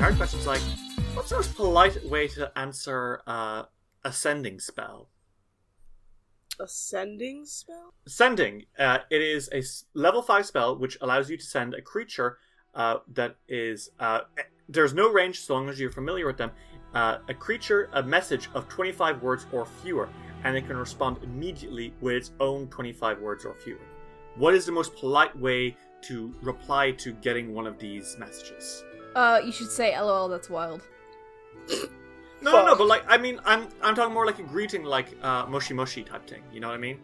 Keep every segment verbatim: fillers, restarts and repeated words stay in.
Hard questions like, what's the most polite way to answer uh, ascending spell? Ascending spell? Ascending. Uh, it is a level five spell which allows you to send a creature uh, that is... Uh, there's no range so long as you're familiar with them. Uh, a creature, a message of twenty-five words or fewer, and it can respond immediately with its own twenty-five words or fewer. What is the most polite way to reply to getting one of these messages? Uh, you should say L O L, that's wild. No, Fuck. no, but like, I mean, I'm I'm talking more like a greeting, like, uh, moshi moshi type thing, you know what I mean?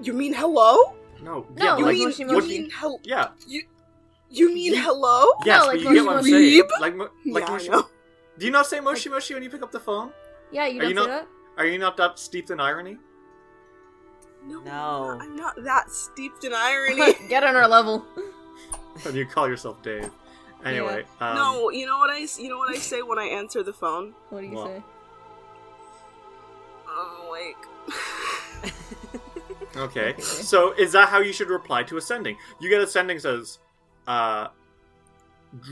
You mean hello? No. No, yeah, you, like mean, moshi moshi. you mean hello? Yeah. You, you mean hello? Yes, no, like but you get what I'm saying. Like, mo- like yeah, moshi moshi. Do you not say moshi like, moshi when you pick up the phone? Yeah, you don't you say not, that? Are you not that steeped in irony? No, no. I'm not that steeped in irony. Get on our level. Or do you call yourself Dave? Anyway, yeah. um, no. You know what I? You know what I say when I answer the phone? What do you well, say? Oh, like. okay. okay. So is that how you should reply to ascending? You get ascending says, uh,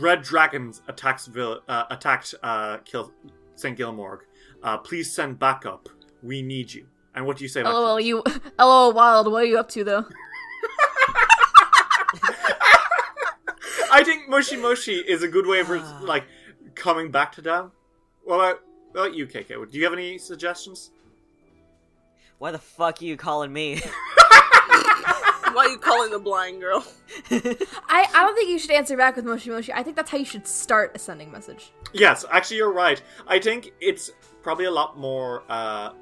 "Red dragons attacks vill- uh, attacked uh, Kil- Saint Gilmorg. Uh, please send backup. We need you." And what do you say? Back LOL, to you. LOL, wild. What are you up to though? I think moshi moshi is a good way of like coming back to them. What about, what about you, K K? Do you have any suggestions? Why the fuck are you calling me? Why are you calling the blind girl? I, I don't think you should answer back with moshi moshi. I think that's how you should start a sending message. Yes, actually you're right. I think it's probably a lot more... Uh,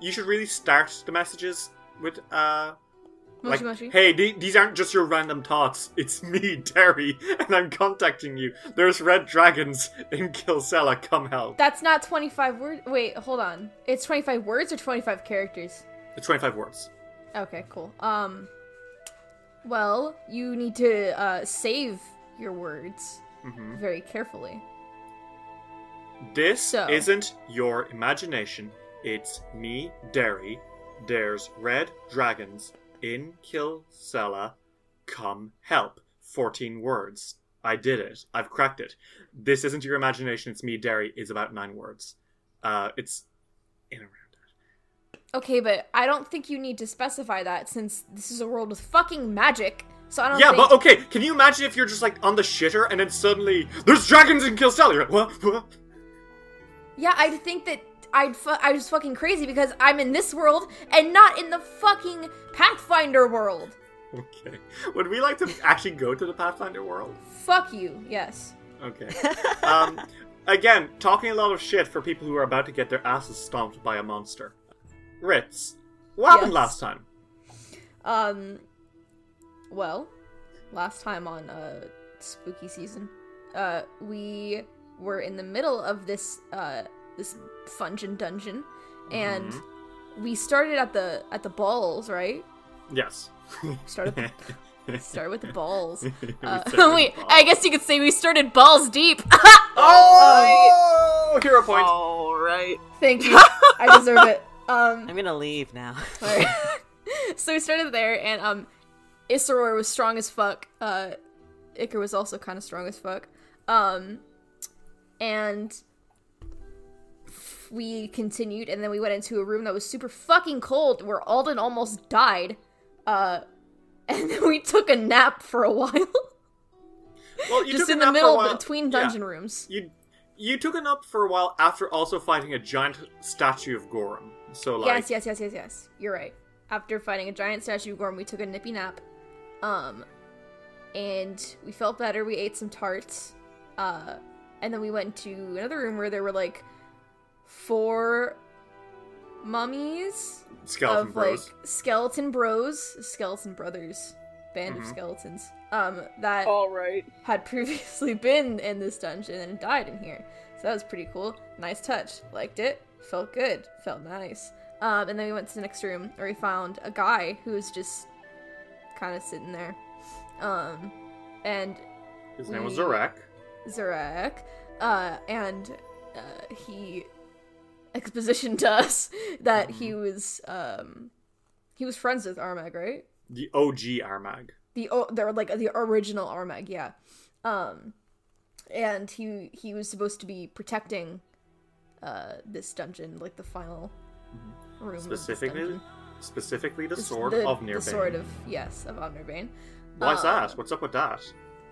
you should really start the messages with... Uh, Like, moshi, moshi. Hey, th- these aren't just your random thoughts. It's me, Terry, and I'm contacting you. There's red dragons in Kilsella. Come help. That's not twenty-five words. Wait, hold on. It's twenty-five words or twenty-five characters? It's twenty-five words. Okay, cool. Um, well, you need to uh, save your words mm-hmm. very carefully. This so. isn't your imagination. It's me, Derry. There's red dragons in Kilsella, come help. fourteen words. I did it. I've cracked it. This isn't your imagination. It's me, Derry, is about nine words. Uh, it's in around that. Okay, but I don't think you need to specify that since this is a world with fucking magic. So I don't Yeah, think... but okay, can you imagine if you're just like on the shitter and then suddenly there's dragons in Kilsella? You're like, what? What? Yeah, I think that I'd fu- I was fucking crazy because I'm in this world and not in the fucking Pathfinder world. Okay. Would we like to actually go to the Pathfinder world? Fuck you, yes. Okay. um, again, talking a lot of shit for people who are about to get their asses stomped by a monster. Ritz, what happened yes. last time? Um, well, last time on uh, Spooky Season, uh, we were in the middle of this uh, this Fungin dungeon, and mm-hmm. we started at the at the balls, right? Yes. Start at the, start with the balls. Uh, wait, balls. I guess you could say we started balls deep. oh, right. Hero point. All right. Thank you. I deserve it. Um, I'm gonna leave now. All right. So we started there, and um, Isseror was strong as fuck. Uh, Iker was also kind of strong as fuck. Um, and. we continued, and then we went into a room that was super fucking cold where Alden almost died. Uh, and then we took a nap for a while. Well, you just took in a nap the middle for a while. Between dungeon yeah. rooms. You you took a nap for a while after also fighting a giant statue of Gorum. So like yes, yes, yes, yes, yes. You're right. After fighting a giant statue of Gorum, we took a nippy nap. Um, and we felt better. We ate some tarts. Uh, and then we went to another room where there were like four mummies skeleton of bros. like skeleton bros, skeleton brothers, band mm-hmm. of skeletons. Um, that All right. had previously been in this dungeon and died in here. So that was pretty cool. Nice touch. Liked it. Felt good. Felt nice. Um, and then we went to the next room where we found a guy who was just kind of sitting there. Um, and his name we, was Zarek. Zarek. Uh, and uh, he expositioned to us that mm-hmm. he was um, he was friends with Armag, right? The O G Armag. The o- they're like the original Armag, yeah. Um, and he he was supposed to be protecting uh this dungeon, like the final mm-hmm. room. Specifically, specifically the, the sword the, of Nirbain. The sword of yes of Ovnirbane. Why's um, that? What's up with that?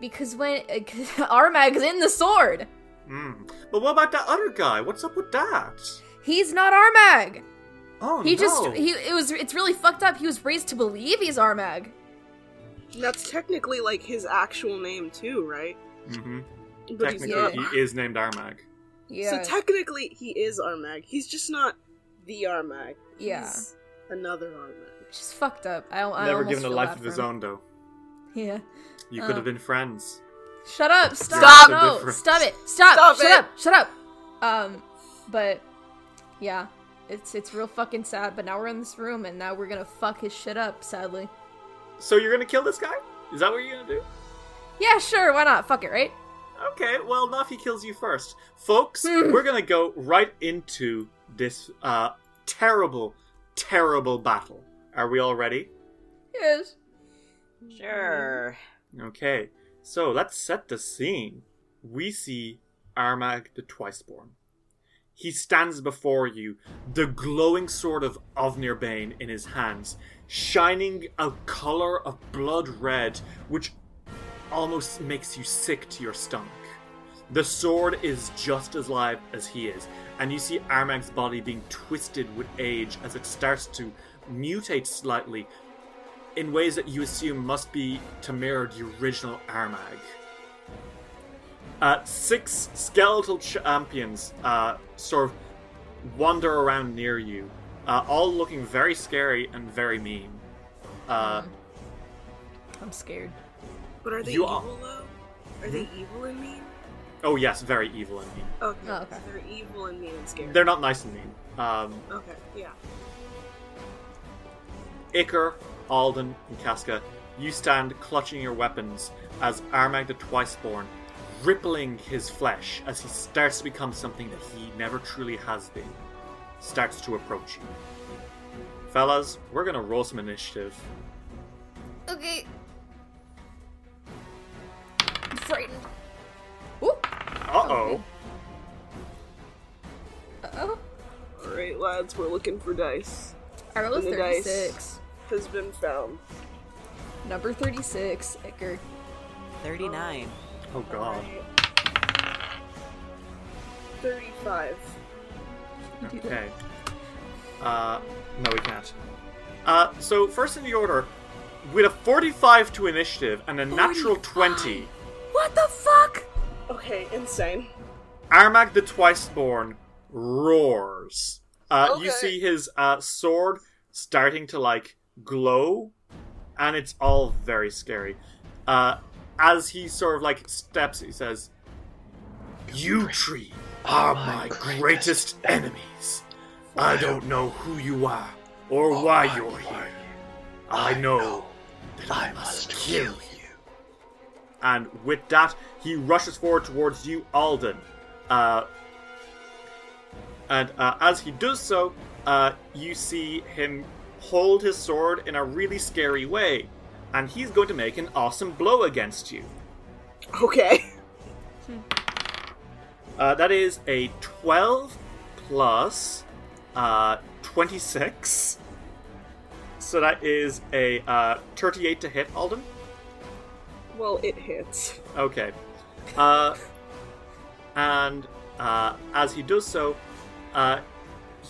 Because when uh, Armag's in the sword. Mm. But what about that other guy? What's up with that? He's not Armag. Oh he no. He just he it was it's really fucked up. He was raised to believe he's Armag. That's technically like his actual name too, right? Mm-hmm. But technically he is named Armag. Yeah. So technically he is Armag. He's just not the Armag. He's yeah. another Armag. Just fucked up. I, I never given a life of his him. own though. Yeah. You um, could have been friends. Shut up! Stop! Stop! No! Different. Stop it! Stop! Stop shut it. up! Shut up! Um, but yeah, it's it's real fucking sad. But now we're in this room, and now we're gonna fuck his shit up. Sadly. So you're gonna kill this guy? Is that what you're gonna do? Yeah, sure. Why not? Fuck it, right? Okay. Well, not if he kills you first, folks. Mm. We're gonna go right into this uh terrible, terrible battle. Are we all ready? Yes. Sure. Okay. So, let's set the scene. We see Armag the Twiceborn. He stands before you, the glowing sword of Ovnirbane in his hands, shining a color of blood red, which almost makes you sick to your stomach. The sword is just as live as he is, and you see Armag's body being twisted with age as it starts to mutate slightly, in ways that you assume must be to mirror the original Armag. Uh, six skeletal champions uh, sort of wander around near you, uh, all looking very scary and very mean. Uh, I'm scared. But are they evil, all... though? Are they evil and mean? Oh, yes, very evil and mean. Okay, oh, okay. They're evil and mean and scary. They're not nice and mean. Um, okay, yeah. Iker, Alden, and Casca, you stand clutching your weapons as Armag the Twiceborn, rippling his flesh as he starts to become something that he never truly has been, starts to approach you. Fellas, we're gonna roll some initiative. Okay. I'm frightened. Ooh. Uh-oh. Uh-oh. Alright, lads, we're looking for dice. I rolled a thirty-six. Has been found. Number thirty-six, Iker. thirty-nine. Oh, God. thirty-five. Okay. Uh, no, we can't. Uh, so, first in the order, with a forty-five to initiative and a forty-five natural twenty. What the fuck? Okay, insane. Armag the Twiceborn roars. Uh, okay. You see his, uh, sword starting to, like, glow, and it's all very scary. Uh, as he sort of like steps, he says, "You three are my greatest enemies. I don't know who you are or why you're here. I know that I must kill you." And with that, he rushes forward towards you, Alden. Uh, and uh, as he does so, uh, you see him hold his sword in a really scary way, and he's going to make an awesome blow against you. Okay. uh, that is a twelve plus uh, twenty-six. So that is a uh, thirty-eight to hit, Alden. Well, it hits. Okay. Uh, and uh, as he does so, uh,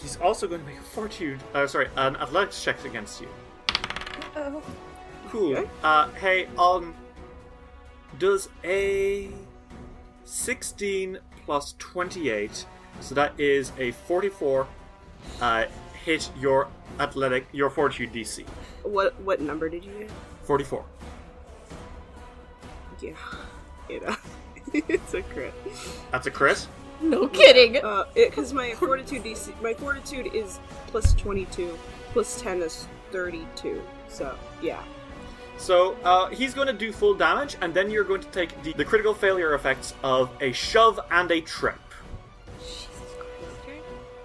he's also going to make a fortitude, uh, sorry, an athletics check against you. Uh-oh. Cool. Okay. Uh, hey, Alden, does a sixteen plus twenty-eight, so that is a forty-four, uh, hit your athletic, your fortitude D C. What what number did you get? forty-four. Yeah. You know, it's a crit. That's a crit? No kidding! Uh, because my fortitude D C, my fortitude is plus twenty-two, plus ten is thirty-two, so, yeah. So, uh, he's going to do full damage, and then you're going to take the, the critical failure effects of a shove and a trip. Jesus Christ. Okay.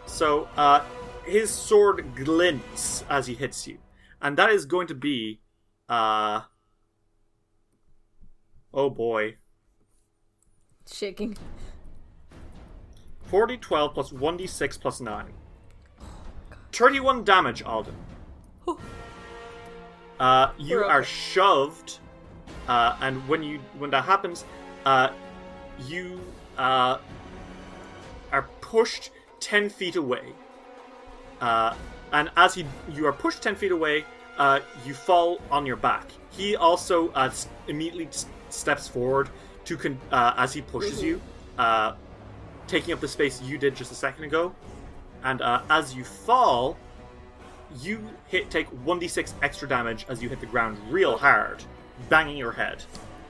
So, uh, his sword glints as he hits you, and that is going to be, uh... oh boy. Shaking. forty, twelve plus one d six plus nine. Oh, thirty-one damage, Alden. Oh. Uh, you We're are okay. shoved, uh, and when you when that happens, uh, you uh, are pushed ten feet away. Uh, and as he, you are pushed ten feet away, uh, you fall on your back. He also uh, immediately s- steps forward to con- uh, as he pushes mm-hmm. you. Uh, taking up the space you did just a second ago, and uh, as you fall, you hit take one d six extra damage as you hit the ground real hard, banging your head.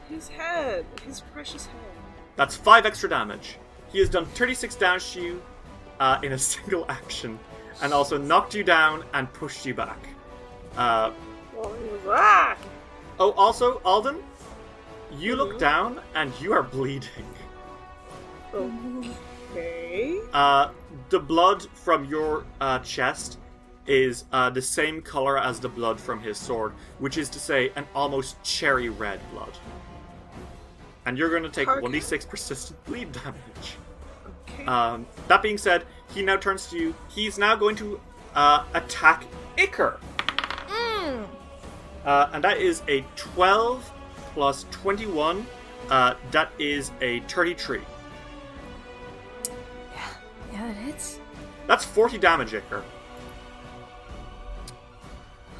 His head! His precious head. That's five extra damage. He has done thirty-six damage to you uh, in a single action, and also knocked you down and pushed you back. Uh, well, he was back. Oh, also, Alden, you mm-hmm. look down and you are bleeding. Okay. Uh, the blood from your uh, chest is uh, the same color as the blood from his sword, which is to say an almost cherry red blood. And you're going to take Parker. one d six persistent bleed damage. Okay. Um, that being said, he now turns to you. He's now going to uh, attack Iker. Mm. Uh, and that is a twelve plus twenty-one. Uh, that is a thirty-three. Yeah, it hits. That's forty damage, Iker.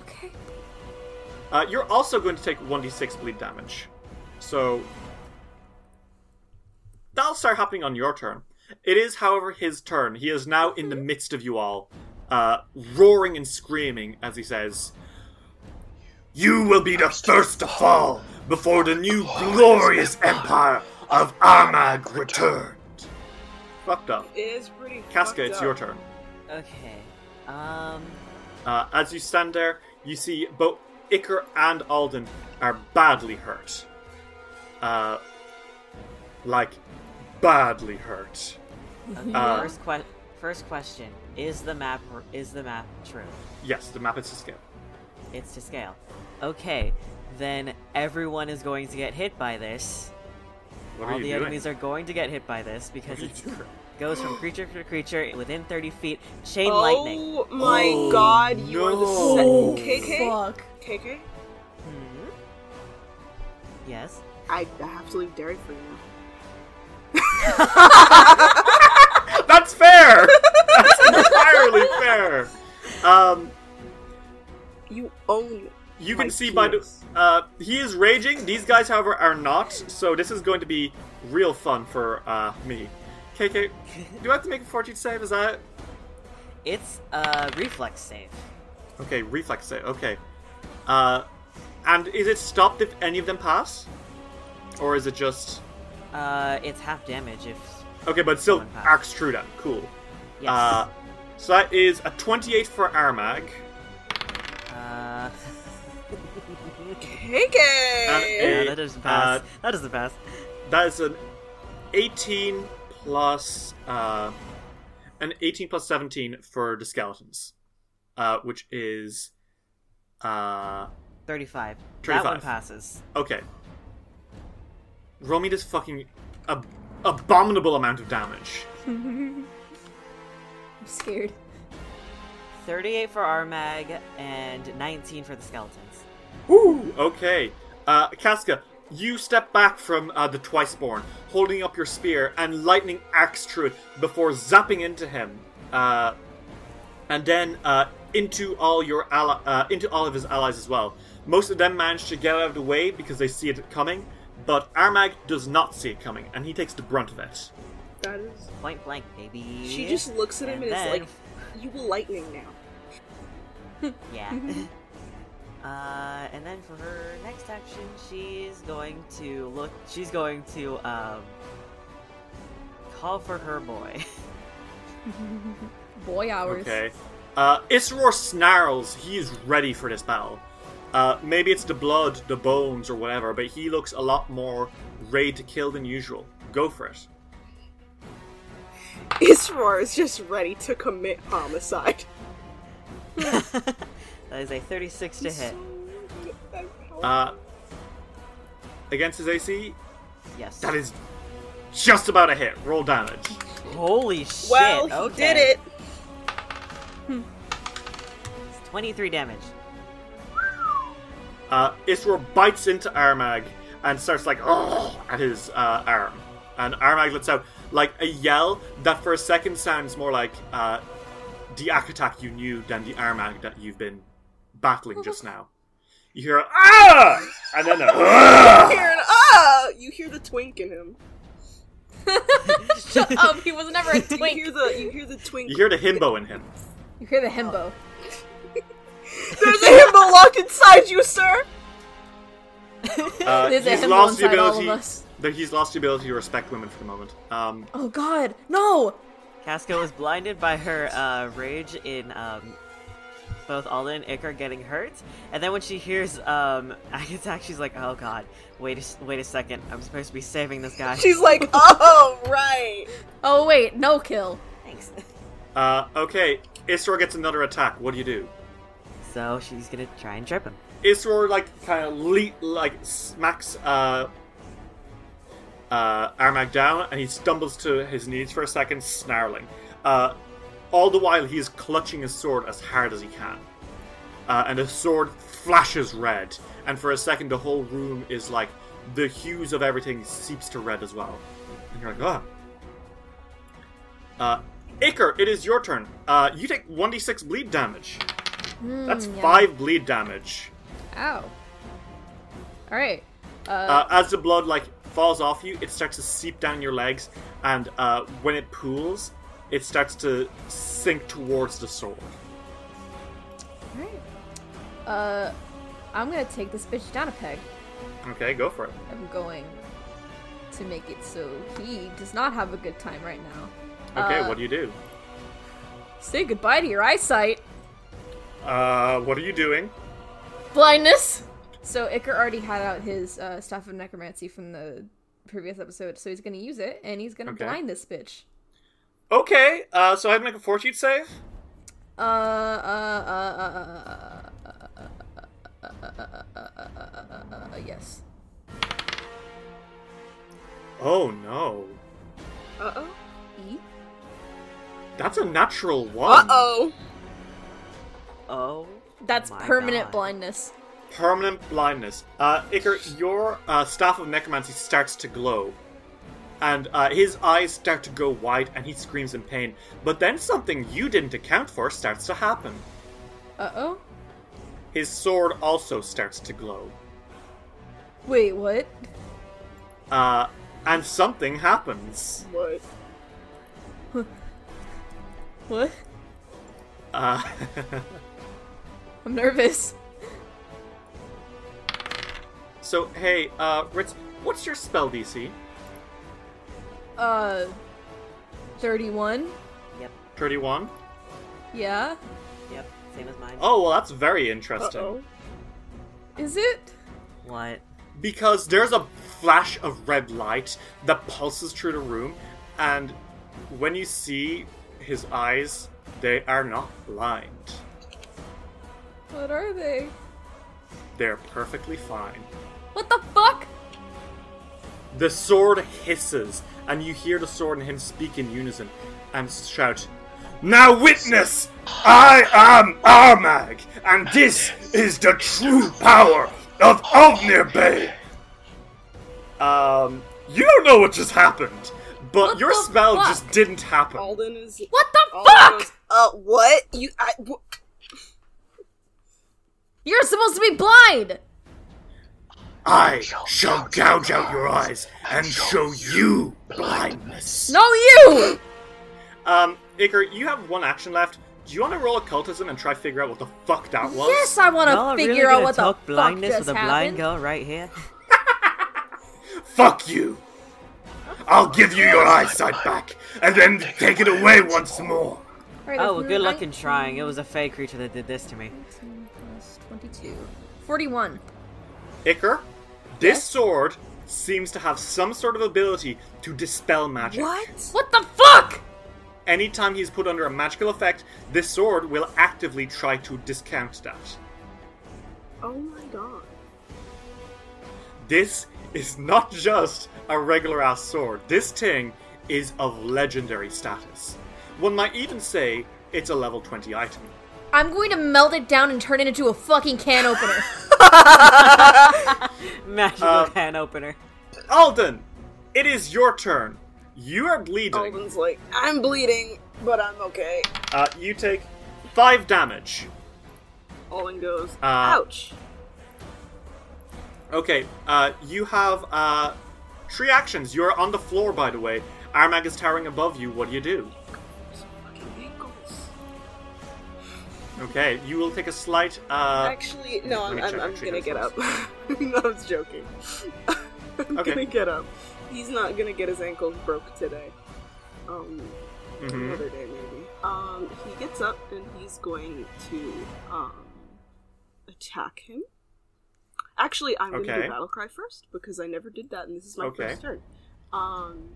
Okay. Uh, you're also going to take one d six bleed damage. So, that'll start happening on your turn. It is, however, his turn. He is now in the midst of you all, uh, roaring and screaming as he says, "You will be the first to fall before the new glorious empire of Armag returns." Fucked up. It is pretty Casca, it's up. Your turn. Okay. Um. Uh, as you stand there, you see both Iker and Alden are badly hurt. Uh. Like, badly hurt. Okay. Uh, first, que- first question: Is the map is the map true? Yes, the map is to scale. It's to scale. Okay, then everyone is going to get hit by this. What All the doing? Enemies are going to get hit by this because it goes from creature to creature within thirty feet. Chain oh lightning. Oh my oh, god, you no. are the second. K K? Fuck. K K? Hmm? Yes? I, I have to leave Derek for you. That's fair! That's entirely fair! Um, you own You can My see by the... Uh, he is raging. These guys, however, are not. So this is going to be real fun for uh, me. K K, do I have to make a fortitude save? Is that it? It's a reflex save. Okay, reflex save. Okay. Uh, and is it stopped if any of them pass? Or is it just... Uh, it's half damage if... Okay, but still arcs through that. Cool. Yes. Uh, so that is a twenty-eight for Armag. Uh... K K! No, that doesn't pass. Uh, that doesn't pass. That is an eighteen plus uh, an eighteen plus seventeen for the skeletons, uh, which is uh, thirty-five. thirty-five. That one passes. Okay. Roll me this fucking ab- abominable amount of damage. I'm scared. thirty-eight for Armag and nineteen for the skeletons. Ooh, okay. Uh, Casca, you step back from uh, the Twiceborn, holding up your spear and lightning arcs through it before zapping into him, uh, and then uh, into all your ally- uh, into all of his allies as well. Most of them manage to get out of the way because they see it coming, but Armag does not see it coming, and he takes the brunt of it. That is point blank, baby. She just looks at him and, and then... is like, "You will lightning now." Yeah. Uh, and then for her next action, she's going to look, she's going to, um, call for her boy. Boy hours. Okay. Uh, Isror snarls. He is ready for this battle. Uh, maybe it's the blood, the bones, or whatever, but he looks a lot more ready to kill than usual. Go for it. Isror is just ready to commit homicide. That is a thirty-six to hit. Uh, against his A C? Yes. That is just about a hit. Roll damage. Holy shit. Well, he okay. did it. Hmm. It's twenty-three damage. Uh, Isror bites into Armag and starts like, oh, at his uh, arm. And Armag lets out like a yell that for a second sounds more like uh, the Akatak you knew than the Armag that you've been battling just now. You hear a, ah, and then a, ah! You hear an ah! You hear the twink in him. Shut up! He was never a twink. You hear the you hear the twink. You hear the himbo in him. You hear the himbo. There's a himbo locked inside you, sir. Uh, There's he's a himbo lost inside the ability, all of us. That he's lost the ability to respect women for the moment. Um, oh God, no! Casca was blinded by her uh, rage in. Um, Both Alden and Icar getting hurt, and then when she hears um, Akatak, she's like, "Oh God, wait, a, wait a second! I'm supposed to be saving this guy." She's like, "Oh right, oh wait, no kill." Thanks. Uh, okay, Isror gets another attack. What do you do? So she's gonna try and trip him. Isror like kind of le- like smacks uh, uh, Armag down, and he stumbles to his knees for a second, snarling. Uh, All the while, he is clutching his sword as hard as he can. Uh, and his sword flashes red. And for a second, the whole room is like, the hues of everything seeps to red as well. And you're like, ah. Oh. Uh, Icar, it is your turn. Uh, you take one d six bleed damage. Mm, That's yeah. five bleed damage. Ow. Alright. Uh... Uh, as the blood, like, falls off you, it starts to seep down your legs. And uh, when it pools... it starts to sink towards the sword. Alright. Uh, I'm gonna take this bitch down a peg. Okay, go for it. I'm going to make it so he does not have a good time right now. Okay, uh, what do you do? Say goodbye to your eyesight. Uh, what are you doing? Blindness! So Icar already had out his uh, Staff of Necromancy from the previous episode, so he's gonna use it, and he's gonna okay. blind this bitch. Okay, uh, so I'd make a fortitude save? Uh, uh, uh, uh, uh, uh, uh, uh, uh, uh, uh, yes. Oh no. Uh-oh. E? That's a natural one. Uh-oh. Oh. That's permanent blindness. Permanent blindness. Uh, Icar, your, uh, Staff of Necromancy starts to glow. And uh, his eyes start to go wide, and he screams in pain. But then something you didn't account for starts to happen. Uh-oh. His sword also starts to glow. Wait, what? Uh, and something happens. What? What? Uh. I'm nervous. So, hey, uh, Ritz, what's your spell D C? Uh, thirty-one? Yep. thirty-one? Yeah. Yep, same as mine. Oh, well, that's very interesting. Uh-oh. Is it? What? Because there's a flash of red light that pulses through the room, and when you see his eyes, they are not blind. What are they? They're perfectly fine. What the fuck? The sword hisses, and you hear the sword and him speak in unison and shout, Now witness, I am Armag, and this is the true power of Ovnirbane. Um, you don't know what just happened, but what your spell fuck? just didn't happen. Alden is... What the Alden fuck? Is... Uh, what? You, I... You're supposed to be blind! I shall gouge out your eyes and show you blindness. No, you! Um, Iker, you have one action left. Do you want to roll occultism and try to figure out what the fuck that was? Yes, I want to no, figure really out what the fuck blindness just with happened. A blind girl right here. Fuck you! I'll give you your eyesight back, and then take it away once more. Right, oh, well, good luck in trying. It was a fey creature that did this to me. twenty-two. forty-one. Iker, this yes? sword seems to have some sort of ability to dispel magic. What? What the fuck? Anytime he's put under a magical effect, this sword will actively try to discount that. Oh my god. This is not just a regular ass sword. This thing is of legendary status. One might even say it's a level twenty item. I'm going to melt it down and turn it into a fucking can opener. Magical uh, can opener. Alden, it is your turn. You are bleeding. Alden's like, I'm bleeding, but I'm okay. Uh, you take five damage. Alden goes, uh, ouch. Okay, uh, you have uh, three actions. You're on the floor, by the way. Armag is towering above you. What do you do? Okay, you will take a slight, uh... Actually, no, I'm, I'm, I'm gonna get up. No, I was joking. I'm okay. gonna get up. He's not gonna get his ankles broke today. Um, mm-hmm. Another day, maybe. Um, he gets up and he's going to, um, attack him. Actually, I'm okay. gonna do Battle Cry first, because I never did that, and this is my okay. first turn. Um...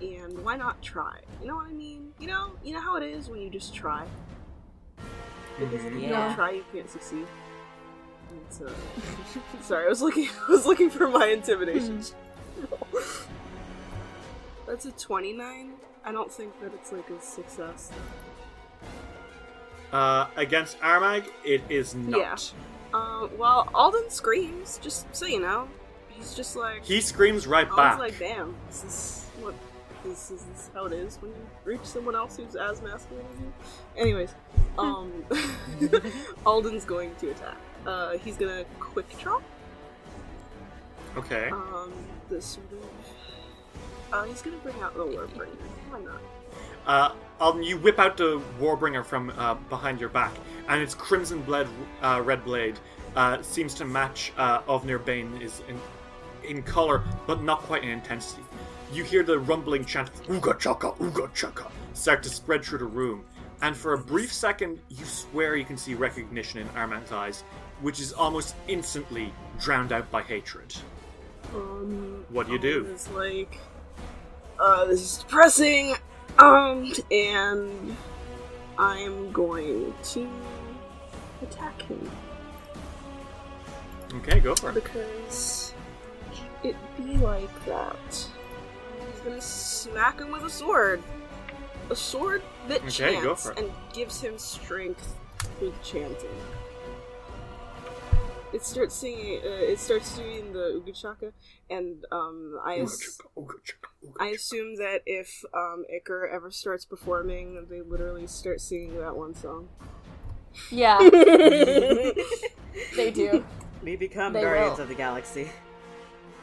And why not try? You know what I mean? You know? You know how it is when you just try? Because if you yeah. don't try, you can't succeed. Uh... Sorry, I was looking. I was looking for my intimidation. That's a twenty-nine. I don't think that it's like a success. Uh, against Armag, it is not. Yeah. Um. Well, Alden screams. Just so you know, he's just like he screams right Alden's back. Like, damn, this is what. This is, this is how it is when you reach someone else who's as masculine as you. Anyways, um, Alden's going to attack. Uh, he's gonna quick draw. Okay. Um, this sort of. Uh, he's gonna bring out the Warbringer. Why not? Uh, Alden, you whip out the Warbringer from uh, behind your back, and its crimson bled, uh, red blade uh, seems to match uh, Ovnirbane is in, in color, but not quite in intensity. You hear the rumbling chant, Ooga Chaka, Ooga Chaka, start to spread through the room. And for a brief second, you swear you can see recognition in Armand's eyes, which is almost instantly drowned out by hatred. Um, what do you do? It's like, uh, this is depressing, um, and I'm going to attack him. Okay, go for it. Because it be like that. Gonna smack him with a sword. A sword that okay, chants and gives him strength through chanting. It starts singing, uh, it starts doing the Ugachaka, and um, I, as- I assume that if um, Iker ever starts performing, they literally start singing that one song. Yeah. They do. We become they Guardians will. Of the Galaxy.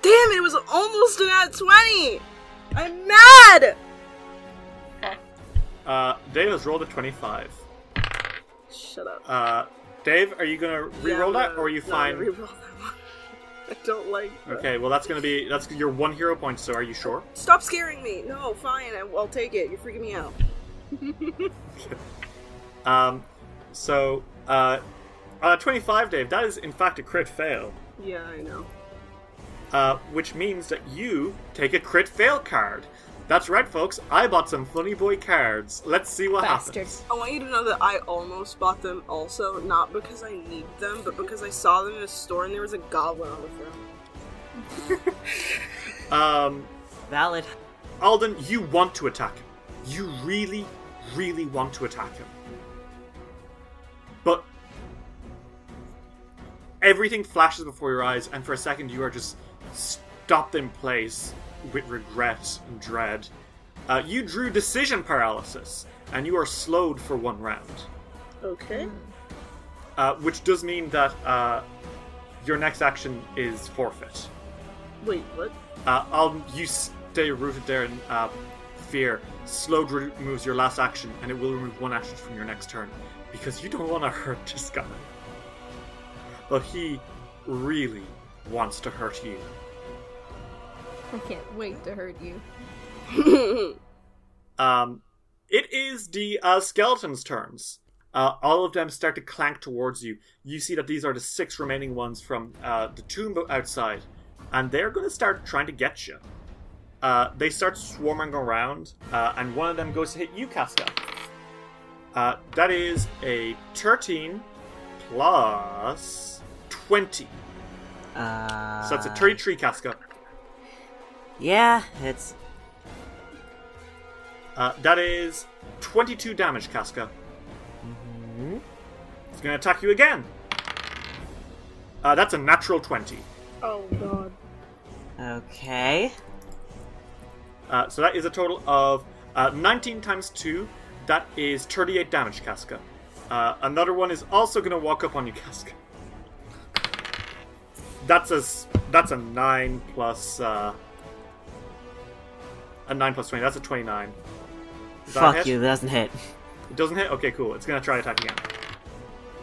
Damn, it was almost an at twenty! I'm mad! Uh, Dave has rolled a twenty-five. Shut up. Uh, Dave, are you gonna reroll yeah, that, or are you no, fine? I'm gonna reroll that one. I don't like that. Okay, well that's gonna be, that's your one hero point, so are you sure? Stop scaring me! No, fine, I'll take it. You're freaking me out. um, so, uh, uh, twenty-five, Dave, that is in fact a crit fail. Yeah, I know. Uh, which means that you take a crit fail card. That's right, folks. I bought some funny boy cards. Let's see what Bastards. happens. I want you to know that I almost bought them also, not because I need them, but because I saw them in a store and there was a goblin on the throne. um, Valid. Alden, you want to attack him. You really, really want to attack him. But everything flashes before your eyes, and for a second you are just stopped in place with regret and dread. Uh, you drew decision paralysis, and you are slowed for one round. Okay. Uh, which does mean that uh, your next action is forfeit. Wait, what? Uh, I'll you stay rooted there in uh, fear. Slowed removes your last action, and it will remove one action from your next turn, because you don't want to hurt this guy. But he really wants to hurt you. I can't wait to hurt you. um, it is the uh, skeletons' turns. Uh, all of them start to clank towards you. You see that these are the six remaining ones from uh, the tomb outside, and they're going to start trying to get you. Uh, they start swarming around, uh, and one of them goes to hit you, Casca. Uh, that is a thirteen plus twenty. Uh... So that's a thirty-three, Casca. Yeah, it's... Uh, that is twenty-two damage, Casca. It's going to attack you again. Uh, that's a natural twenty. Oh, God. Okay. Uh, so that is a total of uh, nineteen times two. That is thirty-eight damage, Casca. Uh, another one is also going to walk up on you, Casca. That's a, that's a nine plus... Uh, a nine plus twenty. That's a twenty-nine. Does Fuck that hit? You, that doesn't hit. It doesn't hit? Okay, cool. It's going to try attack again.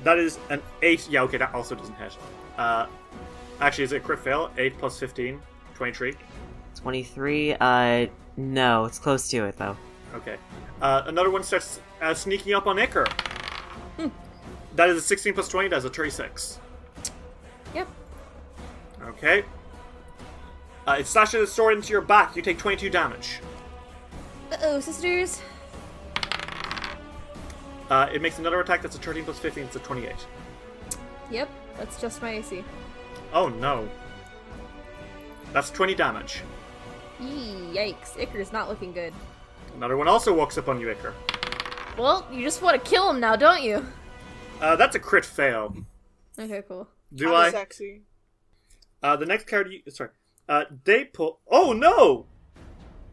That is an eight. Yeah, okay, that also doesn't hit. Uh, actually, is it a crit fail? eight plus fifteen. twenty-three. twenty-three? Uh, no. It's close to it, though. Okay. Uh, another one starts uh, sneaking up on Iker. Hmm. That is a sixteen plus twenty. That is a thirty-six. Yep. Okay. Uh, it slashes its sword into your back. You take twenty-two damage. Uh-oh, sisters. Uh, it makes another attack. That's a thirteen plus fifteen. It's a twenty-eight. Yep, that's just my A C. Oh no, that's twenty damage. Yikes! Iker's not looking good. Another one also walks up on you, Iker. Well, you just want to kill him now, don't you? Uh, that's a crit fail. Okay, cool. Do Kinda I? Sexy. Uh, the next card. You... Sorry. Uh, they pull. Oh no!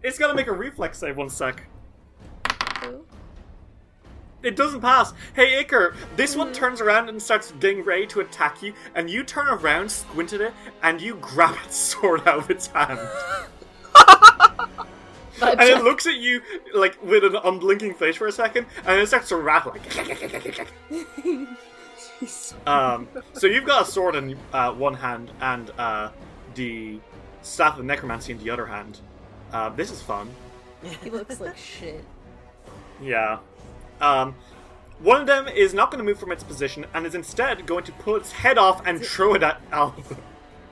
It's gotta make a reflex save. One sec. Ooh. It doesn't pass. Hey, Iker, this mm-hmm. one turns around and starts getting ready to attack you, and you turn around, squint at it, and you grab its sword out of its hand. And it looks at you, like, with an unblinking face for a second, and it starts to rattle. Like, um, so you've got a sword in uh, one hand, and uh, the staff of necromancy in the other hand. Uh, this is fun. He looks like shit. Yeah. Um, one of them is not going to move from its position and is instead going to pull its head off and throw it at Alvin.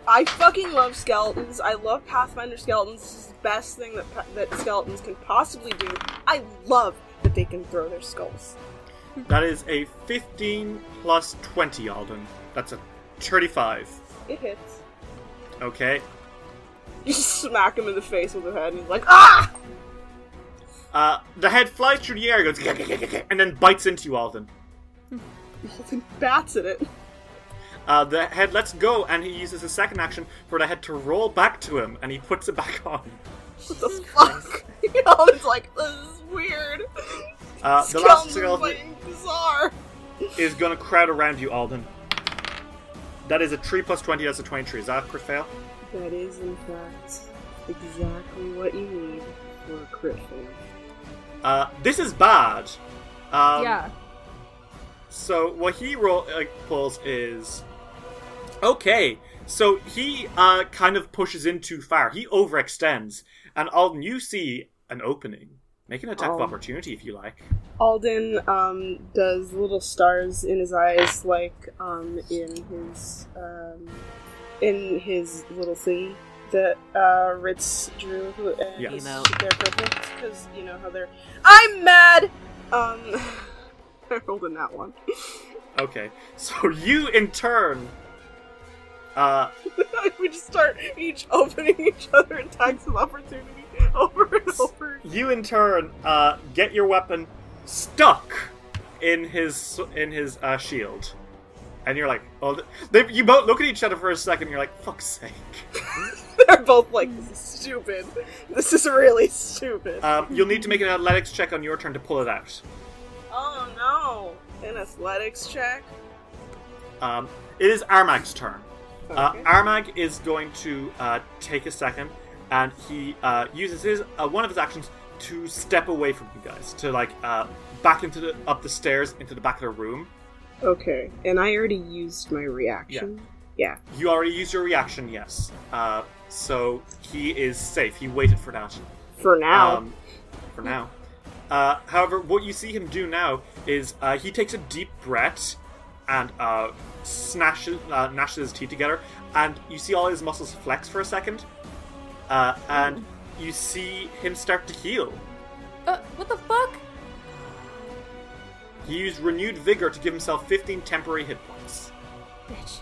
I fucking love skeletons. I love Pathfinder skeletons. This is the best thing that pa- that skeletons can possibly do. I love that they can throw their skulls. That is a fifteen plus twenty, Alden. That's a thirty-five. It hits. Okay. You just smack him in the face with the head and he's like, ah! Uh, the head flies through the air, goes, and then bites into you, Alden. Alden bats at it. Uh, the head lets go, and he uses his second action for the head to roll back to him, and he puts it back on. What the fuck? Alden's like, this is weird. Uh, the last skeleton bizarre. Is going to crowd around you, Alden. That is a three plus twenty, that's a twenty-three. Is that a crit fail? That is, in fact, exactly what you need for a crit fail. Uh, this is bad. Um, yeah. So what he roll, uh, pulls is... Okay, so he uh, kind of pushes in too far. He overextends. And Alden, you see an opening. Make an attack um, of opportunity if you like. Alden um, does little stars in his eyes, like um, in his um, in his little thing that uh, Ritz drew, and yes. They're perfect because you know how they're. I'm mad. Um, I rolled in that one. Okay, so you in turn. Uh, we just start each opening each other attacks of opportunity over and over. You in turn uh, get your weapon, stuck in his in his uh, shield. And you're like, oh, they, you both look at each other for a second, and you're like, fuck's sake. They're both like, this is stupid. This is really stupid. Um, you'll need to make an athletics check on your turn to pull it out. Oh no. An athletics check? Um, it is Armag's turn. Okay. Uh, Armag is going to uh, take a second, and he uh, uses his uh, one of his actions to step away from you guys, to like uh, back into the, up the stairs into the back of the room. Okay, and I already used my reaction. Yeah. yeah. You already used your reaction, yes. Uh, so he is safe. He waited for that. For now. Um, for now. Uh, however, what you see him do now is uh, he takes a deep breath and uh, snashes, uh, gnashes his teeth together, and you see all his muscles flex for a second, uh, and mm. you see him start to heal. Uh, what the fuck? He used renewed vigor to give himself fifteen temporary hit points. Bitch.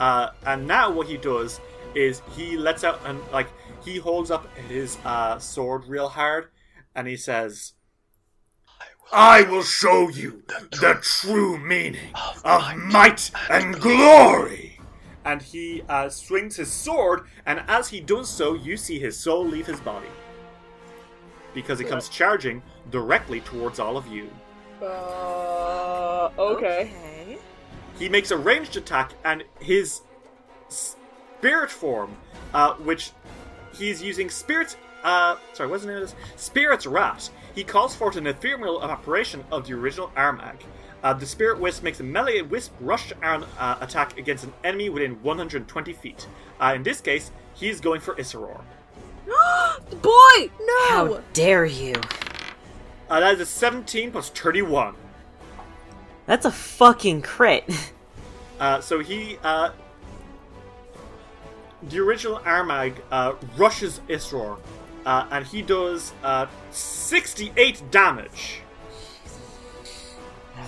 Uh, and now what he does is he lets out and like he holds up his uh, sword real hard, and he says, "I will show you the true meaning of might and glory." And he uh, swings his sword, and as he does so, you see his soul leave his body because it comes charging directly towards all of you. Uh, okay. okay. He makes a ranged attack, and his spirit form, uh, which he's using spirit, uh, sorry, what's the name of this? Spirit's Wrath. He calls forth an ephemeral evaporation of the original Armag. Uh, the Spirit Wisp makes a melee wisp rush and, uh, attack against an enemy within one hundred twenty feet. Uh, in this case, he's going for Isseror. Boy! No! How dare you! Uh, that is a seventeen plus thirty-one. That's a fucking crit. uh, so he, uh... The original Armag uh, rushes Isseror, uh, and he does uh, sixty-eight damage.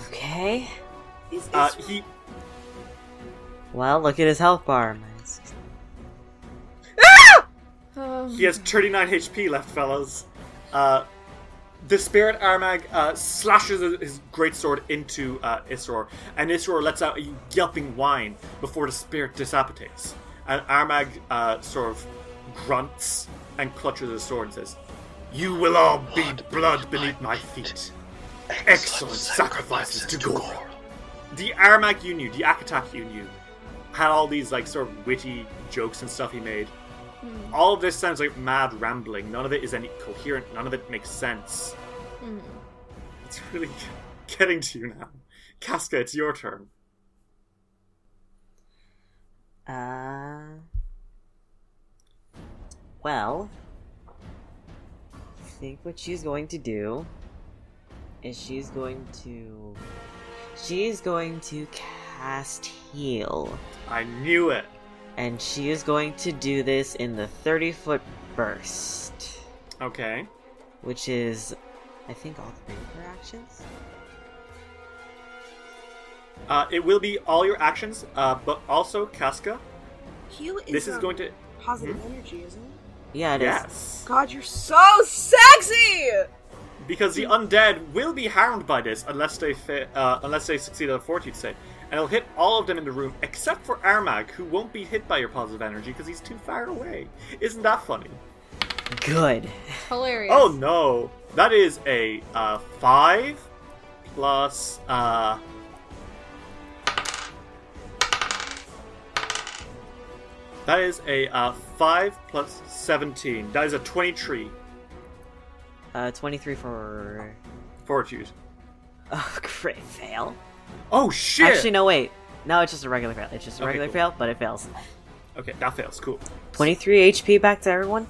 Okay. Is uh, he... Well, look at his health bar. Ah! Um... He has thirty-nine H P left, fellas. Uh... The spirit Armag uh, slashes his greatsword into uh, Isseror, and Isseror lets out a yelping whine before the spirit dissipates. And Armag uh, sort of grunts and clutches his sword and says, "You will all be blood beneath my feet. Excellent sacrifices to Gorum." The Armag you knew, the Akatak you knew, had all these like sort of witty jokes and stuff he made. Mm. All of this sounds like mad rambling. None of it is any coherent. None of it makes sense. Mm. It's really getting to you now. Casca, it's your turn. Uh... Well... I think what she's going to do is she's going to... She's going to cast Heal. I knew it! And she is going to do this in the thirty-foot burst. Okay. Which is, I think, all three of her actions? Uh, it will be all your actions, uh, but also, Casca. Heal is, this is um, going to... positive hmm? energy, isn't it? Yeah, it yes. is. God, you're so sexy! Because the undead will be harmed by this unless they fa- uh, unless they succeed at a fortitude save. And it'll hit all of them in the room, except for Armag, who won't be hit by your positive energy because he's too far away. Isn't that funny? Good. Hilarious. Oh no. That is a uh, five plus uh, that is a uh, five plus seventeen. That is a twenty-three. Uh, twenty-three for fortitude. Oh, crit fail. Oh shit! Actually, no, wait. No, it's just a regular fail. It's just a okay, regular cool. fail, but it fails. Okay, that fails. Cool. twenty-three H P back to everyone.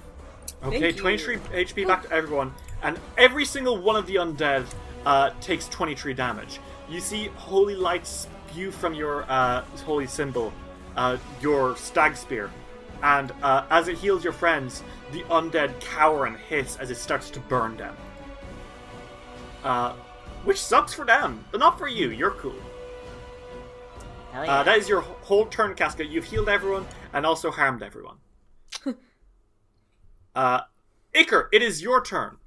Okay, twenty-three H P back to everyone, and every single one of the undead uh, takes twenty-three damage. You see holy light spew from your uh, holy symbol, uh, your stag spear, and uh, as it heals your friends, the undead cower and hiss as it starts to burn them. Uh. Which sucks for them, but not for you. You're cool. Hell yeah. Uh, that is your whole turn, Casca. You've healed everyone and also harmed everyone. uh, Iker, it is your turn.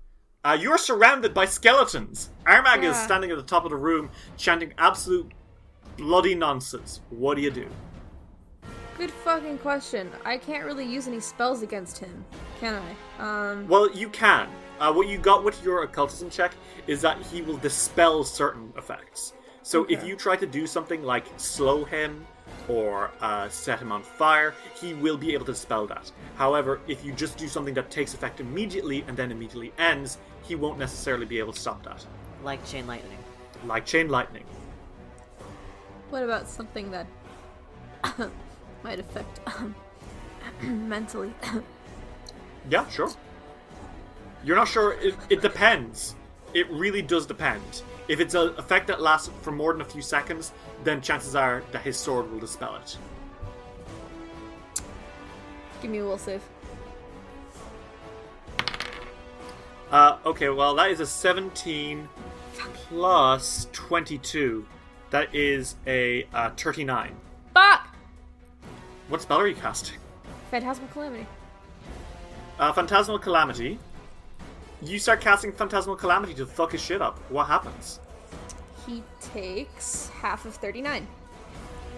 Uh, you are surrounded by skeletons. Armag yeah. is standing at the top of the room, chanting absolute bloody nonsense. What do you do? Good fucking question. I can't really use any spells against him, can I? Um... Well, you can. Uh, what you got with your occultism check is that he will dispel certain effects. So okay. if you try to do something like slow him or uh, set him on fire, he will be able to dispel that. However, if you just do something that takes effect immediately and then immediately ends, he won't necessarily be able to stop that. Like chain lightning. Like chain lightning. What about something that might affect mentally? Yeah, sure. You're not sure? It, it depends. It really does depend. If it's an effect that lasts for more than a few seconds, then chances are that his sword will dispel it. Give me a will save. Uh, okay, well, that is a seventeen plus twenty-two. That is a uh, thirty-nine. Fuck! What spell are you casting? Phantasmal Calamity. Uh, Phantasmal Calamity. You start casting Phantasmal Calamity to fuck his shit up. What happens? He takes half of thirty-nine.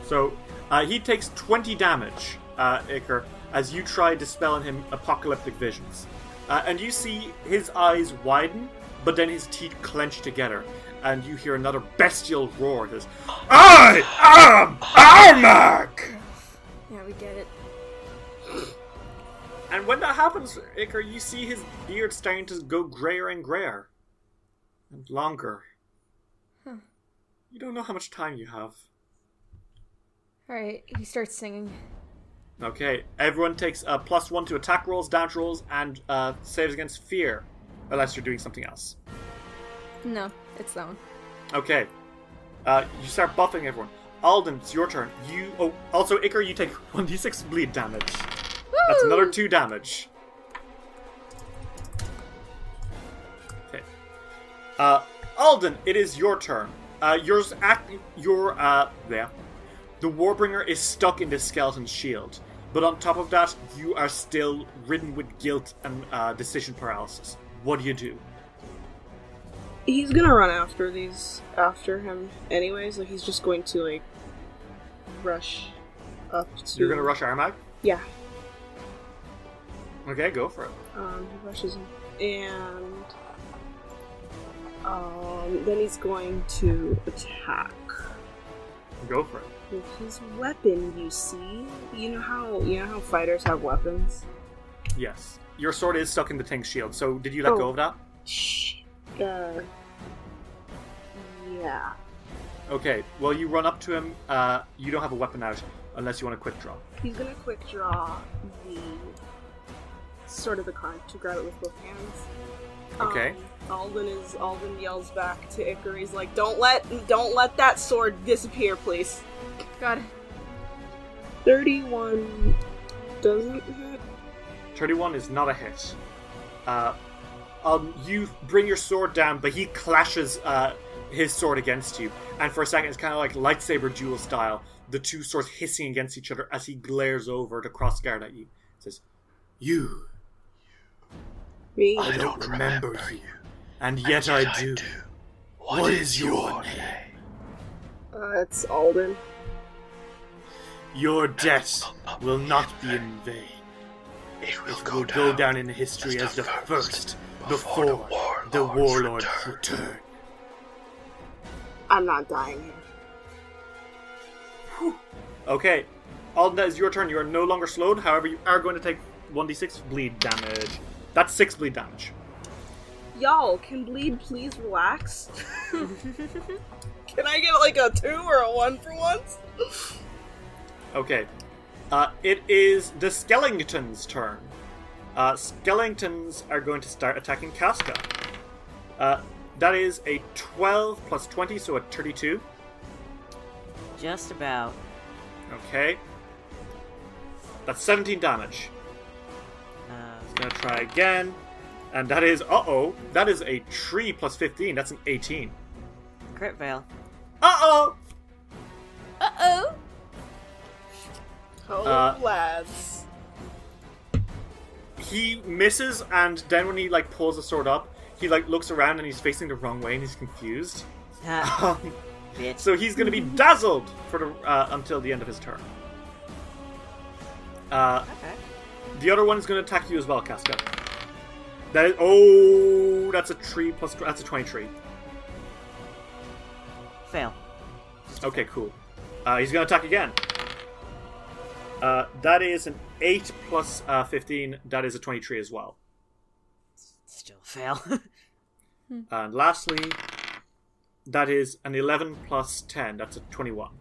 So, uh, he takes twenty damage, uh, Iker, as you try dispelling him apocalyptic visions. Uh, and you see his eyes widen, but then his teeth clench together. And you hear another bestial roar. This, I am Armag! Yeah, we get it. And when that happens, Iker, you see his beard starting to go grayer and grayer. And longer. Huh. You don't know how much time you have. Alright, he starts singing. Okay, everyone takes a plus one to attack rolls, dodge rolls, and uh, saves against fear. Unless you're doing something else. No, it's that one. Okay. Uh, you start buffing everyone. Alden, it's your turn. You oh, also, Iker, you take one d six bleed damage. That's another two damage. Okay. Uh, Alden, it is your turn. Uh, yours act. Your uh, yeah. The Warbringer is stuck in this skeleton shield, but on top of that, you are still ridden with guilt and uh, decision paralysis. What do you do? He's gonna run after these, after him, anyways. Like he's just going to like rush up to. You're gonna rush Armag? Yeah. Okay, go for it. Um, he rushes in. And um, then he's going to attack. Go for it. With his weapon, you see? You know how you know how fighters have weapons? Yes. Your sword is stuck in the Ting's shield, so did you let oh. go of that? Shh. Uh, yeah. Okay, well you run up to him. Uh, you don't have a weapon out unless you want a quick draw. He's going to quick draw the... sort of the con to grab it with both hands. Okay. Um, Alden is Alden yells back to Iker. He's like, "Don't let, don't let that sword disappear, please." Got it. Thirty-one doesn't hit. Thirty-one is not a hit. Uh, um, you bring your sword down, but he clashes uh his sword against you, and for a second, it's kind of like lightsaber duel style. The two swords hissing against each other as he glares over to cross guard at you. He says, "You." Me? I don't remember, remember you, and yet, and yet I, do. I do. What, what is your name? Uh, it's Alden. Your death will not be in vain. It will, it will go, down go down in history as the first before the, warlords, the warlord's return. return. I'm not dying here. Whew. Okay, Alden, that is your turn. You are no longer slowed. However, you are going to take one d six bleed damage. That's six bleed damage. Y'all, can bleed please relax? Can I get like a two or a one for once? Okay. Uh, it is the Skellington's turn. Uh, Skellingtons are going to start attacking Casca. Uh, that is a twelve plus twenty, so a thirty-two. Just about. Okay. That's seventeen damage. Gonna try again, and that is uh oh. That is a three plus fifteen. That's an eighteen. Crit fail. Uh oh. Uh oh. Oh lads. He misses, and then when he like pulls the sword up, he like looks around and he's facing the wrong way and he's confused. Uh, um, so he's going to be dazzled for the, uh, until the end of his turn. Uh, okay. The other one is going to attack you as well, Casca. That is, oh, that's a three plus. That's a twenty-three. Fail. Okay, cool. Uh, he's going to attack again. Uh, that is an eight plus uh, fifteen. That is a twenty-three as well. Still fail. And lastly, that is an eleven plus ten. That's a twenty-one.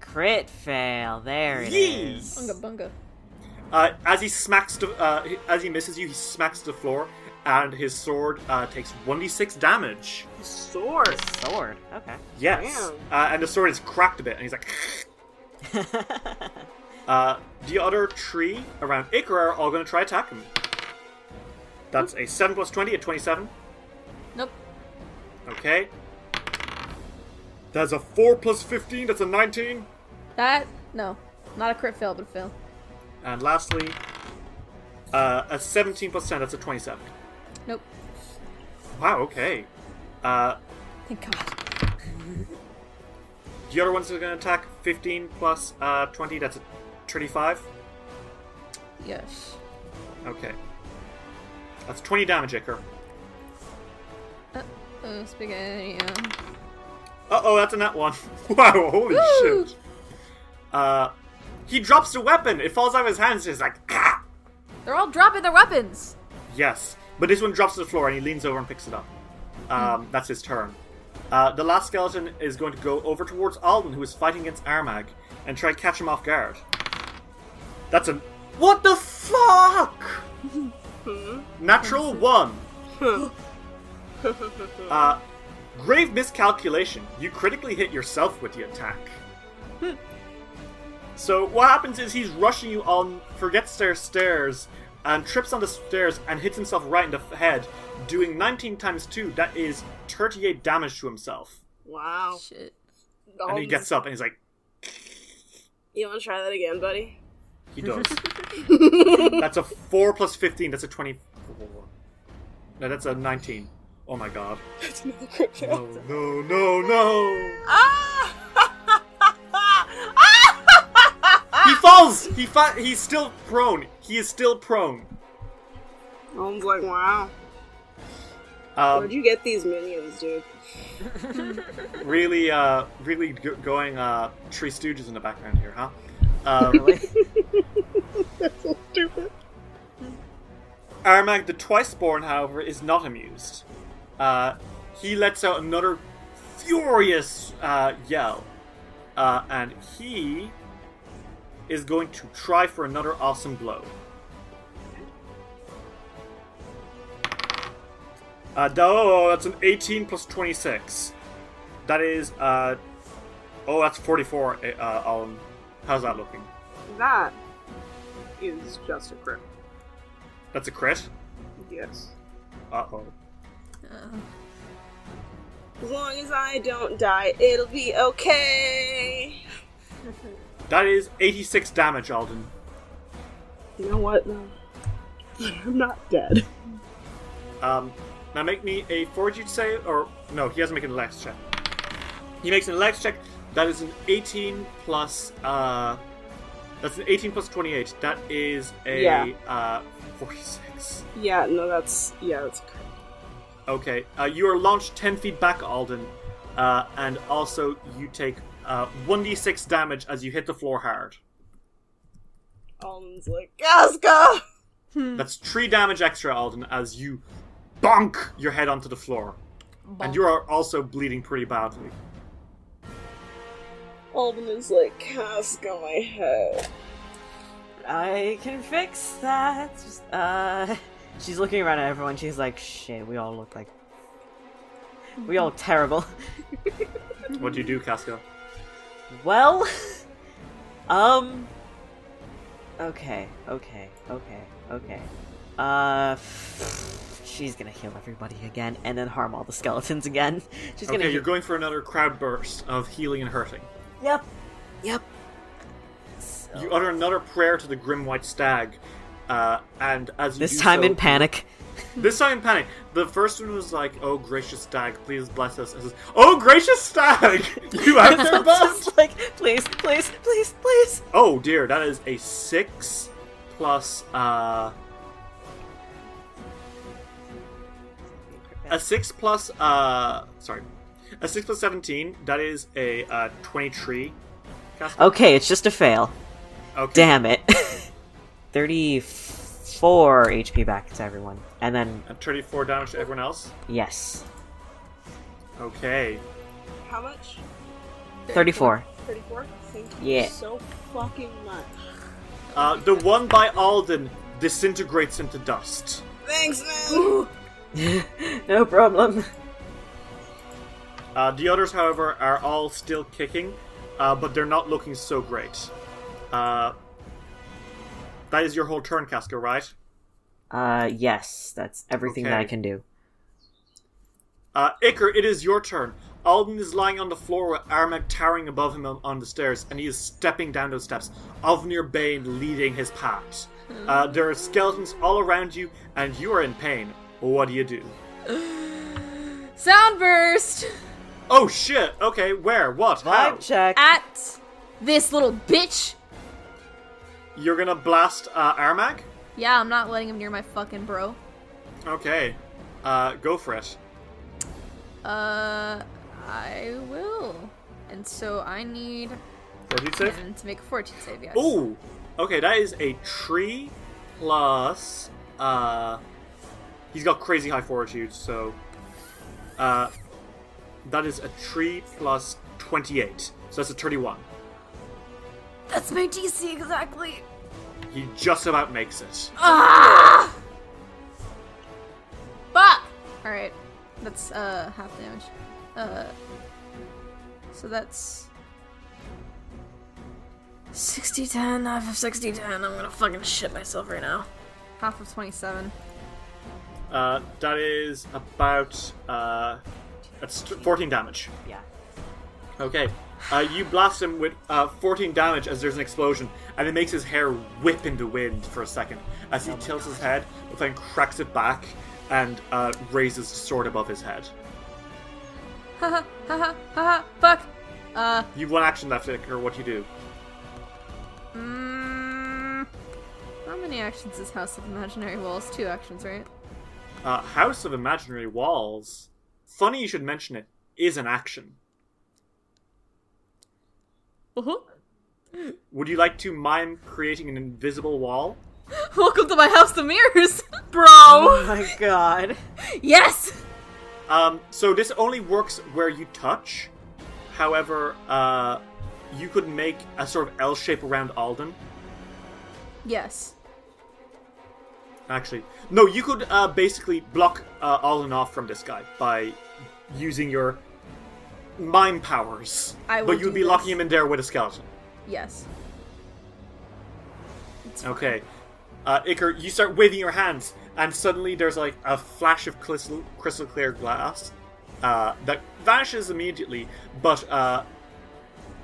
Crit fail. There it Yeez. is. Bunga bunga. Uh, as he smacks, the, uh, as he misses you, he smacks the floor, and his sword uh, takes one d six damage. His sword. His sword. Okay. Yes. Uh, and the sword is cracked a bit, and he's like. uh, the other three around Icar are all going to try attack him. That's a seven plus twenty, a twenty-seven. Nope. Okay. That's a four plus fifteen. That's a nineteen. That no, not a crit fail, but a fail. And lastly, uh, a seventeen plus ten. That's a twenty-seven. Nope. Wow. Okay. Uh, Thank God. The other ones are going to attack. Fifteen plus uh, twenty. That's a thirty-five. Yes. Okay. That's twenty damage, Icar. Uh oh, spaghetti. Uh oh, that's a nat one. Wow, holy Woo! shit. Uh, he drops the weapon. It falls out of his hands. He's like, ah! They're all dropping their weapons. Yes, but this one drops to the floor and he leans over and picks it up. Um, mm. That's his turn. Uh, the last skeleton is going to go over towards Alden, who is fighting against Armag, and try to catch him off guard. That's a... What the fuck? Natural one. uh... Grave miscalculation. You critically hit yourself with the attack. Hmm. So what happens is he's rushing you on, forgets their stairs, and trips on the stairs and hits himself right in the head, doing nineteen times two. That is thirty-eight damage to himself. Wow. Shit. And he gets up and he's like... You want to try that again, buddy? He does. That's a four plus fifteen. That's a twenty-four. No, that's a nineteen. Oh my god. That's another crit fail. No, no, no, no! He falls! He fa- He's still prone. He is still prone. Alden's like, wow. Um, Where'd you get these minions, dude? Really, uh, really g- going, uh, Three Stooges in the background here, huh? Uh, really? That's so stupid. Armag the Twiceborn, however, is not amused. Uh, he lets out another furious uh, yell. Uh, and he is going to try for another awesome blow. Uh, oh, that's an eighteen plus twenty-six. That is, uh, oh, that's forty-four. Uh, um, how's that looking? That is just a crit. That's a crit? Yes. Uh-oh. Uh. As long as I don't die, it'll be okay. That is eighty-six damage, Alden. You know what? No. I'm not dead. Um, now make me a fortitude save, or no, he has to make an Alex check. He makes an Alex check. That is an eighteen plus. Uh, that's an eighteen plus twenty-eight. That is a yeah. uh, forty-six. Yeah. No, that's yeah, that's. Crit. Okay, uh, you are launched ten feet back, Alden, uh, and also you take uh, one d six damage as you hit the floor hard. Alden's like, Gaska! Hmm. That's three damage extra, Alden, as you bonk your head onto the floor. Bonk. And you are also bleeding pretty badly. Alden is like, Gaska, my head. I can fix that. Just, uh... She's looking around at everyone, she's like, shit, we all look like... We all terrible. What do you do, Casca? Well... um... Okay, okay, okay, okay. Uh... She's gonna heal everybody again, and then harm all the skeletons again. She's okay, gonna he- you're going for another crowd burst of healing and hurting. Yep, yep. So... You utter another prayer to the Grim White Stag... Uh, and as you this do time so, in panic, This time, panic. The first one was like, "Oh gracious stag, please bless us." It says, "Oh gracious stag, you have their bus." Like, please, please, please, please. Oh dear, that is a six plus uh, a six plus uh, sorry, a six plus seventeen. That is a uh, twenty-three. Okay, it's just a fail. Okay. Damn it. thirty-four H P back to everyone. And then... And thirty-four damage to everyone else? Yes. Okay. How much? thirty-four. thirty-four? Thank you yeah. so fucking much. Uh, the one by Alden disintegrates into dust. Thanks, man! No problem. Uh, the others, however, are all still kicking, uh, but they're not looking so great. Uh... That is your whole turn, Casco, right? Uh, yes. That's everything okay. that I can do. Uh, Iker, it is your turn. Alden is lying on the floor with Armag towering above him on, on the stairs, and he is stepping down those steps, Ovnirbane leading his path. Uh, there are skeletons all around you, and you are in pain. What do you do? Sound burst! Oh, shit! Okay, where? What? How? Vibe check. At this little bitch! You're gonna blast uh, Armag? Yeah, I'm not letting him near my fucking bro. Okay. Uh, go for it. Uh, I will. And so I need... fourteen save? And to make a fourteen save, yes. Ooh! Okay, that is a tree plus... Uh... He's got crazy high fortitude, so... Uh... That is a tree plus twenty-eight. So that's a thirty-one. That's my D C exactly. He just about makes it. Ah! Fuck! Alright. That's uh half damage. Uh so that's sixty ten, half of sixty ten, I'm gonna fucking shit myself right now. Half of twenty-seven. Uh that is about uh that's fourteen damage. Yeah. Okay. Uh, you blast him with uh, fourteen damage as there's an explosion, and it makes his hair whip in the wind for a second as he oh tilts God. his head, but then cracks it back and uh, raises the sword above his head. Ha ha ha ha ha! Fuck! Uh, you have one action left, or what do you do? Mm, how many actions is House of Imaginary Walls? Two actions, right? Uh, House of Imaginary Walls. Funny you should mention it. Is an action. Uh-huh. Would you like to mime creating an invisible wall? Welcome to my house of mirrors, bro! Oh my god. Yes! Um, so this only works where you touch. However, uh, you could make a sort of L shape around Alden. Yes. Actually, no, you could uh, basically block uh, Alden off from this guy by using your... mime powers, I but you'd be this. locking him in there with a skeleton. Yes. Okay, uh, Iker, you start waving your hands, and suddenly there's like a flash of crystal, crystal clear glass uh, that vanishes immediately. But uh,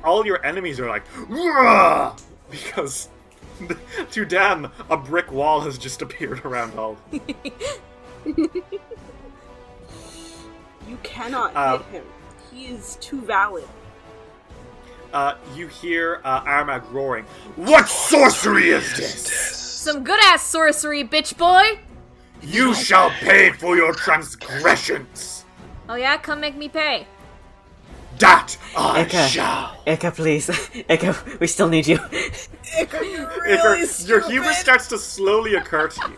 all your enemies are like, "Rah!" because to them a brick wall has just appeared around all. You cannot uh, hit him. He is too valid. Uh, you hear uh, Armag roaring. What sorcery is this? Some good-ass sorcery, bitch boy! You shall pay for your transgressions! Oh yeah? Come make me pay. That I Iker. shall! Iker, please. Iker, we still need you. Iker, you're really Iker, your humor starts to slowly occur to you.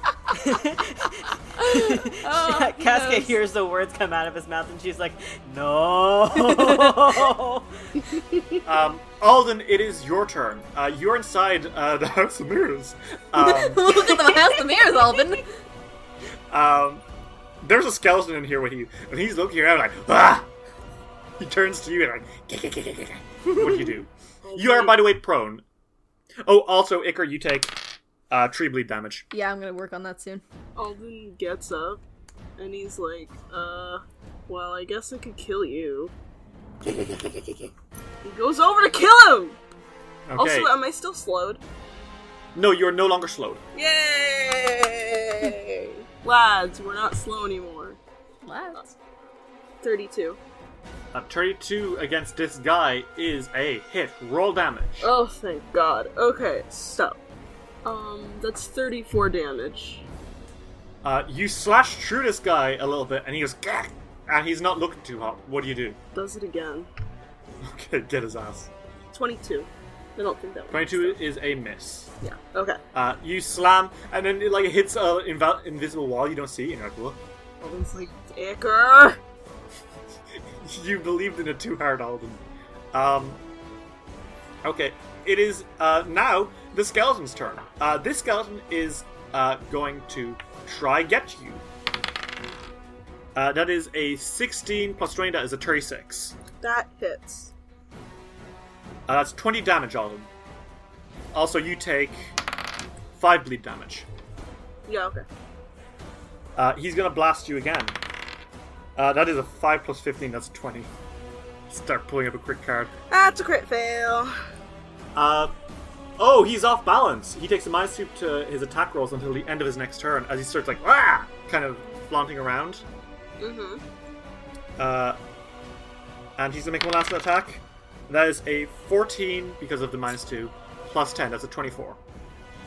oh, Casca knows. hears the words come out of his mouth and she's like, no! um, Alden, it is your turn. Uh, you're inside uh, the House of Mirrors. Um, Look at the House of Mirrors, Alden! Um, there's a skeleton in here with you, and he's looking around like, ah! He turns to you and like, what do you do? You are, by the way, prone. Oh, also, Iker, you take uh, tree bleed damage. Yeah, I'm gonna work on that soon. Alden gets up, and he's like, uh, well, I guess I could kill you. He goes over to kill him! Okay. Also, am I still slowed? No, you're no longer slowed. Yay! Lads, we're not slow anymore. Lads? thirty-two. A thirty-two against this guy is a hit. Roll damage. Oh, thank God. Okay, so. Um, that's thirty-four damage. Uh, you slash through this guy a little bit, and he goes, Gah! And he's not looking too hot. What do you do? Does it again. Okay, get his ass. twenty-two. I don't think that one twenty-two is, is a miss. Yeah, okay. Uh, you slam, and then it like hits an inv- invisible wall you don't see, and you're like, what? Alden's like, Anchor! You believed in it too hard, Alden. Um, okay, it is uh, now the skeleton's turn. Uh, this skeleton is uh, going to try get you. Uh, that is a sixteen plus twenty, that is a thirty-six. That hits. Uh, that's twenty damage on him. Also, you take five bleed damage. Yeah, okay. Uh, he's going to blast you again. Uh, that is a five plus fifteen, that's twenty. Start pulling up a quick card. That's a crit fail. Uh, oh, he's off balance. He takes a minus two to his attack rolls until the end of his next turn as he starts, like, ah, kind of flaunting around. Mm-hmm. Uh, and he's going to make one last attack. That is a fourteen because of the minus two, plus ten. That's a twenty-four.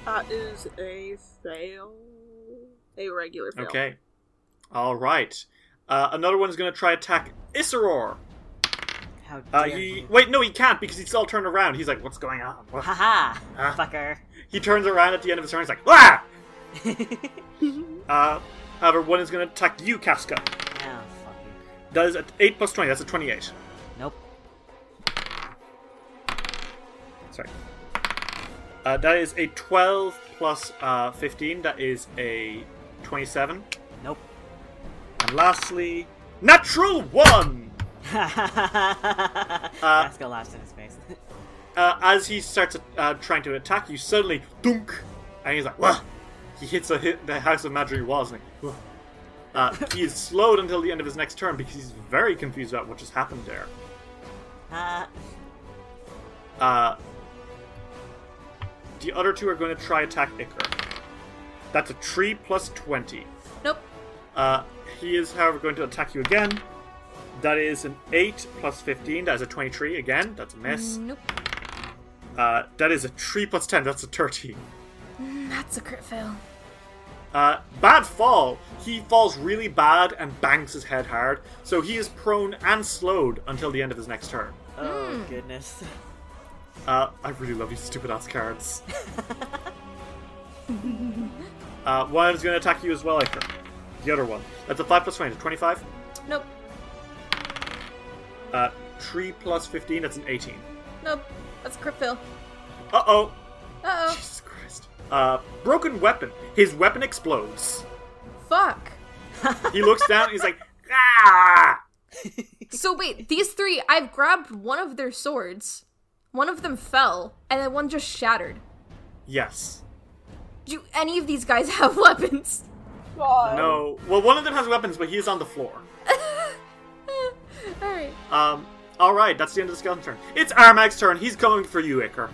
That is a fail. A regular fail. Okay. All right. Uh, another one's going to try attack Isseror. How dare uh, he, you. Wait, no, he can't because he's all turned around. He's like, what's going on? What? Haha, uh, fucker. He turns around at the end of his turn. He's like, ah! uh, however, one is going to attack you, Casca. Oh, fuck. That is an eight plus twenty. That's a twenty-eight. Nope. Sorry. Uh, that is a twelve plus uh, fifteen. That is a twenty-seven. Nope. And lastly, natural one! uh, That's gonna last in his face. uh, as he starts uh, trying to attack you, suddenly, dunk! And he's like, wah! He hits a hit the House of Madry walls and like, uh, he is slowed until the end of his next turn because he's very confused about what just happened there. Uh... Uh... The other two are going to try attack Icar. That's a three plus twenty. Nope. Uh, he is, however, going to attack you again. That is an eight plus fifteen. That is a twenty-three. Again, that's a miss. Nope. Uh, that is a three plus ten. That's a thirteen. That's a crit fail. Uh, bad fall. He falls really bad and bangs his head hard. So he is prone and slowed until the end of his next turn. Oh, mm. goodness. Uh, I really love these stupid-ass cards. uh, one is going to attack you as well, Icar. The other one. That's a five plus twenty. twenty-five? Nope. Uh, three plus fifteen. That's an eighteen. Nope. That's a crit fail. Uh-oh. Uh-oh. Jesus Christ. Uh, broken weapon. His weapon explodes. Fuck. He looks down and he's like, ah! So wait, these three, I've grabbed one of their swords. One of them fell, and then one just shattered. Yes. Do any of these guys have weapons? God. No. Well, one of them has weapons, but he is on the floor. Alright. Um, alright, that's the end of the skeleton turn. It's Armag's turn. He's coming for you, Icar.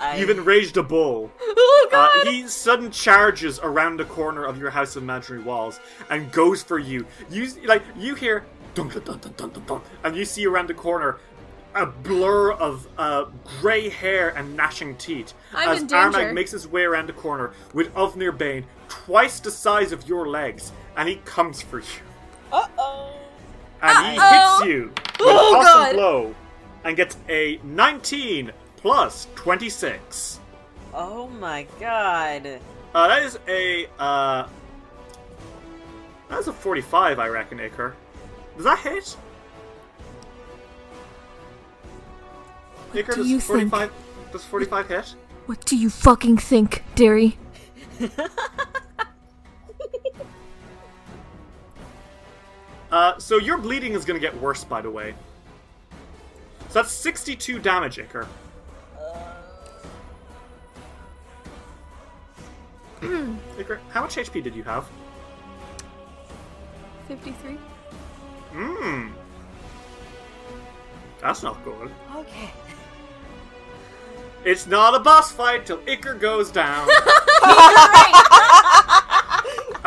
I... You've enraged a bull. Oh, God! Uh, he sudden charges around the corner of your House of Imaginary Walls and goes for you. You, like, you hear, dun, dun, dun, dun, dun, dun, dun, and you see around the corner a blur of uh, grey hair and gnashing teeth I'm as Armag makes his way around the corner with Ovnirbane twice the size of your legs, and he comes for you. Uh-oh. And Uh-oh. he hits you with oh, a toss God. and blow and gets a nineteen plus twenty-six. Oh my God. Uh, that is a, uh... That is a forty-five, I reckon, Icar. Does that hit? Icar, do does, forty-five, does forty-five hit? What do you fucking think, dearie? uh, so your bleeding is going to get worse, by the way. So that's sixty-two damage, Icar. Uh... Icar, how much H P did you have? fifty-three. Mmm. That's not good. Okay. It's not a boss fight till Icar goes down. You're right.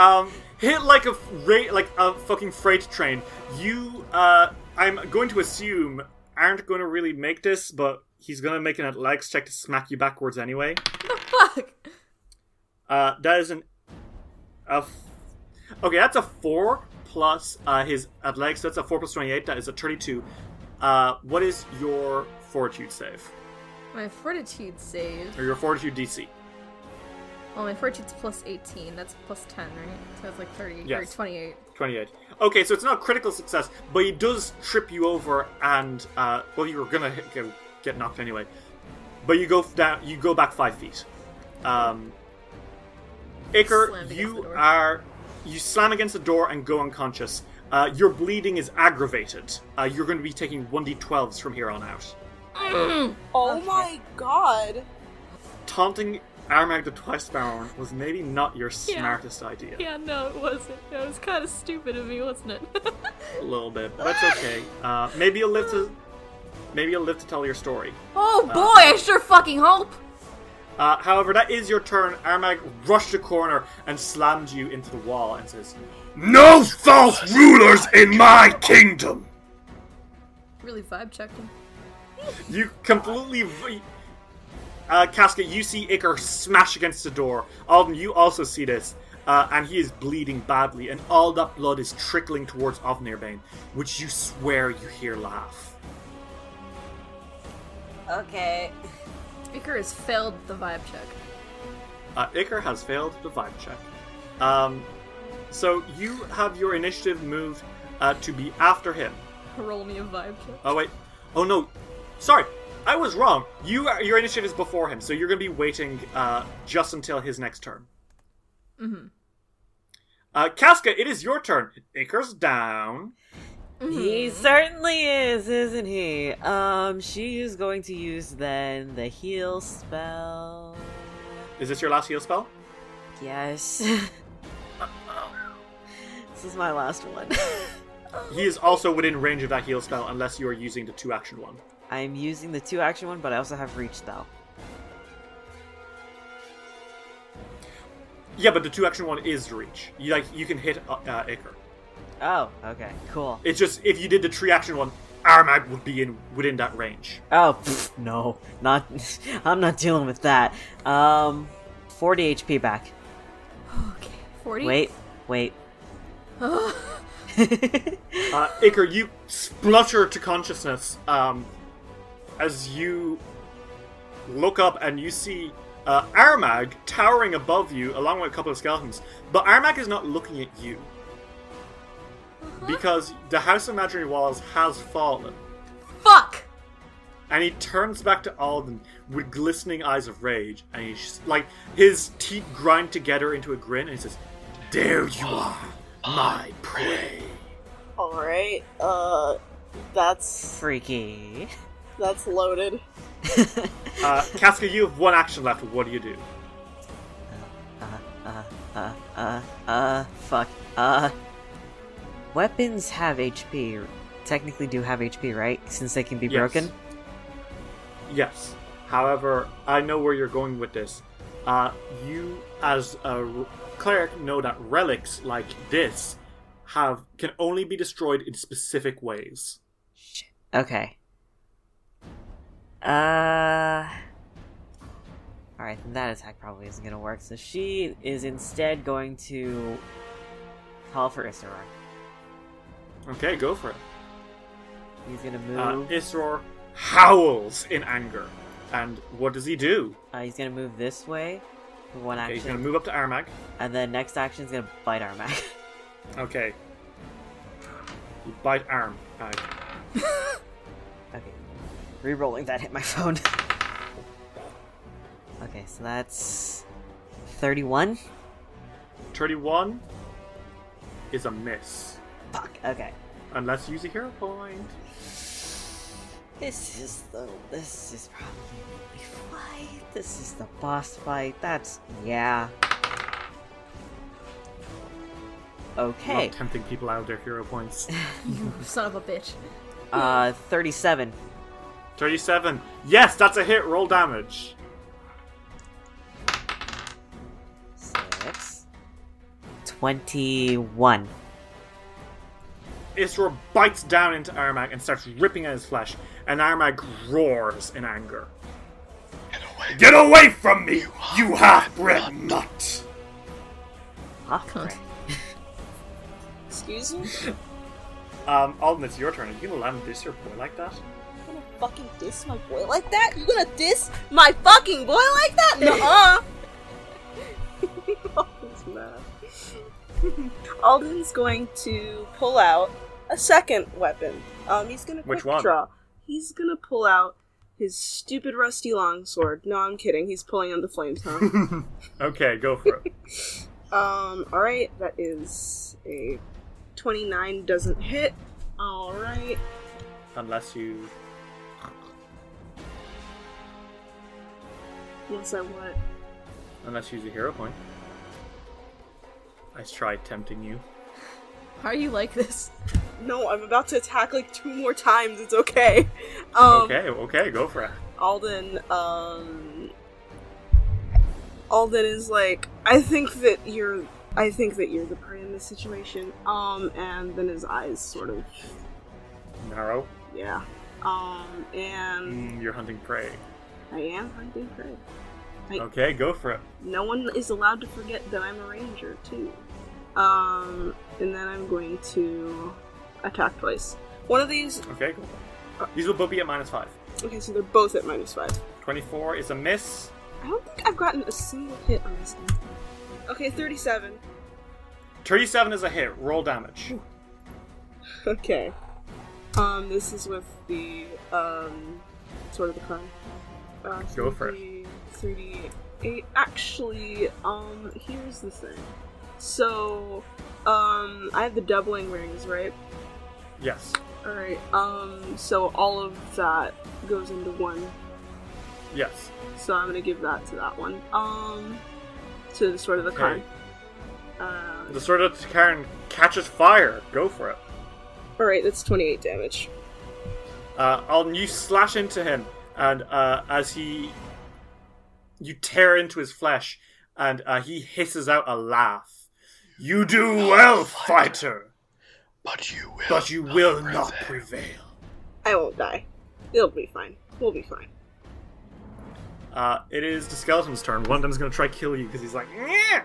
Um, hit like a freight, like a fucking freight train. You, uh, I'm going to assume aren't going to really make this, but he's going to make an athletics check to smack you backwards anyway. What the fuck? Uh, that is an... A f- okay, that's a four plus uh, his athletics. That's a four plus twenty-eight. That is a thirty-two. Uh, what is your fortitude save? My fortitude save? Or your fortitude D C. Well, my fortitude's plus eighteen. That's plus ten, right? So it's like thirty, yes. Or twenty-eight. twenty-eight. Okay, so it's not a critical success, but he does trip you over and... Uh, well, you were going to get knocked anyway. But you go down. You go back five feet. Um... Iker, you are... You slam against the door and go unconscious. Uh, your bleeding is aggravated. Uh, you're going to be taking one d twelves from here on out. Mm. Oh okay. My god. Taunting Armag the Twicebound was maybe not your yeah. smartest idea. Yeah, no, it wasn't. That was kind of stupid of me, wasn't it? A little bit, but that's okay. Uh, maybe you'll live to... Maybe you'll live to tell your story. Oh uh, boy, I sure fucking hope! Uh, however, that is your turn. Armag rushed the corner and slammed you into the wall and says, "No false rulers in my kingdom!" Really vibe checked him. You completely... Vi- uh, Casca, you see Iker smash against the door. Alden, you also see this. Uh, and he is bleeding badly, and all that blood is trickling towards Ovnirbane, which you swear you hear laugh. Okay... Iker has failed the vibe check. Uh, Iker has failed the vibe check. Um, so you have your initiative moved uh, to be after him. Roll me a vibe check. Oh, wait. Oh, no. Sorry. I was wrong. You are, your initiative is before him, so you're going to be waiting uh, just until his next turn. Mm-hmm. Uh, Casca, it is your turn. Iker's down. Mm-hmm. He certainly is, isn't he? Um, she is going to use, then, the heal spell. Is this your last heal spell? Yes. This is my last one. He is also within range of that heal spell, unless you are using the two-action one. I am using the two-action one, but I also have reach spell. Yeah, but the two-action one is reach. You, like, you can hit uh, uh, Iker. Oh, okay, cool. It's just, if you did the three-action one, Armag would be in within that range. Oh, pff, no. Not. I'm not dealing with that. Um, forty H P back. Okay, forty? Wait, wait. uh, Iker, you splutter to consciousness um, as you look up and you see uh, Armag towering above you, along with a couple of skeletons. But Armag is not looking at you. Because the House of Imaginary Walls has fallen. Fuck! And he turns back to Alden with glistening eyes of rage, and he's like, his teeth grind together into a grin, and he says, "There you are, my prey." Alright, uh, that's... freaky. That's loaded. uh, Casca, you have one action left. What do you do? Uh, uh, uh, uh, uh, fuck, uh... Weapons have H P, technically do have H P, right? Since they can be yes. broken? Yes. However, I know where you're going with this. Uh, you, as a cleric, know that relics like this have can only be destroyed in specific ways. Shit. Okay. Uh... Alright, then that attack probably isn't going to work. So she is instead going to call for Isseror. Okay, go for it. He's gonna move. Uh, Isror howls in anger. And what does he do? Uh, he's gonna move this way for one okay, action. He's gonna move up to Armag. And then next action is gonna bite Armag. Okay. You bite Armag. Okay. Rerolling that hit my phone. Okay, so that's thirty-one. thirty-one is a miss. Fuck, okay. Unless you use a hero point. This is the... This is probably the fight. This is the boss fight. That's... Yeah. Okay. I love tempting people out of their hero points. You son of a bitch. Uh, thirty-seven. thirty-seven. Yes, that's a hit. Roll damage. Six. twenty-one. Isra bites down into Armag and starts ripping at his flesh, and Armag roars in anger. Get away, Get away from me, you, you half-bred nut! Half-bred? Excuse me? Um, Alden, it's your turn. Are you gonna let him diss your boy like that? You gonna fucking diss my boy like that? You gonna diss my fucking boy like that? Nuh-uh! Alden's mad. Alden's going to pull out a second weapon. Um, he's gonna quick Which one? draw. He's gonna pull out his stupid rusty longsword. No, I'm kidding. He's pulling on the flames, huh? Okay, go for it. um, alright, that is a... twenty-nine doesn't hit. Alright. Unless you... Unless I what? Unless you use a hero point. I tried tempting you. How are you like this? No, I'm about to attack like two more times. It's okay. Um, okay, okay, go for it. Alden, um... Alden is like, I think that you're... I think that you're the prey in this situation. Um, and then his eyes sort of... narrow? Yeah. Um, and... Mm, you're hunting prey. I am hunting prey. I... Okay, go for it. No one is allowed to forget that I'm a ranger, too. Um, and then I'm going to attack twice. One of these... Okay, cool. Uh, these will both be at minus five. Okay, so they're both at minus five. twenty-four is a miss. I don't think I've gotten a single hit on this one. Okay, thirty-seven. thirty-seven is a hit. Roll damage. Okay. Um, this is with the, um, Sword of the Crown. Uh, Go for it. three d eight. Actually, um, here's the thing. So, um, I have the doubling rings, right? Yes. Alright, um, so all of that goes into one. Yes. So I'm gonna give that to that one. Um... To the Sword of the Cairn. Okay. Uh, the Sword of the Cairn catches fire. Go for it. Alright, that's twenty-eight damage. Uh, Alden, you slash into him, and uh, as he... You tear into his flesh, and uh, he hisses out a laugh. You do not well, fighter! But you will, but you not, will prevail. not prevail. I won't die. It'll be fine. We'll be fine. Uh, it is the skeleton's turn. One of them is going to try to kill you because he's like, nyeh!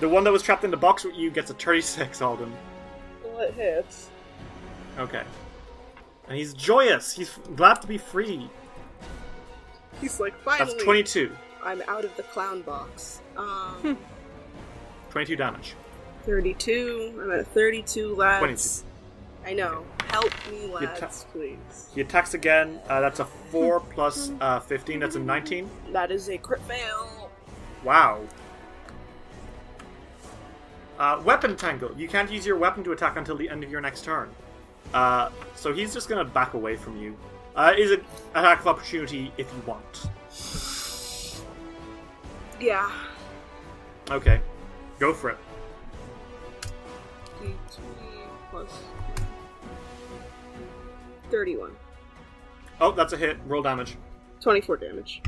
The one that was trapped in the box with you gets a thirty-six, Alden. Well, it hits. Okay. And he's joyous. He's glad to be free. He's like, finally. That's twenty-two. I'm out of the clown box. Um, twenty-two damage. thirty-two. I'm at thirty-two, lads. twenty-two. I know. Okay. Help me, lads, he atta- please. He attacks again. Uh, that's a four plus uh, fifteen. That's a nineteen. That is a crit fail. Wow. Uh, weapon tangle. You can't use your weapon to attack until the end of your next turn. Uh, so he's just going to back away from you. Uh, is an attack of opportunity if you want. Yeah. Okay. Go for it. D twenty plus... thirty-one. Oh, that's a hit. Roll damage. twenty-four damage.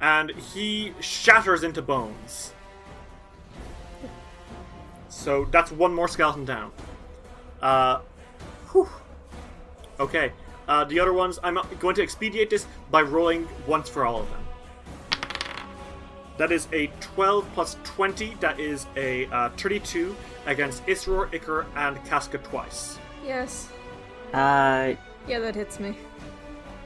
And he shatters into bones. So that's one more skeleton down. Uh, whew. Okay. Uh, the other ones, I'm going to expedite this by rolling once for all of them. That is a twelve plus twenty. That is a uh, thirty-two against Isror, Iker, and Casca twice. Yes. Uh... Yeah, that hits me.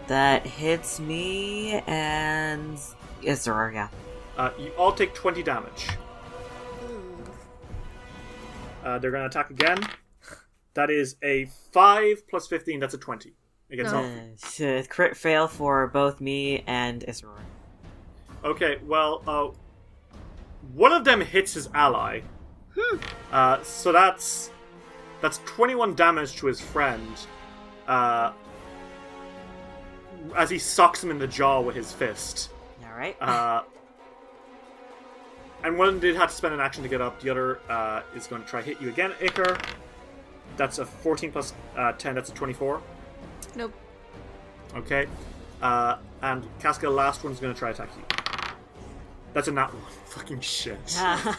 That hits me, and... Yes, sir, yeah. Uh, you all take twenty damage. Uh, they're going to attack again. That is a five plus fifteen, that's a twenty. Against all uh, crit fail for both me and Isror. Okay, well, uh, one of them hits his ally. Hmm. Uh, so that's... That's twenty-one damage to his friend. Uh, as he socks him in the jaw with his fist. Alright. Uh, and one did have to spend an action to get up. The other uh, is going to try hit you again, Iker. That's a fourteen plus uh, ten. That's a twenty-four. Nope. Okay. Uh, and Casca, last one's going to try attack you. That's a nat one. Fucking shit. uh,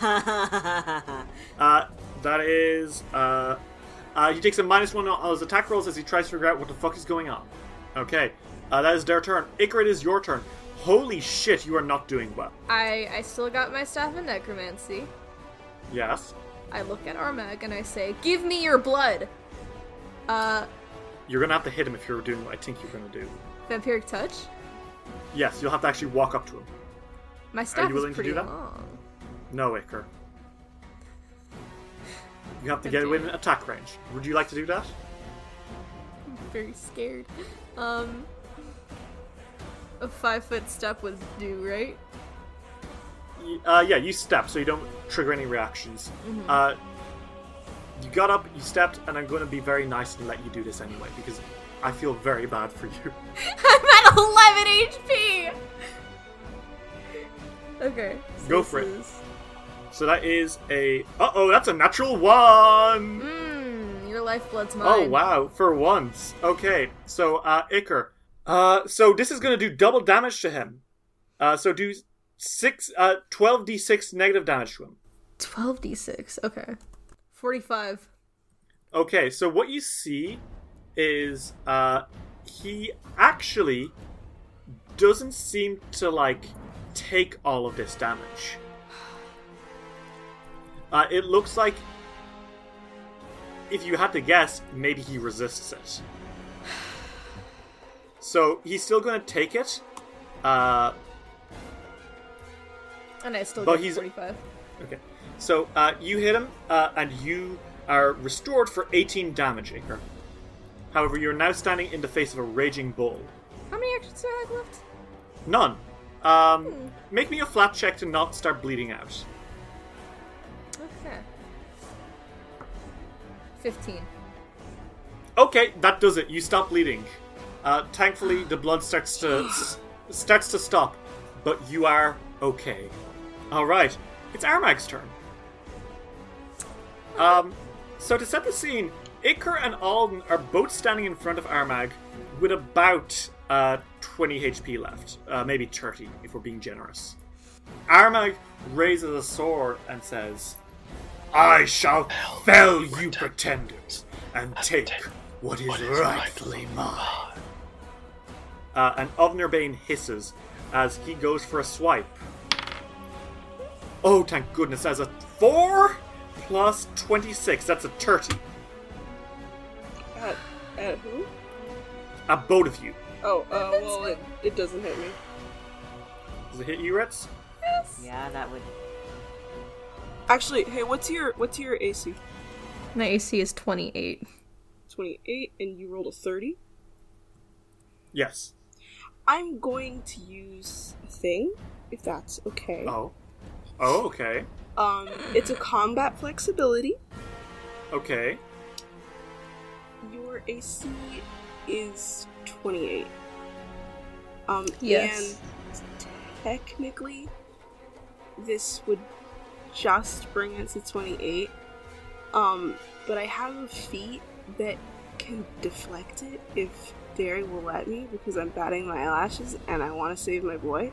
that is... Uh, uh, he takes a minus one on his attack rolls as he tries to figure out what the fuck is going on. Okay. Uh, that is their turn. Icar, it is your turn. Holy shit, you are not doing well. I, I still got my staff in necromancy. Yes. I look at Armag and I say, give me your blood! Uh... You're gonna have to hit him if you're doing what I think you're gonna do. Vampiric touch? Yes, you'll have to actually walk up to him. My staff is pretty long. No, Icar. You have to get within attack range. Would you like to do that? I'm very scared. Um, a five foot step was due, right? Uh, yeah, you step, so you don't trigger any reactions. Mm-hmm. Uh, you got up, you stepped, and I'm going to be very nice and let you do this anyway, because I feel very bad for you. I'm at eleven H P! Okay. So go for it. Is... So that is a... Uh-oh, that's a natural one! Mmm, your lifeblood's mine. Oh, wow, for once. Okay, so, uh, Icar. Uh, so this is going to do double damage to him. Uh, so do six, uh, twelve d six negative damage to him. twelve d six, okay. forty-five. Okay, so what you see is, uh, he actually doesn't seem to, like... take all of this damage. Uh, it looks like, if you had to guess, maybe he resists it. So he's still going to take it. Uh, and I still get forty-five. Okay. So uh, you hit him, uh, and you are restored for eighteen damage, Icar. However, you're now standing in the face of a raging bull. How many actions do I have left? None. Um, hmm. Make me a flat check to not start bleeding out. Okay. fifteen. Okay, that does it. You stop bleeding. Uh, thankfully, the blood starts to s- starts to stop, but you are okay. All right, it's Armag's turn. Um, so to set the scene, Icar and Alden are both standing in front of Armag with about. Uh, twenty H P left. Uh, maybe thirty, if we're being generous. Armag raises a sword and says, I shall fell you pretenders and take what is rightfully mine. Uh, and Ovnirbane hisses as he goes for a swipe. Oh, thank goodness. That's a four plus twenty-six. That's a thirty. At, at who? At both of you. Oh, uh, well, it, it doesn't hit me. Does it hit you, Ritz? Yes. Yeah, that would. Actually, hey, what's your what's your A C? My A C is twenty-eight. twenty-eight, and you rolled a thirty? Yes. I'm going to use a thing, if that's okay. Oh. Oh, okay. Um, it's a combat flexibility. Okay. Your A C is... twenty-eight. Um, yes. And technically, this would just bring it to twenty-eight. Um, but I have a feat that can deflect it if Derry will let me, because I'm batting my eyelashes and I want to save my boy.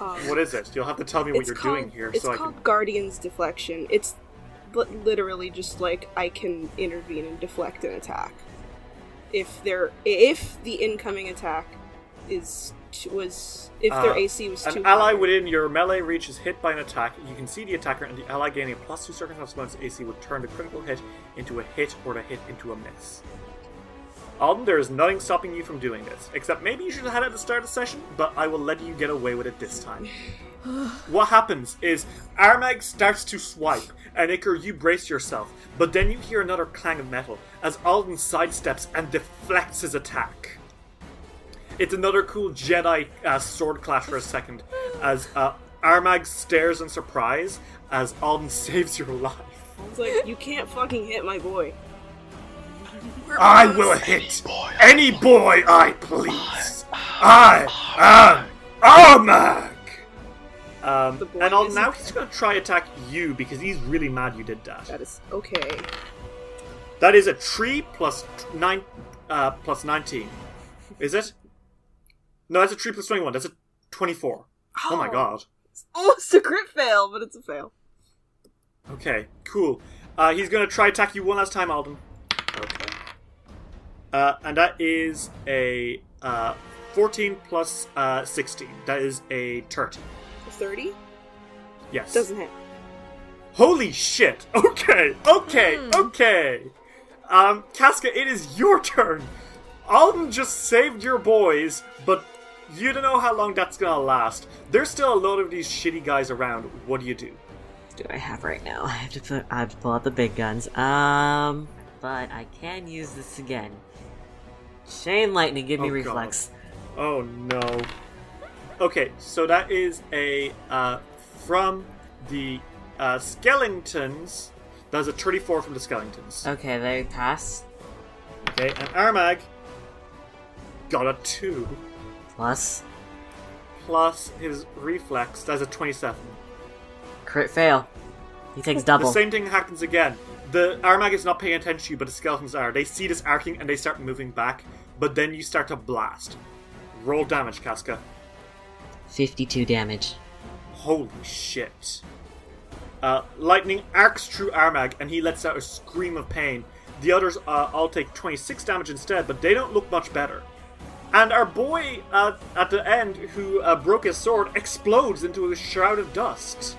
Um, what is it? You'll have to tell me what you're called, doing here. It's so called I can... Guardian's Deflection. It's literally just like I can intervene and deflect an attack. If their if the incoming attack is was if their uh, A C was too an ally high. Within your melee reach is hit by an attack, you can see the attacker and the ally gaining a plus two circumstance bonus A C would turn the critical hit into a hit or the hit into a miss. Alden, there is nothing stopping you from doing this, except maybe you should have had it at the start of the session, but I will let you get away with it this time. What happens is Armag starts to swipe, and Icar, you brace yourself, but then you hear another clang of metal as Alden sidesteps and deflects his attack. It's another cool Jedi uh, sword clash for a second, as uh, Armag stares in surprise as Alden saves your life. I was like, you can't fucking hit my boy. I will hit any boy I please. I am Armag! Um, and I'll, now he's going to try attack you because he's really mad you did that. That is okay. That is a three plus nine, uh, plus nineteen. Is it? No, that's a three plus twenty-one. That's a twenty-four. Oh, oh my god. It's almost a crit fail, but it's a fail. Okay, cool. Uh, he's going to try attack you one last time, Alden. Okay. Uh, and that is a uh, fourteen plus uh, sixteen. That is a thirty. A thirty? Yes. Doesn't hit. Holy shit! Okay, okay, mm. okay! Um, Casca, it is your turn! Alden just saved your boys, but you don't know how long that's gonna last. There's still a load of these shitty guys around. What do you do? What do I have right now? I have to put, I have to pull out the big guns. Um, but I can use this again. Chain Lightning, give me oh, reflex. God. Oh no. Okay, so that is a, uh, from the... Uh, Skellingtons. That was a thirty-four from the Skellingtons. Okay, they pass. Okay, and Armag got a two. Plus? Plus his reflex. That's a twenty-seven. Crit fail. He takes double. The same thing happens again. The Armag is not paying attention to you, but the Skeletons are. They see this arcing and they start moving back, but then you start to blast. Roll damage, Casca. fifty-two damage. Holy shit. Uh, lightning arcs through Armag, and he lets out a scream of pain. The others uh, all take twenty-six damage instead, but they don't look much better. And our boy uh, at the end, who uh, broke his sword, explodes into a shroud of dust.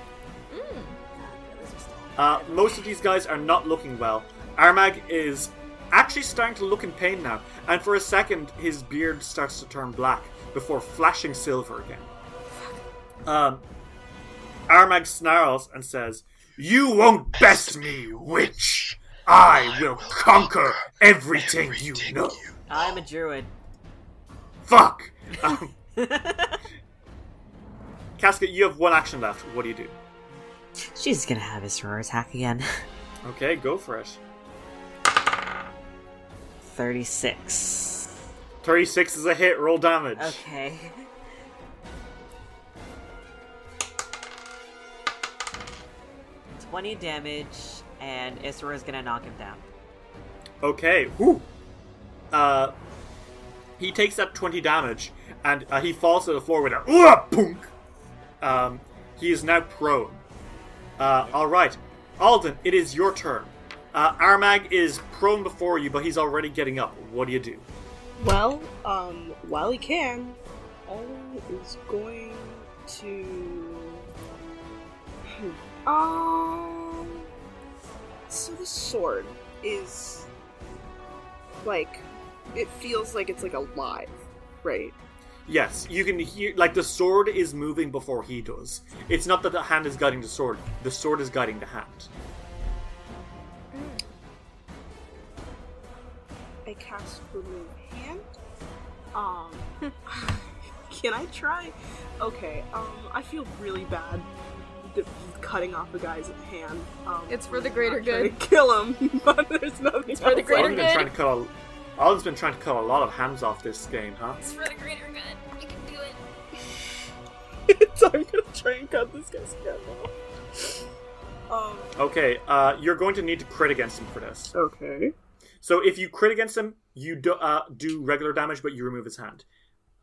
Uh, most of these guys are not looking well. Armag is actually starting to look in pain now, and for a second, his beard starts to turn black before flashing silver again. Um... Armag snarls and says, "You won't best me, witch! I will conquer everything, everything you know! I'm a druid." Fuck! Um, Casca, you have one action left. What do you do? She's gonna have his roar attack again. Okay, go for it. thirty-six. thirty-six is a hit. Roll damage. Okay. twenty damage, and Isra is gonna knock him down. Okay, whoo! Uh, he takes that twenty damage, and uh, he falls to the floor with a Uah! Punk! Um, he is now prone. Uh, alright. Alden, it is your turn. Uh, Armag is prone before you, but he's already getting up. What do you do? Well, um, while he can, Alden is going to... Hmm. Um, so the sword is, like, it feels like it's, like, alive, right? Yes, you can hear, like, the sword is moving before he does. It's not that the hand is guiding the sword, the sword is guiding the hand. Mm. I cast remove hand? Um, can I try? Okay, um, I feel really bad. Cutting off a guy's hand. Um, it's for the greater good. To kill him, but there's nothing. It's for the greater good. Been trying to cut a, Alden's been trying to cut a lot of hands off this game, huh? It's for the greater good. We can do it. So I'm gonna try and cut this guy's hand off. Um, okay, uh, you're going to need to crit against him for this. Okay. So if you crit against him, you do, uh, do regular damage, but you remove his hand.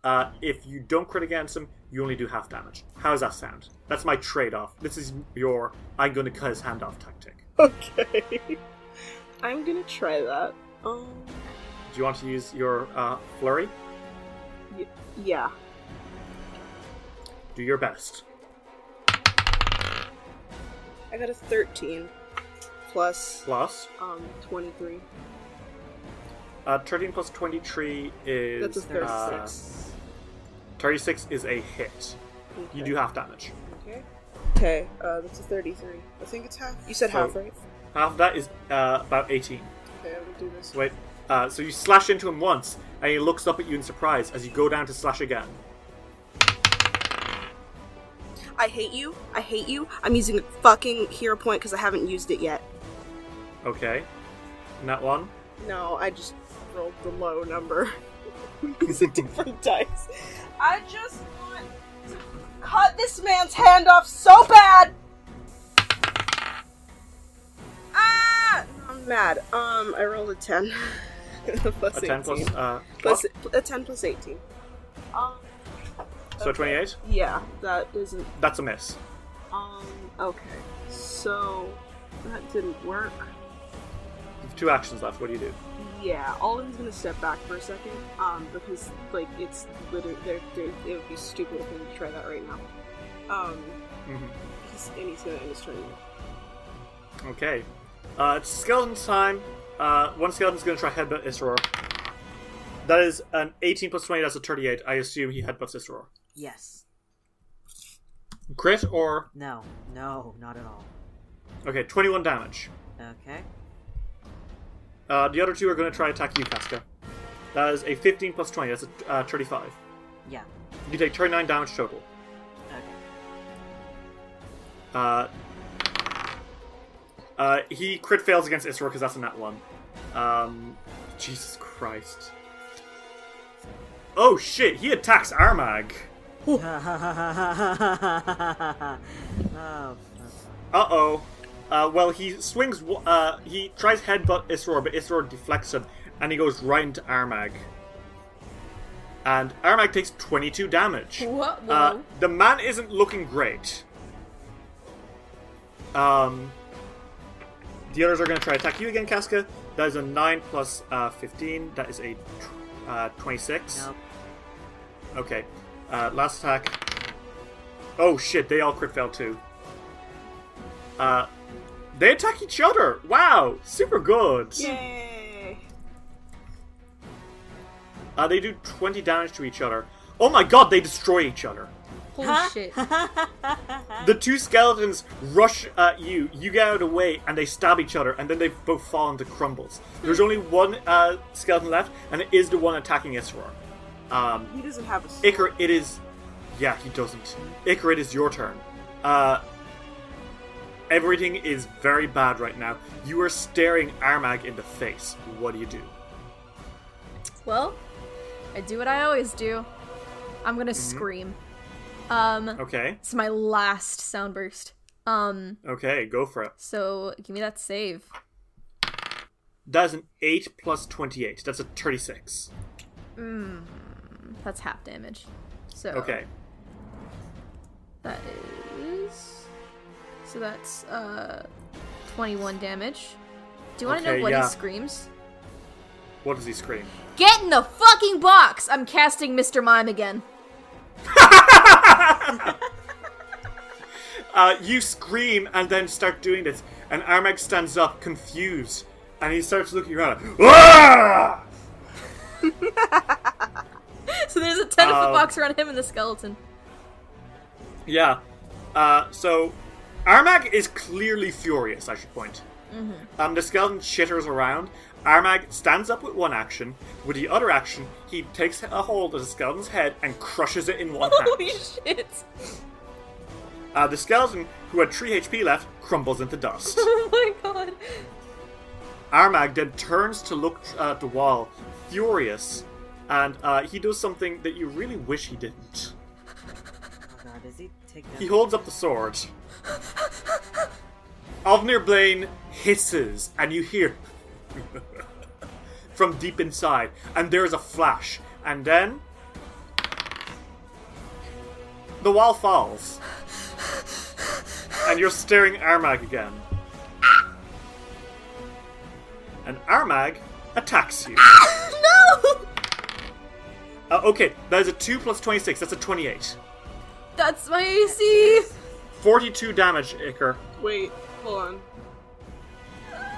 Uh, if you don't crit against him, you only do half damage. How does that sound? That's my trade-off. This is your I'm going to cut his hand off tactic. Okay. I'm going to try that. Um... Do you want to use your uh, flurry? Y- yeah. Do your best. I got a thirteen. Plus... Plus? Um, twenty-three. Uh, thirteen plus twenty-three is... That's a thirty-six. Uh, thirty-six is a hit. Okay. You do half damage. Okay. Okay, uh, that's a thirty-three. I think it's half. You said so half, right? Half of that is uh, about eighteen. Okay, I will do this. Wait, uh, so you slash into him once, and he looks up at you in surprise as you go down to slash again. I hate you. I hate you. I'm using a fucking hero point because I haven't used it yet. Okay. And that one? No, I just rolled the low number. It's a different dice. I just want to cut this man's hand off so bad! Ah! I'm mad. Um, I rolled a ten. plus a ten eighteen. Plus, uh, plus, a ten plus eighteen. Um, So okay. twenty-eight? Yeah, that isn't... That's a miss. Um, okay. So, that didn't work. You have two actions left. What do you do? Yeah, Olin's gonna step back for a second, um, because, like, it's literally... They're, they're, it would be stupid if we try that right now. Um, mm-hmm. he's, and he's gonna end his turn. Okay. Uh, it's skeleton's time. Uh, one skeleton's gonna try headbutt Isror. That is an eighteen plus twenty, that's a thirty-eight. I assume he headbutts Isror. Yes. Crit or? No, no, not at all. Okay, twenty-one damage. Okay. Uh, the other two are going to try to attack you, Casca. That is a fifteen plus twenty, that's a uh, thirty-five. Yeah. You take thirty-nine damage total. Okay. Uh, uh, he crit fails against Isror because that's a nat one. Um, Jesus Christ. Oh shit, he attacks Armag. oh, Uh-oh. Uh, well, he swings, uh, he tries headbutt Isror, but Isror deflects him, and he goes right into Armag. And Armag takes twenty-two damage. What? Uh, the man isn't looking great. Um, the others are going to try to attack you again, Casca. That is a nine plus uh, fifteen. That is a... Uh, twenty-six. Nope. Okay. Uh, last attack. Oh shit, they all crit fail too. Uh, they attack each other! Wow! Super good! Yay! Uh, they do twenty damage to each other. Oh my god, they destroy each other! Holy huh? shit. The two skeletons rush at you, you get out of the way, and they stab each other, and then they both fall into crumbles. There's only one uh, skeleton left, and it is the one attacking Isror. Um, he doesn't have a sword. Icar, it is... Yeah, he doesn't. Icar, it is your turn. Uh, everything is very bad right now. You are staring Armag in the face. What do you do? Well, I do what I always do. I'm gonna mm-hmm. scream. Um, okay. It's my last sound burst. Um, okay, go for it. So, give me that save. That is an eight plus twenty-eight. That's a thirty-six. Mm, that's half damage. So, okay. That is... So that's, uh, twenty-one damage. Do you want to okay, know what yeah. he screams? What does he scream? Get in the fucking box! I'm casting Mister Mime again. uh, you scream and then start doing this, and Armag stands up confused, and he starts looking around. So there's a ten uh, foot box around him and the skeleton. Yeah. Uh, so Armag is clearly furious. I should point. Mm-hmm. Um, the skeleton chitters around. Armag stands up with one action. With the other action, he takes a hold of the skeleton's head and crushes it in one hand. Holy shit! Uh, the skeleton, who had three H P left, crumbles into dust. Oh my god. Armag then turns to look uh, at the wall, furious, and uh, he does something that you really wish he didn't. Oh god, does he take that? He holds up the sword. Ovnirbane hisses, and you hear... from deep inside, and there is a flash, and then the wall falls, and you're staring Armag again, and Armag attacks you. No. Uh, okay, that is a two plus twenty-six. That's a twenty-eight. That's my A C. Forty-two damage, Icar. Wait, hold on.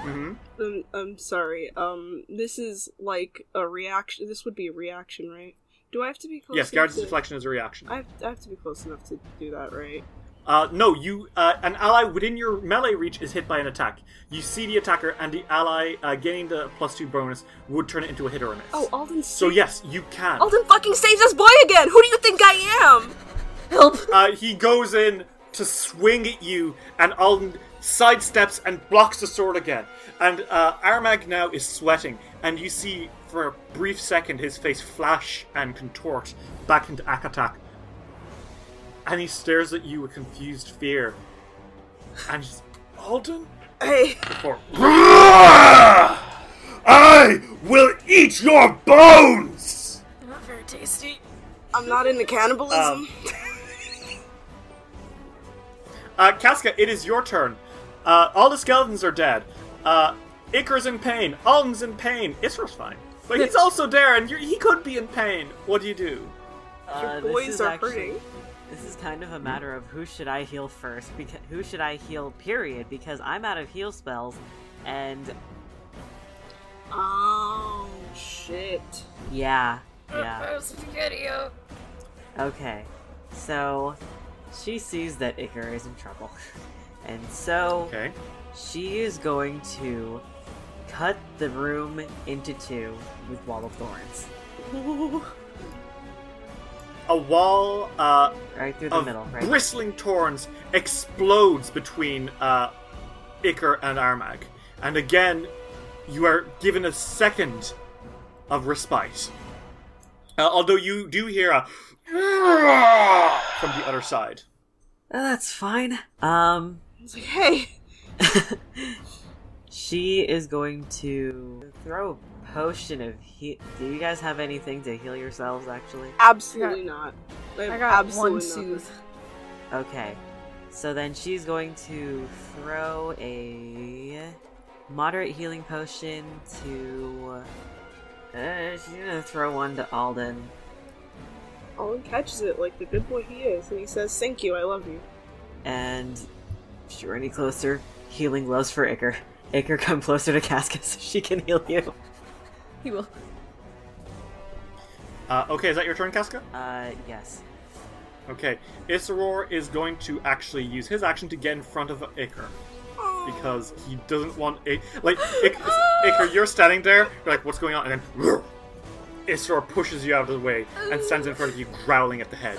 Mm-hmm. I'm, I'm sorry. Um, this is like a reaction. This would be a reaction, right? Do I have to be close? Yes, Guard's Deflection is a reaction. I have, I have to be close enough to do that, right? Uh, no, you. Uh, an ally within your melee reach is hit by an attack. You see the attacker, and the ally uh, gaining the plus two bonus would turn it into a hit or a miss. Oh, Alden. So yes, you can. Alden fucking saves this boy again. Who do you think I am? Help! Uh, he goes in to swing at you, and Alden sidesteps and blocks the sword again. And uh, Armag now is sweating, and you see for a brief second his face flash and contort back into Akatak. And he stares at you with confused fear. And he's, Alden? Hey! Before, I will eat your bones! Not very tasty. I'm not into cannibalism. Um, uh, Casca, it is your turn. Uh, all the skeletons are dead. Uh, Icar's in pain. Alden's in pain. Israel's fine. But he's also there, and you're, he could be in pain. What do you do? Uh, your boys are actually, hurting. This is kind of a matter of who should I heal first, because who should I heal, period, because I'm out of heal spells, and... Oh, shit. Yeah, yeah. Okay, so she sees that Icar is in trouble, and so okay. she is going to cut the room into two with Wall of Thorns. Ooh. A wall uh, right through the of middle, right bristling there. Thorns explodes between uh, Icar and Armag. And again, you are given a second of respite. Uh, although you do hear a from the other side. Oh, that's fine. Um, it's like, hey. She is going to throw a potion of heal. Do you guys have anything to heal yourselves, actually? Absolutely I got, not. I, I got one soothe. Okay. So then she's going to throw a moderate healing potion to... Uh, she's going to throw one to Alden. Alden catches it like the good boy he is, and he says, thank you, I love you. And if you were any closer, healing gloves for Icar. Icar, come closer to Casca so she can heal you. He will. Uh, okay, is that your turn, Casca? Uh, yes. Okay, Isseror is going to actually use his action to get in front of Icar. Oh. Because he doesn't want it. Like, Icar, Icar, you're standing there, you're like, what's going on? And then Isseror pushes you out of the way and stands in front of you, growling at the hedge.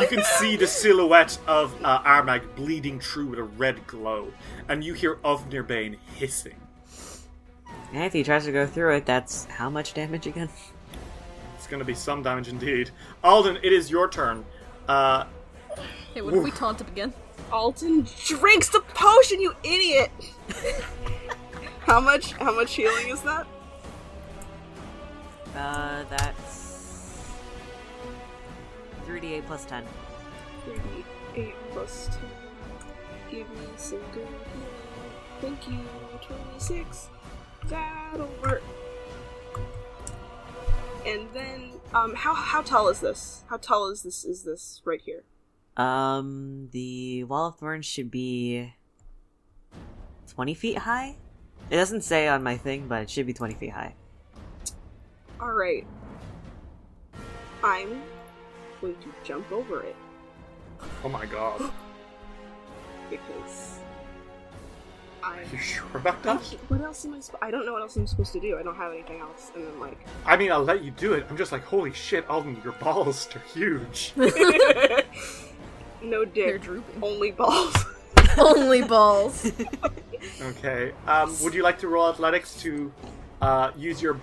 You can see the silhouette of uh, Armag bleeding through with a red glow, and you hear Ovnirbane hissing. And if he tries to go through it, that's how much damage again? It's going to be some damage indeed. Alden, it is your turn. Uh, hey, what if we taunt him again? Alden drinks the potion, you idiot! How much? How much healing is that? Uh, that's... three d eight plus ten. three d eight plus ten. Give me some good healing. Thank you. twenty-six. That'll work. And then, um, how how tall is this? How tall is this? Is this right here? Um, the Wall of Thorns should be twenty feet high. It doesn't say on my thing, but it should be twenty feet high. All right. I'm going to jump over it. Oh my god. Because I... Are you sure about that? What else am I supposed... I don't know what else I'm supposed to do. I don't have anything else. And then like... I mean, I'll let you do it. I'm just like, holy shit, Alden, your balls are huge. No dick. They're drooping. Only balls. Only balls. Okay. Um, would you like to roll athletics to uh, use your...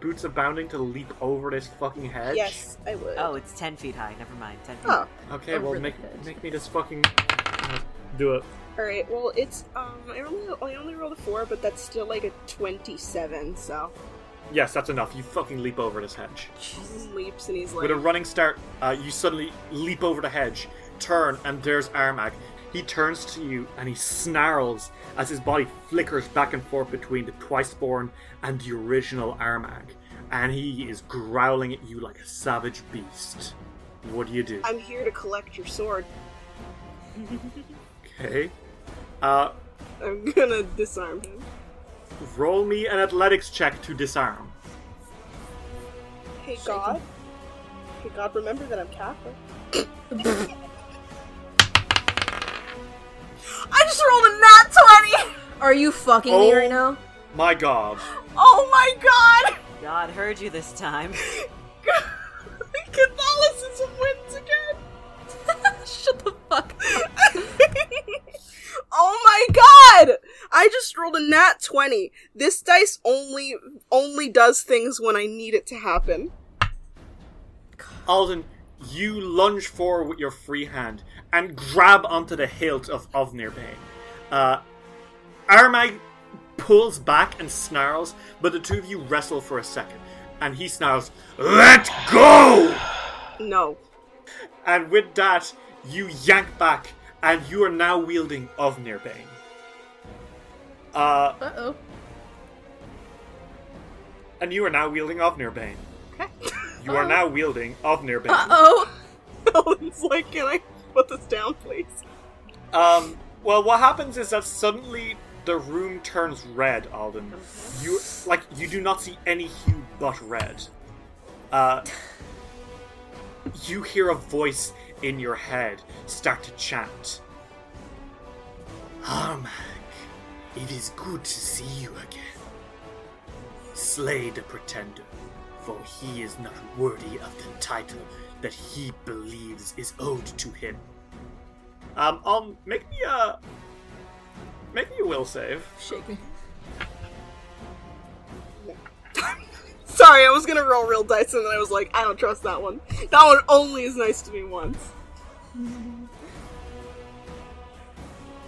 Boots of Bounding to leap over this fucking hedge? Yes, I would. Oh, it's ten feet high. Never mind. ten feet. Oh, okay, well, make hedge. make me just fucking uh, do it. Alright, well, it's, um, I only, I only rolled a four, but that's still like a twenty-seven, so. Yes, that's enough. You fucking leap over this hedge. He leaps and he's like... With a running start, uh, you suddenly leap over the hedge, turn, and there's Armag. He turns to you and he snarls as his body flickers back and forth between the Twiceborn and the original Armag. And he is growling at you like a savage beast. What do you do? I'm here to collect your sword. Okay. Uh, I'm gonna disarm him. Roll me an athletics check to disarm. Hey God. Hey God, remember that I'm Catholic. I just rolled a nat twenty! Are you fucking oh, me right now? My god. Oh my god! God heard you this time. Catholicism wins again! Shut the fuck up. Oh my god! I just rolled a nat twenty. This dice only only does things when I need it to happen. Alden, you lunge forward with your free hand and grab onto the hilt of Ovnirbane. Uh, Armag pulls back and snarls, but the two of you wrestle for a second. and he snarls, "Let go!" No. And with that, you yank back, and you are now wielding Ovnirbane. Uh. Uh oh. And you are now wielding Ovnirbane. Okay. You are uh, now wielding Ovnirbane. Uh oh. Owen's like, "Can I put this down, please?" Um. Well, what happens is that suddenly the room turns red, Alden. You like you do not see any hue but red. Uh, you hear a voice in your head start to chant. "Armag, it is good to see you again. Slay the pretender, for he is not worthy of the title that he believes is owed to him." Um, um, make me a... Make me a will save. Shake me. Sorry, I was gonna roll real dice and then I was like, I don't trust that one. That one only is nice to me once.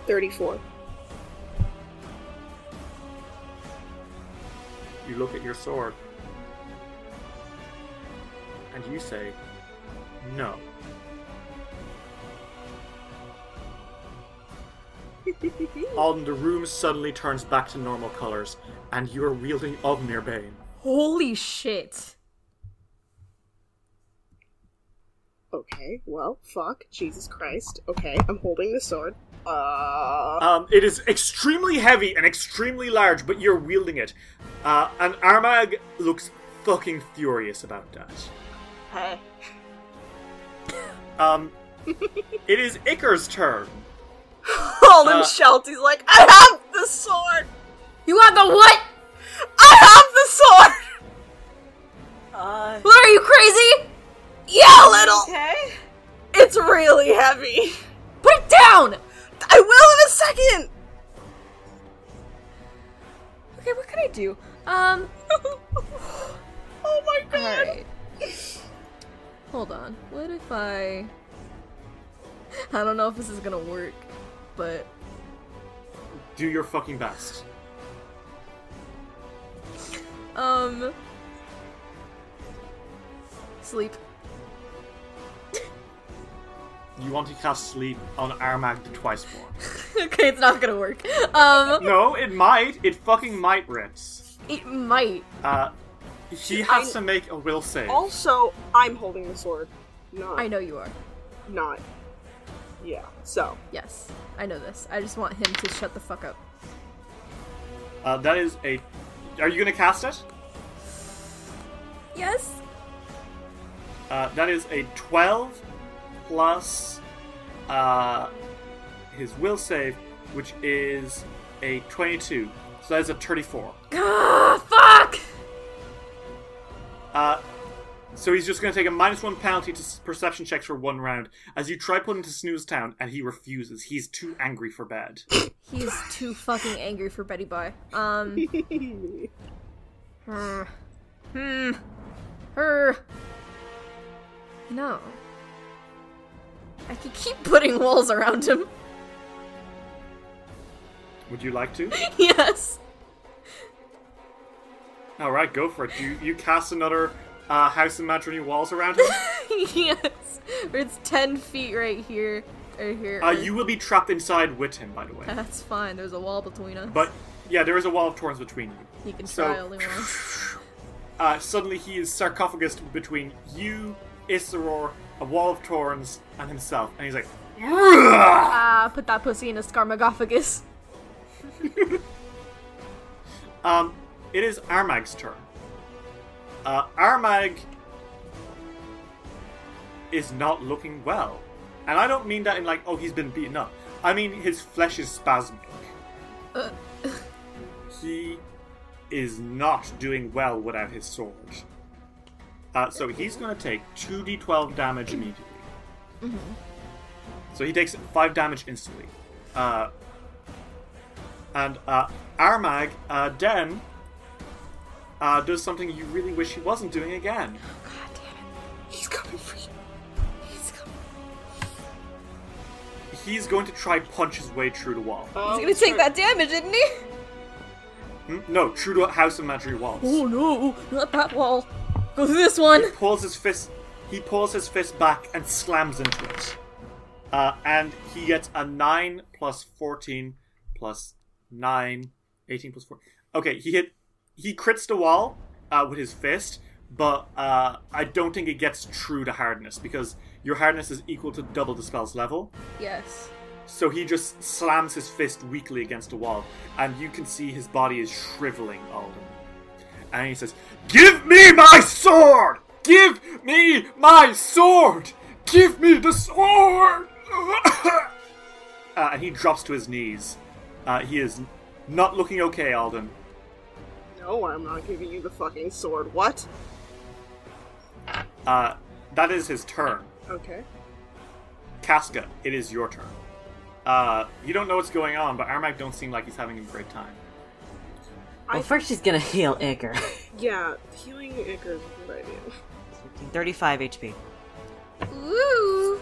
thirty-four. You look at your sword. And you say, "No." Alden, the room suddenly turns back to normal colors, and you are wielding Ovnirbane. Holy shit. Okay, well, fuck. Jesus Christ. Okay, I'm holding the sword. Uh... Um, it is extremely heavy and extremely large, but you're wielding it. Uh, and Armag looks fucking furious about that. Hey. Um, it is Icar's turn. Alden uh, shouts, he's like, "I have the sword!" "You have the what?" "I have the sword!" Uh, what, are you crazy? Yeah, little! Okay. It's really heavy. Put it down! I will in a second! Okay, what can I do? Um... Oh my god! Alright. Hold on. What if I... I don't know if this is gonna work, but... Do your fucking best. Um... Sleep. You want to cast sleep on Armag the Twice Born. Okay, it's not gonna work. Um... No, it might. It fucking might, Ritz. It might. Uh, he has I... to make a will save. Also, I'm holding the sword. Not... I know you are. Not... Yeah, so. Yes, I know this. I just want him to shut the fuck up. Uh, that is a... Are you gonna cast it? Yes. Uh, that is a twelve plus uh, his will save, which is a twenty-two. So that is a thirty-four. Ah, fuck! Uh... So he's just going to take a minus one penalty to perception checks for one round as you try putting him to Snooze Town, and he refuses. He's too angry for bed. He's too fucking angry for Betty Bye. Um. Hmm. Hmm. Her. No. I could keep putting walls around him. Would you like to? Yes. All right, go for it. You you cast another. Uh, house imaginary walls around him? Yes. It's ten feet right here. Right here. Uh, you will be trapped inside with him, by the way. That's fine. There's a wall between us. But, yeah, there is a wall of thorns between you. You can try all you want. Uh, suddenly he is sarcophagus between you, Isseror, a wall of thorns, and himself. And he's like, "Ah, uh, put that pussy in a scarmagophagus." um, it is Armag's turn. Uh, Armag is not looking well. And I don't mean that in like, oh, he's been beaten up. I mean his flesh is spasmic. Uh. He is not doing well without his sword. Uh, so he's going to take two d twelve damage immediately. Mm-hmm. So he takes five damage instantly. Uh, and uh, Armag uh, then... Uh, does something you really wish he wasn't doing again. Oh, God damn it. He's coming for you. He's coming. He's going to try punch his way through the wall. Oh, he's going to take right. that damage, isn't he? Hmm? No, through the house of magic walls. Oh, no. Not that wall. Go through this one. He pulls his fist. He pulls his fist back and slams into it, uh, and he gets a nine plus fourteen plus nine, eighteen plus four. Okay, he hit. He crits the wall uh, with his fist, but uh, I don't think it gets true to hardness because your hardness is equal to double the spell's level. Yes. So he just slams his fist weakly against the wall, and you can see his body is shriveling, Alden. And he says, "Give me my sword! Give me my sword! Give me the sword!" uh, and he drops to his knees. Uh, he is not looking okay, Alden. No, I'm not giving you the fucking sword. What? Uh, that is his turn. Okay. Casca, it is your turn. Uh, you don't know what's going on, but Armag don't seem like he's having a great time. Well, I... first she's gonna heal Iker. Yeah, healing Iker is a good idea. thirty-five H P. Ooh!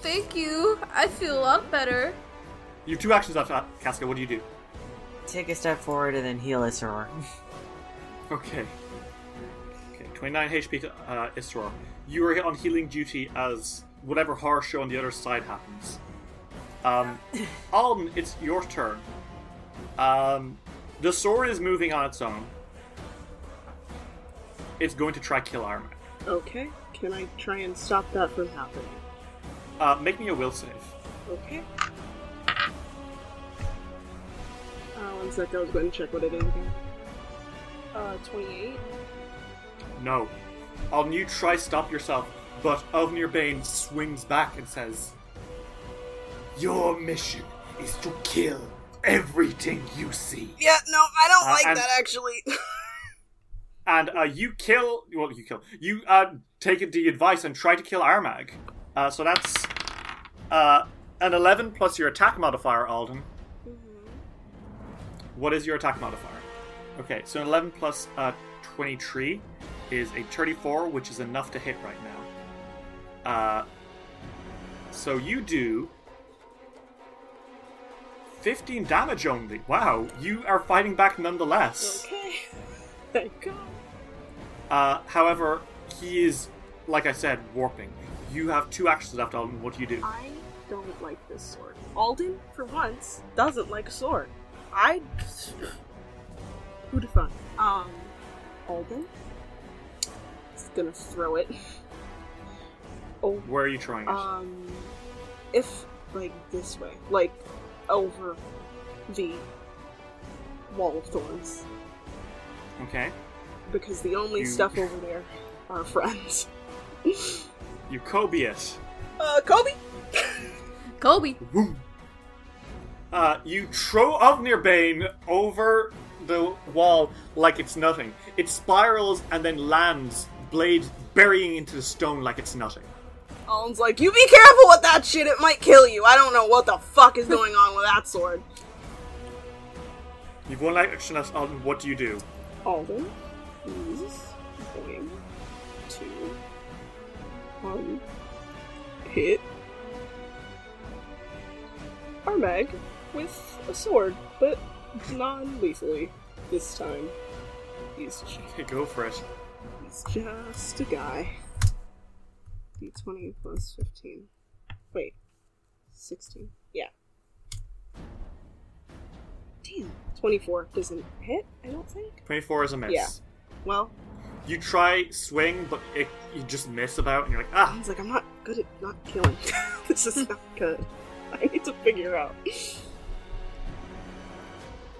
Thank you! I feel a lot better. You have two actions left, Casca. What do you do? Take a step forward and then heal Isror. Okay. Okay, twenty-nine H P to uh, Isror. You are on healing duty as whatever horror show on the other side happens. Um, Alden, it's your turn. Um, the sword is moving on its own. It's going to try kill Armag. Okay. Can I try and stop that from happening? Uh, make me a will save. Okay. Uh, one sec, I was going to check what it is again. Uh, twenty-eight? No. Alden, you try stop yourself, but Ovnirbane swings back and says, "Your mission is to kill everything you see." Yeah, no, I don't uh, like and, that, actually. and uh, you kill... Well, you kill. You uh, take the advice and try to kill Armag. Uh, so that's uh, an eleven plus your attack modifier, Alden. Mm-hmm. What is your attack modifier? Okay, so an eleven plus uh, twenty-three is a thirty-four, which is enough to hit right now. Uh, so you do... fifteen damage only. Wow, you are fighting back nonetheless. Okay, thank God. Uh, however, he is, like I said, warping. You have two actions left, Alden. What do you do? I don't like this sword. Alden, for once, doesn't like a sword. I... Who'd have thought? Um, Alden? Just gonna throw it. Oh. Where are you trying it? Um, if, like, this way. Like... over the wall of thorns. Okay. Because the only you... stuff over there are friends. You Kobe it. Uh, Kobe! Kobe! Woo. Uh, you throw Ovnirbane over the wall like it's nothing. It spirals and then lands, blade burying into the stone like it's nothing. Alden's like, "You be careful with that shit, it might kill you. I don't know what the fuck is going on with that sword." You've won like action left, Alden. What do you do? Alden is going to um, hit Armag with a sword, but non-lethally this time. He's just, okay, go for it. He's just a guy. D twenty plus fifteen. Wait. sixteen. Yeah. Damn. twenty-four doesn't hit, I don't think. twenty-four is a miss. Yeah. Well. You try swing, but it, you just miss about, and you're like, ah! He's like, "I'm not good at not killing." This is not good. I need to figure out.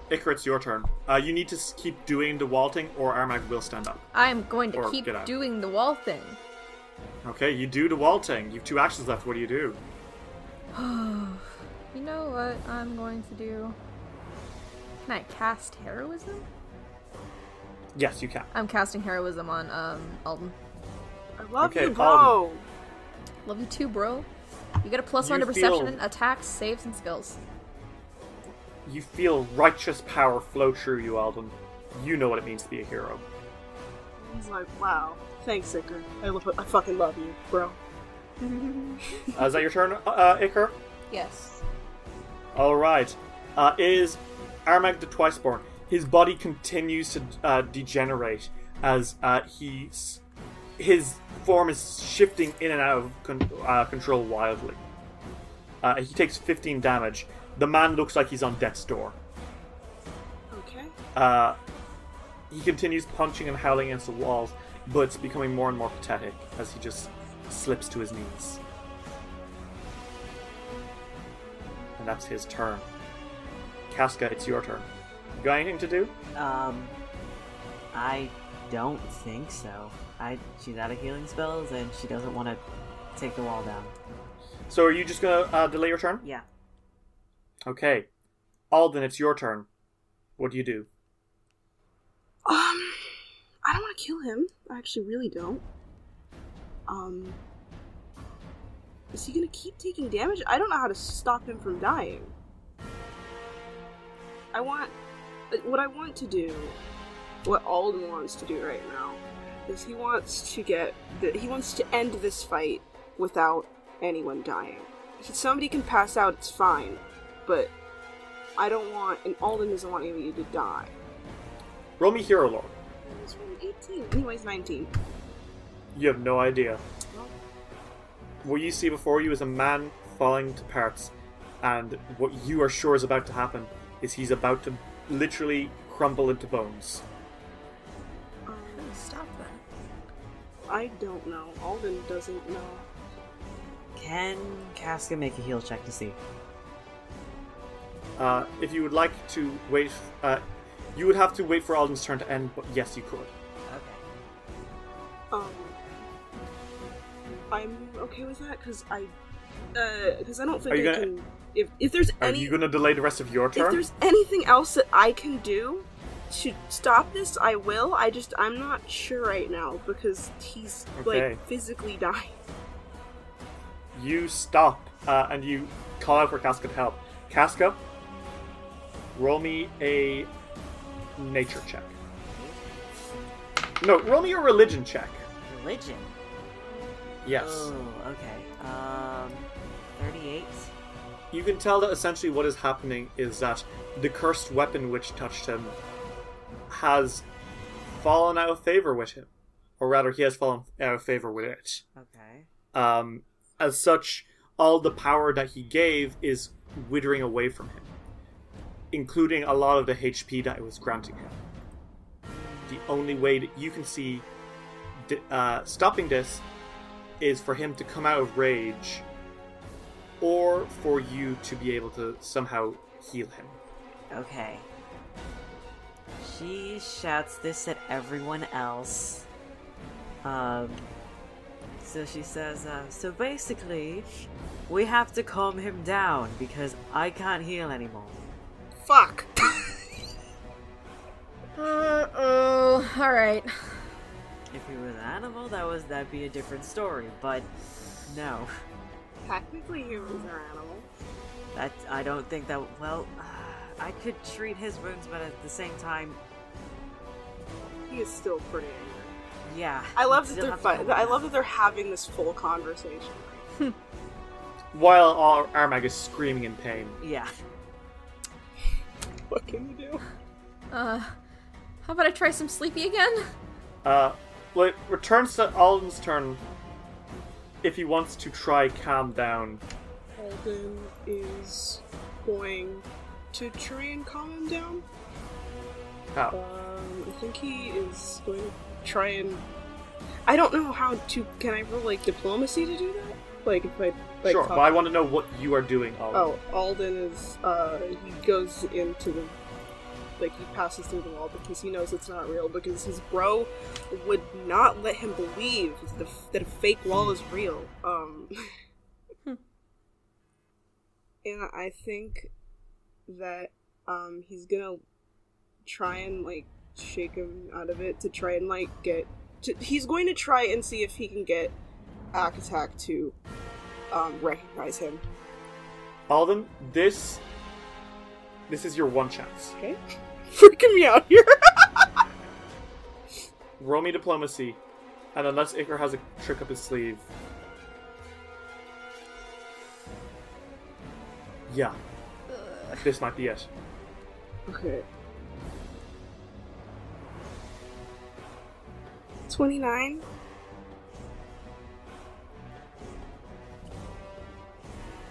Iker, it's your turn. Uh, you need to keep doing the wall thing, or Armag will stand up. I'm going to or keep doing the wall thing. Okay, you do the walting. You have two actions left. What do you do? You know what I'm going to do? Can I cast heroism? Yes, you can. I'm casting heroism on um, Alden. I love okay, you, bro. Alden. Love you too, bro. You get a plus one to perception, attacks, saves, and skills. You feel righteous power flow through you, Alden. You know what it means to be a hero. He's like, "Wow. Thanks, Iker. I, lo- I fucking love you, bro." uh, is that your turn, uh, Iker? Yes. Alright. Uh, is Armag the Twiceborn. His body continues to uh, degenerate as uh, he his form is shifting in and out of con- uh, control wildly. Uh, he takes fifteen damage. The man looks like he's on death's door. Okay. Uh, he continues punching and howling against the walls, but it's becoming more and more pathetic as he just slips to his knees. And that's his turn. Casca, it's your turn. You got anything to do? Um, I don't think so. I she's out of healing spells, and she doesn't want to take the wall down. So are you just going to uh, delay your turn? Yeah. Okay. Alden, it's your turn. What do you do? Um, I don't want to kill him. I actually really don't. Um, is he going to keep taking damage? I don't know how to stop him from dying. I want... What I want to do, what Alden wants to do right now, is he wants to get... The, he wants to end this fight without anyone dying. If somebody can pass out, it's fine, but I don't want, and Alden doesn't want anybody to die. Roll me hero lore. I was rolling eighteen. Anyways, nineteen. You have no idea. Well, what you see before you is a man falling to parts, and what you are sure is about to happen is he's about to literally crumble into bones. Um, stop that. I don't know. Alden doesn't know. Can Casca make a heal check to see? Uh, if you would like to wait, uh, you would have to wait for Alden's turn to end, but yes, you could. Okay. Um, I'm okay with that, because I, uh, because I don't think I gonna, can, if, if there's are any- Are you going to delay the rest of your turn? If there's anything else that I can do to stop this, I will. I just, I'm not sure right now, because he's, okay. like, physically dying. You stop, uh, and you call out for Casca to help. Casca, roll me a nature check. No, roll me a religion check. Religion? Yes. Oh, okay. Um, thirty-eight. You can tell that essentially what is happening is that the cursed weapon which touched him has fallen out of favor with him. Or rather, he has fallen out of favor with it. Okay. Um... As such, all the power that he gave is withering away from him, including a lot of the H P that it was granting him. The only way that you can see uh, stopping this is for him to come out of rage, or for you to be able to somehow heal him. Okay. She shouts this at everyone else. Um... So she says, uh, so basically, we have to calm him down because I can't heal anymore. Fuck. Uh-oh. Alright. If he was an animal, that was, that'd be a different story, but no. Technically humans are animals. That, I don't think that, well, I could treat his wounds, but at the same time... He is still pretty angry. Yeah, I love that they're fun. I love that they're having this full conversation while all Armag is screaming in pain. Yeah. What can you do? Uh, how about I try some sleepy again? Uh, well, it returns to Alden's turn if he wants to try calm down. Alden is going to try and calm him down. How? Um, I think he is going to try and... I don't know how to... Can I roll, like, diplomacy to do that? Like, if I... Like, sure, talk... but I want to know what you are doing, Alden. Oh, Alden is, uh, he goes into the... Like, he passes through the wall because he knows it's not real, because his bro would not let him believe the, that a fake wall is real. Um... and I think that, um, he's gonna try and, like, shake him out of it to try and like get to, he's going to try and see if he can get Akatak to um, recognize him. Alden, this this is your one chance. Okay. Freaking me out here. Roll me diplomacy, and unless Iker has a trick up his sleeve. Yeah. Ugh. This might be it. Okay. twenty-nine.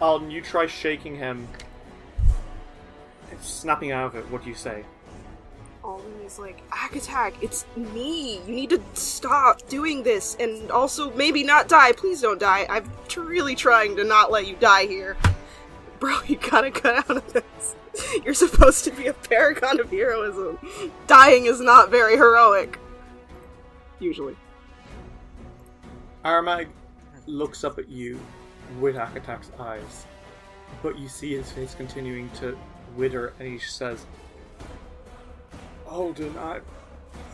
Alden, you try shaking him. It's snapping out of it. What do you say? Alden is like, Akatak, it's me. You need to stop doing this and also maybe not die. Please don't die. I'm t- really trying to not let you die here. Bro, you gotta cut out of this. You're supposed to be a paragon of heroism. Dying is not very heroic. Usually. Armag looks up at you with Akatak's eyes, but you see his face continuing to wither, and he says, Alden, I,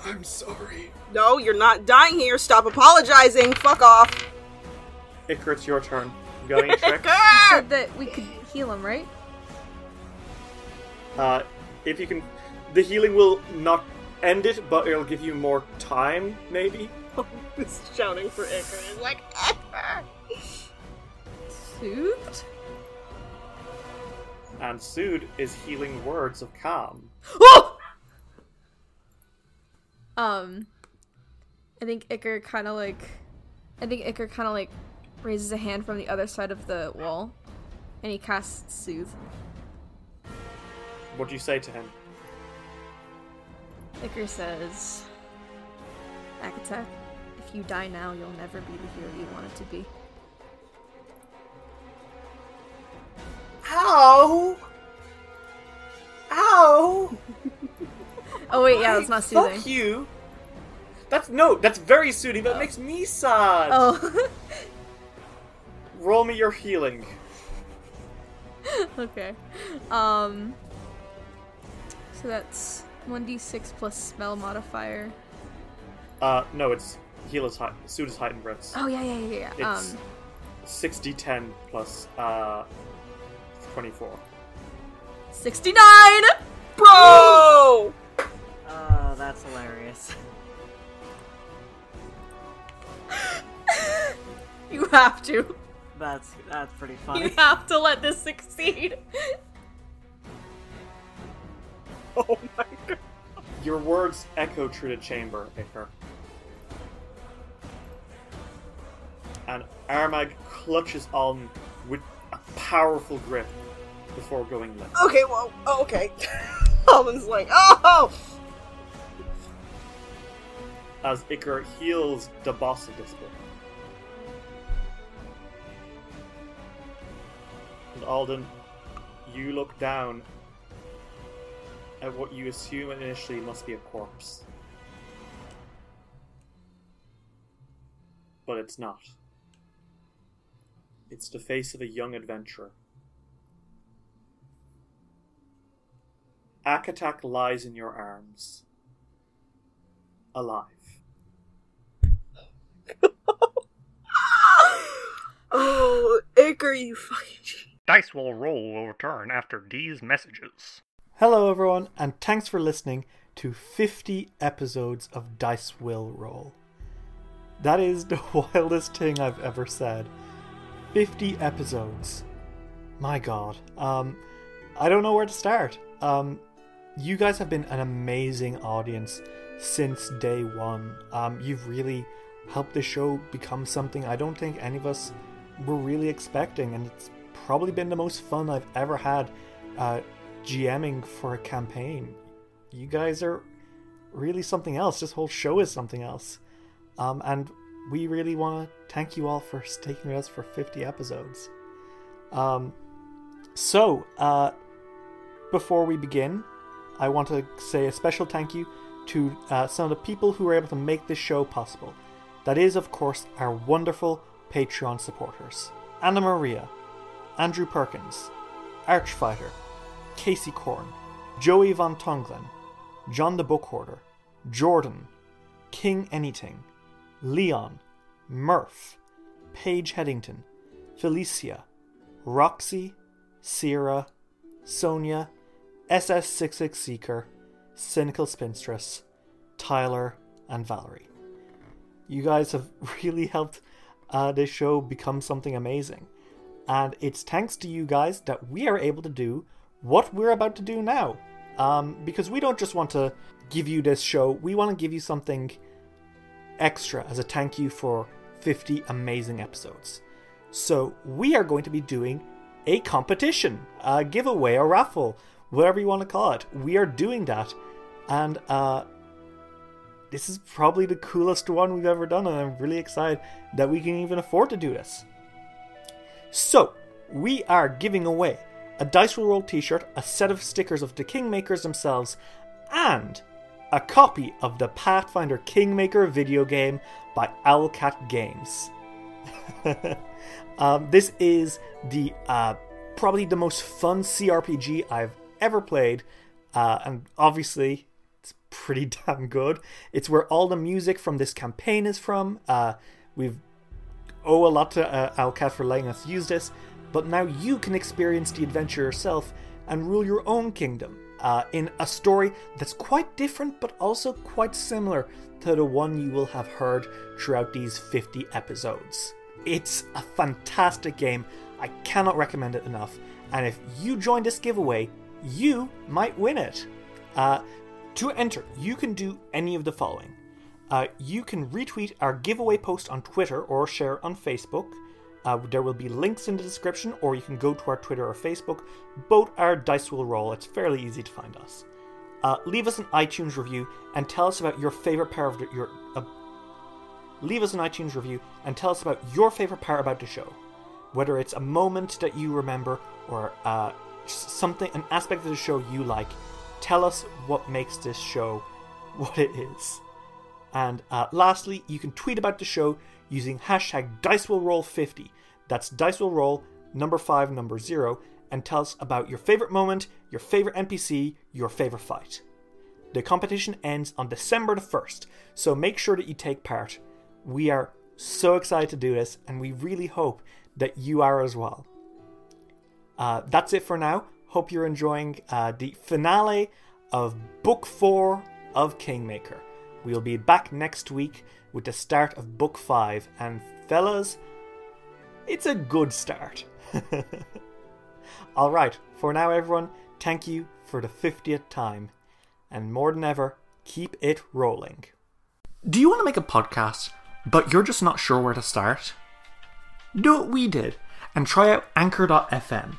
I'm sorry. No, you're not dying here. Stop apologizing. Fuck off. Iker, it's your turn. You got any tricks? You said that we could heal him, right? Uh, if you can... The healing will not end it, but it'll give you more time, maybe? This shouting for Iker is like... Soothed? And soothed is healing words of calm. Oh! Um, I think Iker kind of like, I think Iker kind of like raises a hand from the other side of the wall, and he casts soothe. What do you say to him? Iker says, Akatak, if you die now, you'll never be the hero you wanted to be. Ow! Ow! Oh wait, yeah, that's not soothing. Fuck you! That's- no, that's very soothing, that oh. makes me sad! Oh. Roll me your healing. Okay. Um... So that's one d six plus spell modifier. Uh, no, it's healer's height- soothe is heightened breaths. Oh yeah, yeah, yeah, yeah. It's um... six d ten plus, uh... twenty-four. sixty-nine! Bro! Oh, that's hilarious. You have to. That's that's pretty funny. You have to let this succeed. Oh my god. Your words echo through the chamber, Iker. And Armag clutches on with a powerful grip before going limp. Okay, well, oh, okay. Alden's like, oh! As Iker heals the boss of this book. And Alden, you look down at what you assume initially must be a corpse. But it's not. It's the face of a young adventurer. Akatak lies in your arms. Alive. Oh, Iker, you fucking... Dice will roll will return after these messages. Hello, everyone, and thanks for listening to fifty episodes of Dice Will Roll. That is the wildest thing I've ever said. fifty episodes. My god. Um, I don't know where to start. Um... You guys have been an amazing audience since day one. Um, you've really helped the show become something I don't think any of us were really expecting, and it's probably been the most fun I've ever had uh, GMing for a campaign. You guys are really something else. This whole show is something else. Um, and we really want to thank you all for sticking with us for fifty episodes. Um, so, uh, before we begin... I want to say a special thank you to uh, some of the people who were able to make this show possible. That is, of course, our wonderful Patreon supporters. Anna Maria, Andrew Perkins, Archfighter, Casey Korn, Joey Von Tonglen, John the Book Hoarder, Jordan, King Anything, Leon, Murph, Paige Headington, Felicia, Roxy, Sierra, Sonia, S S sixty-six Seeker, Cynical Spinstress, Tyler, and Valerie. You guys have really helped uh, this show become something amazing. And it's thanks to you guys that we are able to do what we're about to do now. Um, because we don't just want to give you this show, we want to give you something extra as a thank you for fifty amazing episodes. So we are going to be doing a competition, a giveaway, a raffle, whatever you want to call it. We are doing that, and uh, this is probably the coolest one we've ever done, and I'm really excited that we can even afford to do this. So we are giving away a Dice Roll t-shirt, a set of stickers of the Kingmakers themselves, and a copy of the Pathfinder Kingmaker video game by Owlcat Games. um, this is the uh, probably the most fun C R P G I've ever played, uh, and obviously it's pretty damn good. It's where all the music from this campaign is from. Uh, we've owe a lot to uh, Owlcat for letting us use this, but now you can experience the adventure yourself and rule your own kingdom uh, in a story that's quite different but also quite similar to the one you will have heard throughout these fifty episodes. It's a fantastic game. I cannot recommend it enough, and if you join this giveaway, you might win it. Uh, to enter, you can do any of the following. Uh, you can retweet our giveaway post on Twitter or share on Facebook. Uh, there will be links in the description, or you can go to our Twitter or Facebook. Both our Dice Will Roll. It's fairly easy to find us. Uh, leave us an iTunes review and tell us about your favorite part of the, your. Uh, leave us an iTunes review and tell us about your favorite part about the show, whether it's a moment that you remember or uh, something, an aspect of the show you like. Tell us what makes this show what it is. And uh, lastly, you can tweet about the show using hashtag Dice Will Roll fifty. That's DiceWillRoll, number five, number zero, and tell us about your favorite moment, your favorite N P C, your favorite fight. The competition ends on December the first, so make sure that you take part. We are so excited to do this, and we really hope that you are as well. Uh, that's it for now. Hope you're enjoying uh, the finale of Book four of Kingmaker. We'll be back next week with the start of Book five. And fellas, it's a good start. Alright, for now everyone, thank you for the fiftieth time. And more than ever, keep it rolling. Do you want to make a podcast, but you're just not sure where to start? Do what we did and try out Anchor dot f m.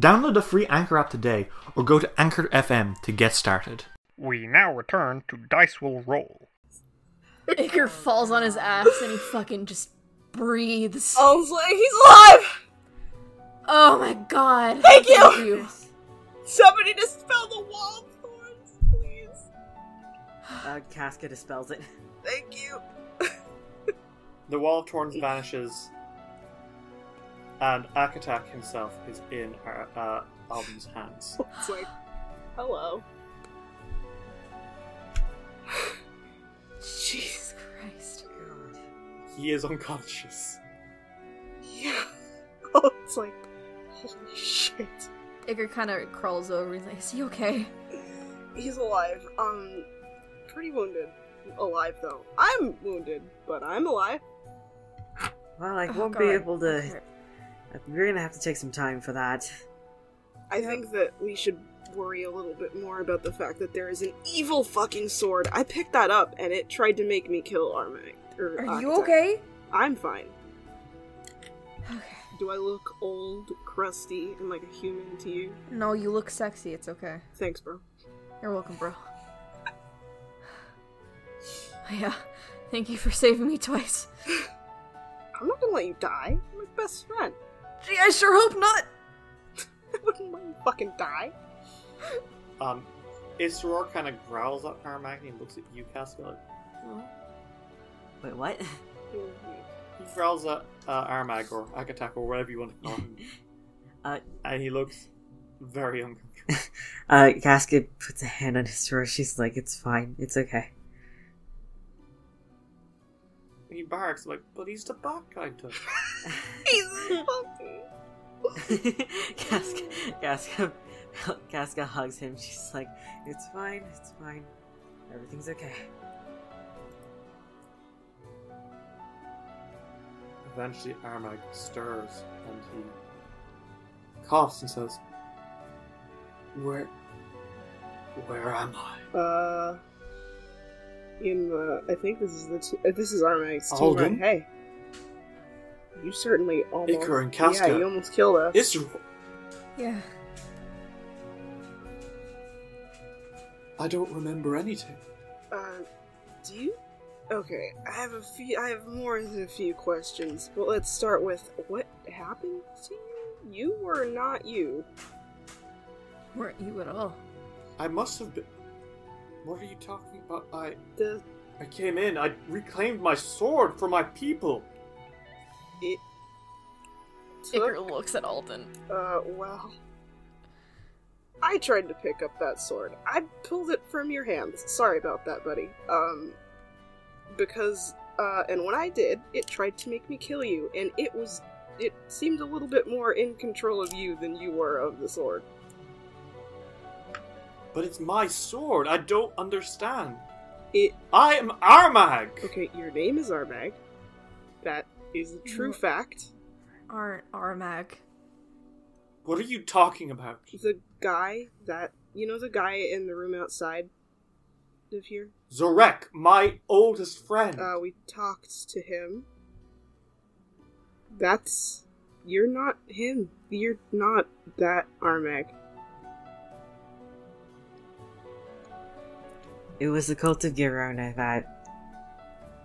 Download the free Anchor app today or go to Anchor dot f m to get started. We now return to Dice Will Roll. Iker falls on his ass and he fucking just breathes. Oh, he's alive! Oh my god. Thank, Thank you. you! Somebody dispel the wall of thorns, please. Uh, Casca dispels it. Thank you. The wall of thorns vanishes, and Akatak himself is in our, uh, Alvin's hands. It's like, hello. Jesus Christ. God. He is unconscious. Yeah. Oh, it's like, holy shit. Iker kind of crawls over and he's like, is he okay? He's alive. Um, pretty wounded. Alive, though. I'm wounded, but I'm alive. Well, I oh, won't God. be able to... We're gonna have to take some time for that. I yeah. think that we should... worry a little bit more about the fact that there is an evil fucking sword. I picked that up and it tried to make me kill Armag. Or Are Akatak. You okay? I'm fine. Okay. Do I look old, crusty, and like a human to you? No, you look sexy. It's okay. Thanks, bro. You're welcome, bro. Yeah. Thank you for saving me twice. I'm not gonna let you die. You're my best friend. Gee, I sure hope not. I wouldn't let you fucking die. Um, Isror kind of growls at Armag and he looks at you, Casca. Wait, what? He growls at uh, Armag or Akatak or whatever you want to call him. Uh, and he looks very uncomfortable. uh, Casca puts a hand on Isror. She's like, it's fine, it's okay. he barks. I'm like, but he's the bark kind of. He's the bark. Casca, Casca, Casca hugs him. She's like, it's fine, it's fine. Everything's okay. Eventually, Armag stirs and he coughs and says, Where... Where am I? Uh... In the... I think this is the... T- uh, this is Armag's team, right? Hey. You certainly almost... Iker and Casca. Yeah, you almost killed us. Israel. Yeah. I don't remember anything. Uh, do you... Okay, I have a few. I have more than a few questions, but let's start with what happened to you. You were not you. Weren't you at all? I must have been. What are you talking about? I. The. I came in. I reclaimed my sword for my people. It. Iker looks at Alden. Uh, well. I tried to pick up that sword. I pulled it from your hands. Sorry about that, buddy. Um. Because, uh, and when I did, it tried to make me kill you, and it was, it seemed a little bit more in control of you than you were of the sword. But it's my sword, I don't understand. It... I am Armag! Okay, your name is Armag. That is a true what? fact. Aren't Armag. What are you talking about? The guy that, you know the guy in the room outside? Of here? Zorek, my oldest friend. Uh, we talked to him. That's... You're not him. You're not that Armag. It was the cult of Girona that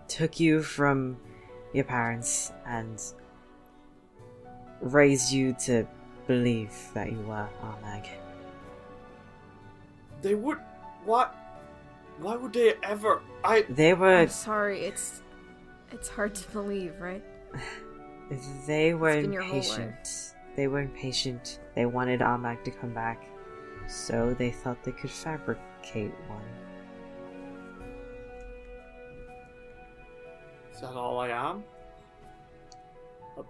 took you from your parents and raised you to believe that you were Armag. They would... What? Why would they ever? I. They were. I'm sorry, it's. It's hard to believe, right? They were impatient. They were impatient. They wanted Armag to come back, so they thought they could fabricate one. Is that all I am? A,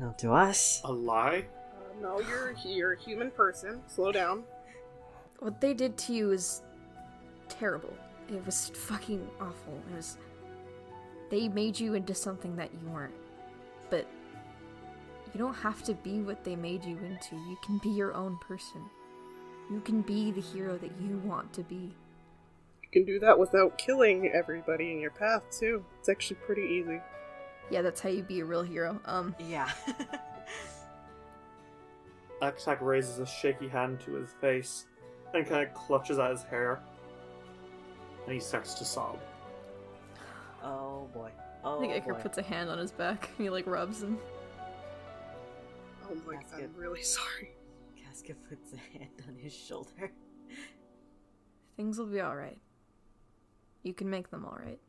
no, to us. A lie? Uh, no, you're you're a human person. Slow down. What they did to you is. Terrible. It was fucking awful. It was. They made you into something that you weren't. But you don't have to be what they made you into. You can be your own person. You can be the hero that you want to be. You can do that without killing everybody in your path too. It's actually pretty easy. Yeah, that's how you be a real hero. Um. Yeah. Axak raises a shaky hand to his face and kind of clutches at his hair. And he starts to sob. Oh boy. Oh, I think Iker boy. puts a hand on his back and he like rubs him. Oh my Casca. god, I'm really sorry. Casca puts a hand on his shoulder. Things will be alright. You can make them alright.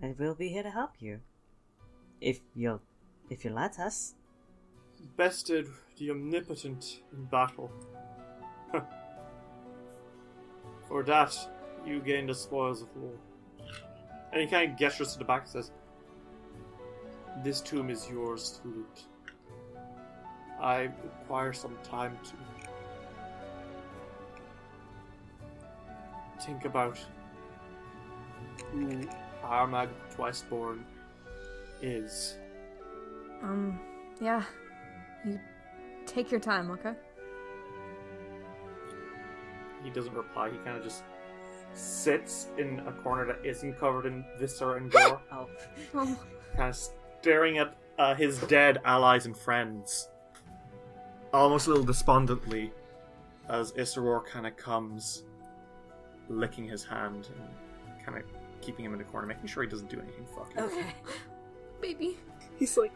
And we'll be here to help you. If you'll if you let us. Bested the omnipotent in battle. For that, you gain the spoils of war. And he kind of gestures to the back and says, this tomb is yours to loot. I require some time to think about who Armag Twiceborn is. Um, yeah. You take your time, okay? He doesn't reply. He kind of just sits in a corner that isn't covered in viscera and gore. Oh. Kind of staring at uh, his dead allies and friends. Almost a little despondently as Isseror kind of comes licking his hand and kind of keeping him in the corner, making sure he doesn't do anything fucking. Okay. Baby. He's like,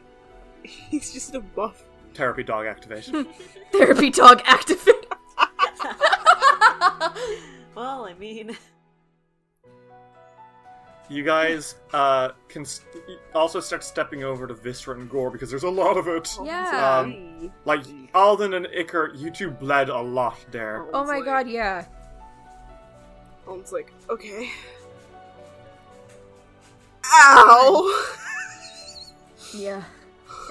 he's just a buff. Therapy dog activation. Therapy dog activation. Well, I mean... You guys uh, can st- also start stepping over to viscera and gore, because there's a lot of it. Yeah. Um, like, Alden and Iker, you two bled a lot there. Oh Alden's my like, god, yeah. Alden's like, okay. Ow! Yeah. yeah,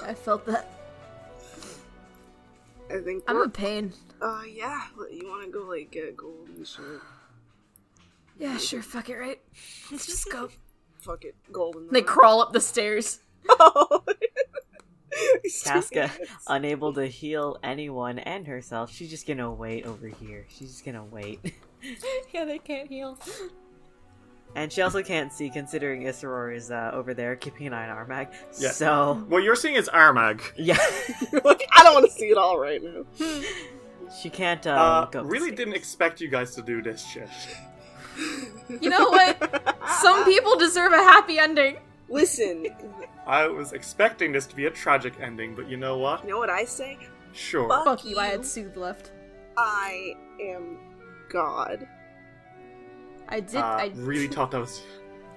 I felt that. I think I'm in pain. Uh, yeah. You want to go, like, get gold and shit? Yeah, like, sure. Fuck it, right? Let's just go. Fuck it. Gold and They crawl up the stairs. Oh. Casca, unable to heal anyone and herself, she's just gonna wait over here. She's just gonna wait. Yeah, they can't heal. And she also can't see, considering Isseror is uh, over there keeping an eye on Armag. Yeah. So what you're seeing is Armag. Yeah. Like, I don't want to see it all right now. She can't uh, uh go really didn't expect you guys to do this shit. You know what? Some people deserve a happy ending. Listen. I was expecting this to be a tragic ending, but you know what? You know what I say? Sure. Fuck, Fuck you, you, I had Soothe left. I am God. I did. Uh, I really thought that was.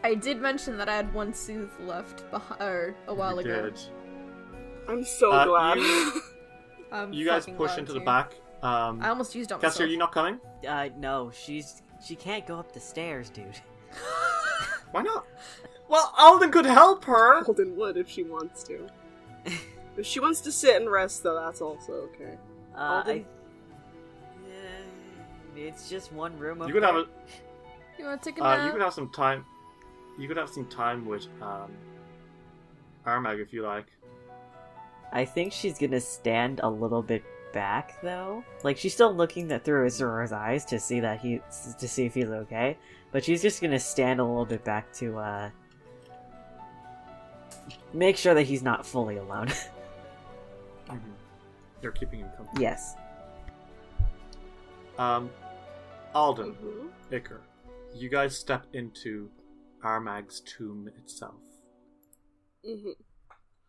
I did mention that I had one Soothe left behind, or a while you ago. Did. I'm so uh, glad. You, I'm you guys push into too. the back. Um, I almost used up. Cassie, are you not coming? Uh, no. She's she can't go up the stairs, dude. Why not? Well, Alden could help her! Alden would if she wants to. If she wants to sit and rest, though, that's also okay. Uh, Alden? I... It's just one room up you could there. Have a... You want to take a uh, nap? You could have some time... You could have some time with, um... Armag, if you like. I think she's gonna stand a little bit back, though. Like, she's still looking that through Azura's eyes to see that he... to see if he's okay. But she's just gonna stand a little bit back to, uh... make sure that he's not fully alone. Mm-hmm. They're keeping him company. Yes. Um, Alden, mm-hmm. Iker, you guys step into Armag's tomb itself. Mm-hmm.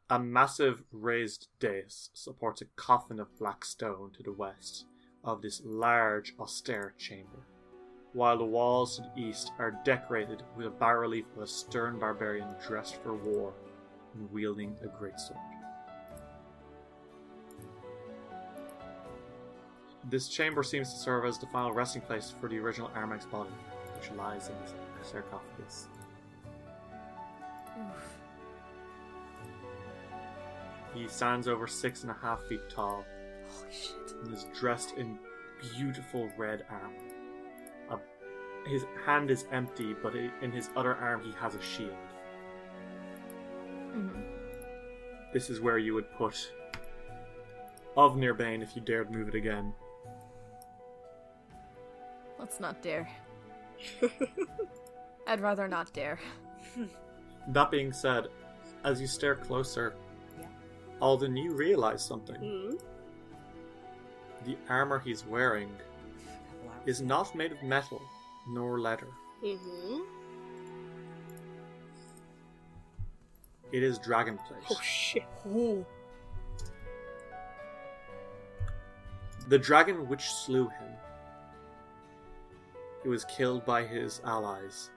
A massive raised dais supports a coffin of black stone to the west of this large, austere chamber, while the walls to the east are decorated with a bas-relief of a stern barbarian dressed for war and wielding a greatsword. This chamber seems to serve as the final resting place for the original Armag's body, which lies in the sarcophagus. Oof. He stands over six and a half feet tall. Holy shit. And is dressed in beautiful red armor. His hand is empty, but in his other arm he has a shield. Mm-hmm. This is where you would put Ovnirbane if you dared move it again. Let's not dare. I'd rather not dare. That being said, as you stare closer, yeah. Alden, you realize something. Mm-hmm. The armor he's wearing is not made of metal. Nor letter. Mm-hmm. It is dragonplate. Oh shit. Ooh. The dragon which slew him. He was killed by his allies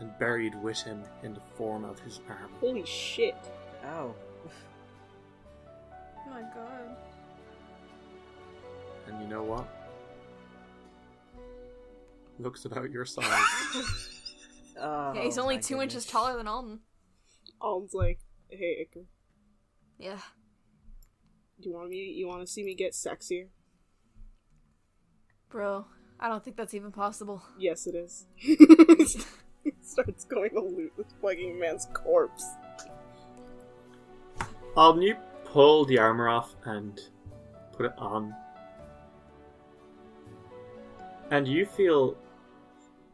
and buried with him in the form of his armor. Holy shit. Ow. Oh my god. And you know what? Looks about your size. Oh, yeah, he's only two goodness. inches taller than Alden. Alden's like, hey, Iker. Yeah. You want me? You want to see me get sexier? Bro, I don't think that's even possible. Yes, it is. He starts going to loot with plugging man's corpse. Alden, you pull the armor off and put it on. And you feel...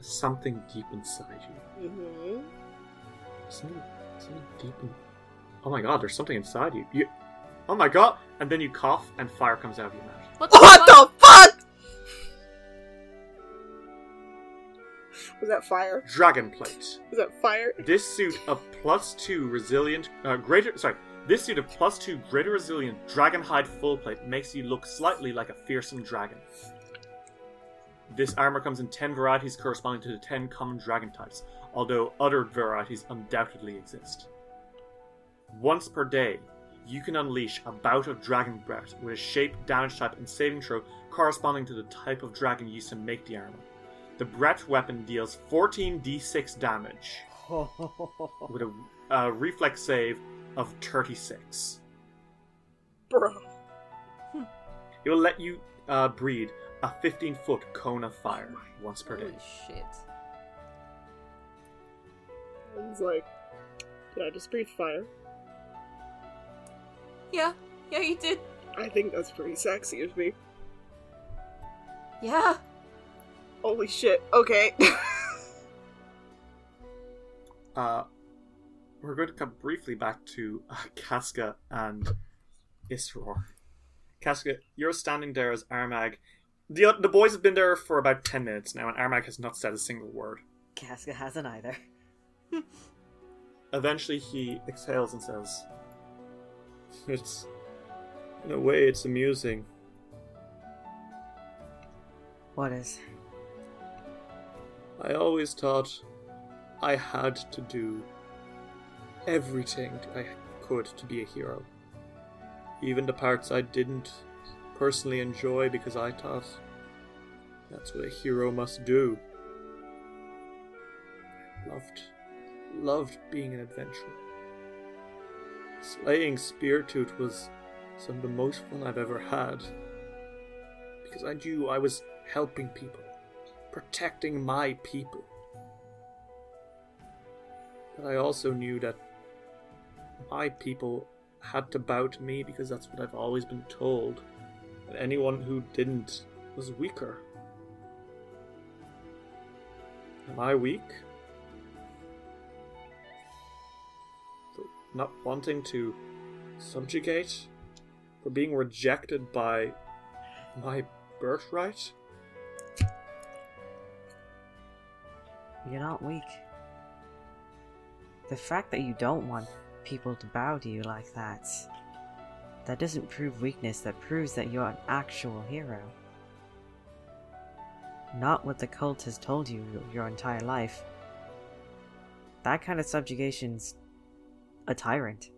something deep inside you. Mm-hmm. Something, something deep in... Oh my god, there's something inside you. You... Oh my god! And then you cough, and fire comes out of your mouth. What the, what fuck? the fuck?! Was that fire? Dragonplate. Was that fire? This suit of plus two resilient... Uh, greater... Sorry. This suit of plus two greater resilient dragonhide fullplate makes you look slightly like a fearsome dragon. This armor comes in ten varieties corresponding to the ten common dragon types, although other varieties undoubtedly exist. Once per day, you can unleash a bout of dragon breath with a shape, damage type, and saving throw corresponding to the type of dragon used to make the armor. The breath weapon deals fourteen d six damage. with a uh, reflex save of thirty-six. Bro. Hm. It will let you uh, breathe a fifteen-foot cone of fire oh once per Holy day. Holy shit. He's like, did I just breathe fire? Yeah. Yeah, you did. I think that's pretty sexy of me. Yeah. Holy shit. Okay. uh, we're going to come briefly back to uh, Casca and Isror. Casca, you're standing there as Armag. The, the boys have been there for about ten minutes now, and Armag has not said a single word. Casca hasn't either. Eventually he exhales and says, It's... in a way, it's amusing. What is? I always thought I had to do everything I could to be a hero. Even the parts I didn't personally enjoy, because I thought that's what a hero must do. I loved, loved being an adventurer. Slaying Speartooth was some of the most fun I've ever had, because I knew I was helping people, protecting my people. But I also knew that my people had to bow to me, because that's what I've always been told, and anyone who didn't was weaker. Am I weak? Not wanting to subjugate, for being rejected by my birthright? You're not weak. The fact that you don't want people to bow to you like that, that doesn't prove weakness, that proves that you're an actual hero. Not what the cult has told you your entire life. That kind of subjugation's a tyrant,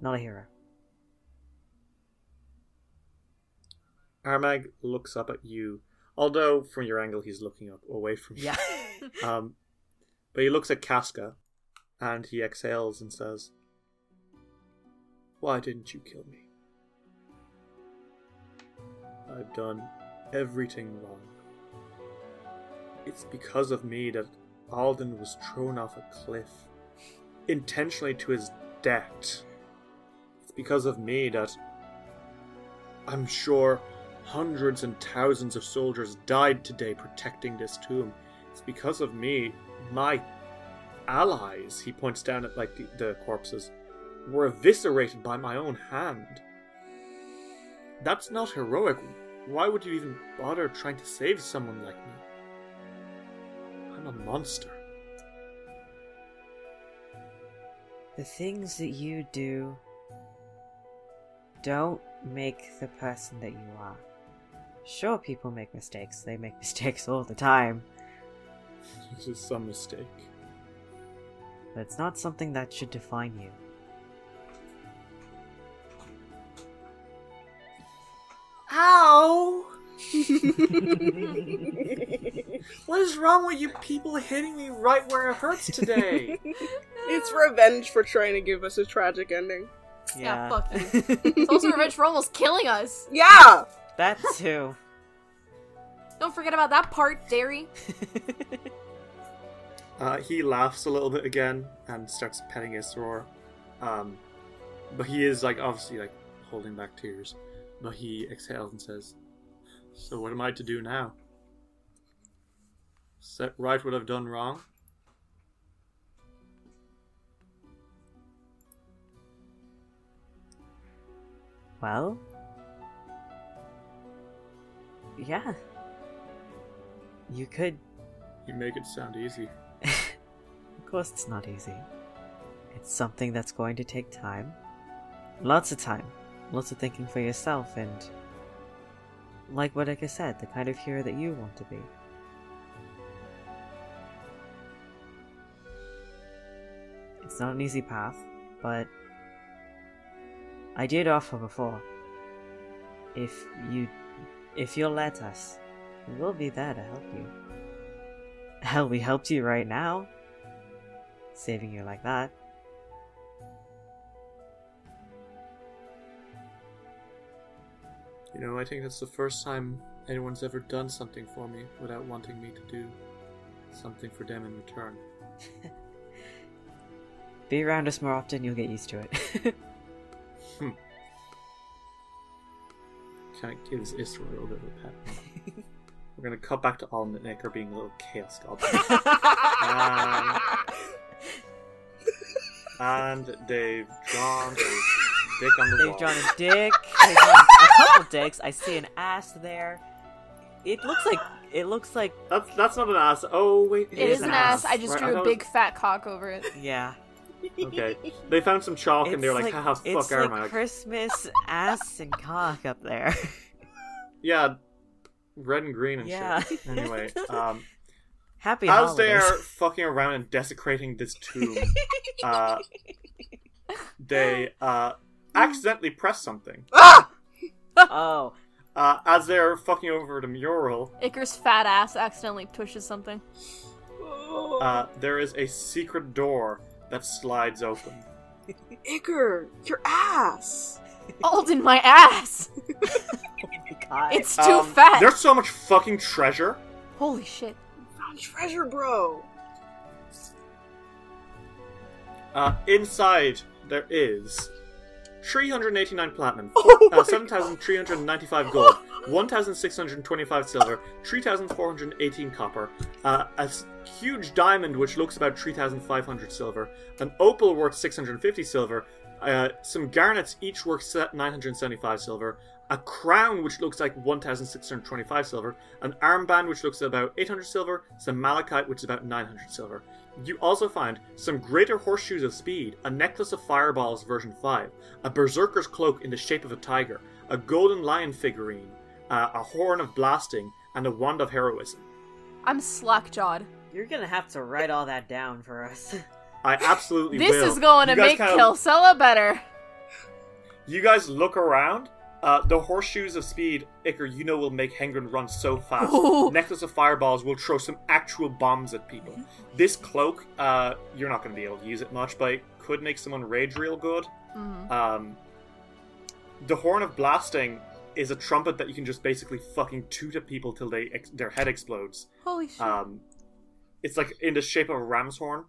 not a hero. Armag looks up at you, although from your angle he's looking up away from you. Yeah. um, but he looks at Casca, and he exhales and says, "Why didn't you kill me? I've done everything wrong. It's because of me that Alden was thrown off a cliff, intentionally to his death. It's because of me that I'm sure hundreds and thousands of soldiers died today protecting this tomb. It's because of me, my allies," he points down at like the, the corpses, "were eviscerated by my own hand. That's not heroic. Why would you even bother trying to save someone like me? I'm a monster." The things that you do don't make the person that you are. Sure, people make mistakes. They make mistakes all the time. This is some mistake. But it's not something that should define you. Ow! What is wrong with you people hitting me right where it hurts today? It's revenge for trying to give us a tragic ending. Yeah, yeah, fuck you. It's also revenge for almost killing us. Yeah! That too. Don't forget about that part, Derry. uh, he laughs a little bit again and starts petting his roar. Um, but he is like obviously like holding back tears. But he exhales and says, "So what am I to do now? Set right what I've done wrong?" Well, yeah. You could... You make it sound easy. Of course it's not easy. It's something that's going to take time. Lots of time. Lots of thinking for yourself, and like what I said, the kind of hero that you want to be. It's not an easy path, but I did offer before. If you, if you'll let us, we'll be there to help you. Hell, we helped you right now. saving you like that. You know, I think that's the first time anyone's ever done something for me without wanting me to do something for them in return. Be around us more often, you'll get used to it. hmm. Kind of gives Isra a little bit of a pat. We're going to cut back to Almanacker being a little chaos goblin. um, and they've drawn his dick on the they've wall. They've drawn a dick. They've drawn a couple dicks. I see an ass there. It looks like it looks like that's that's not an ass. Oh wait, it, it is, is an ass. ass. I just right, drew I a big was... fat cock over it. Yeah. Okay. They found some chalk it's and they're like, like "Haha, fuck Armag." It's Armag. Like Christmas ass and cock up there. Yeah, red and green and yeah. shit. Anyway, um, happy holidays. As they are fucking around and desecrating this tomb, uh, they uh, accidentally press something. Ah! Oh. Uh, as they're fucking over the mural, Icar's fat ass accidentally pushes something. Uh, there is a secret door that slides open. Icar, your ass! Alden, my ass! Oh my god. It's too um, fat! There's so much fucking treasure! Holy shit. Found treasure, bro! Uh, inside, there is... three hundred eighty-nine platinum, oh uh, seven thousand three hundred ninety-five gold, one thousand six hundred twenty-five silver, three thousand four hundred eighteen copper, uh, a huge diamond which looks about three thousand five hundred silver, an opal worth six hundred fifty silver, uh, some garnets each worth nine hundred seventy-five silver, a crown which looks like one thousand six hundred twenty-five silver, an armband which looks about eight hundred silver, some malachite which is about nine hundred silver. You also find some greater horseshoes of speed, a necklace of fireballs version five, a berserker's cloak in the shape of a tiger, a golden lion figurine, uh, a horn of blasting, and a wand of heroism. I'm slack-jawed. You're gonna have to write all that down for us. I absolutely this will. This is going you to make kinda... Kilsella better. You guys look around. Uh, the horseshoes of speed, Icar, you know will make Hengren run so fast. Ooh. Necklace of fireballs will throw some actual bombs at people. Mm-hmm. This cloak, uh, you're not going to be able to use it much, but it could make someone rage real good. Mm-hmm. Um, the Horn of Blasting is a trumpet that you can just basically fucking toot at people till they ex- their head explodes. Holy shit. Um, it's like in the shape of a ram's horn.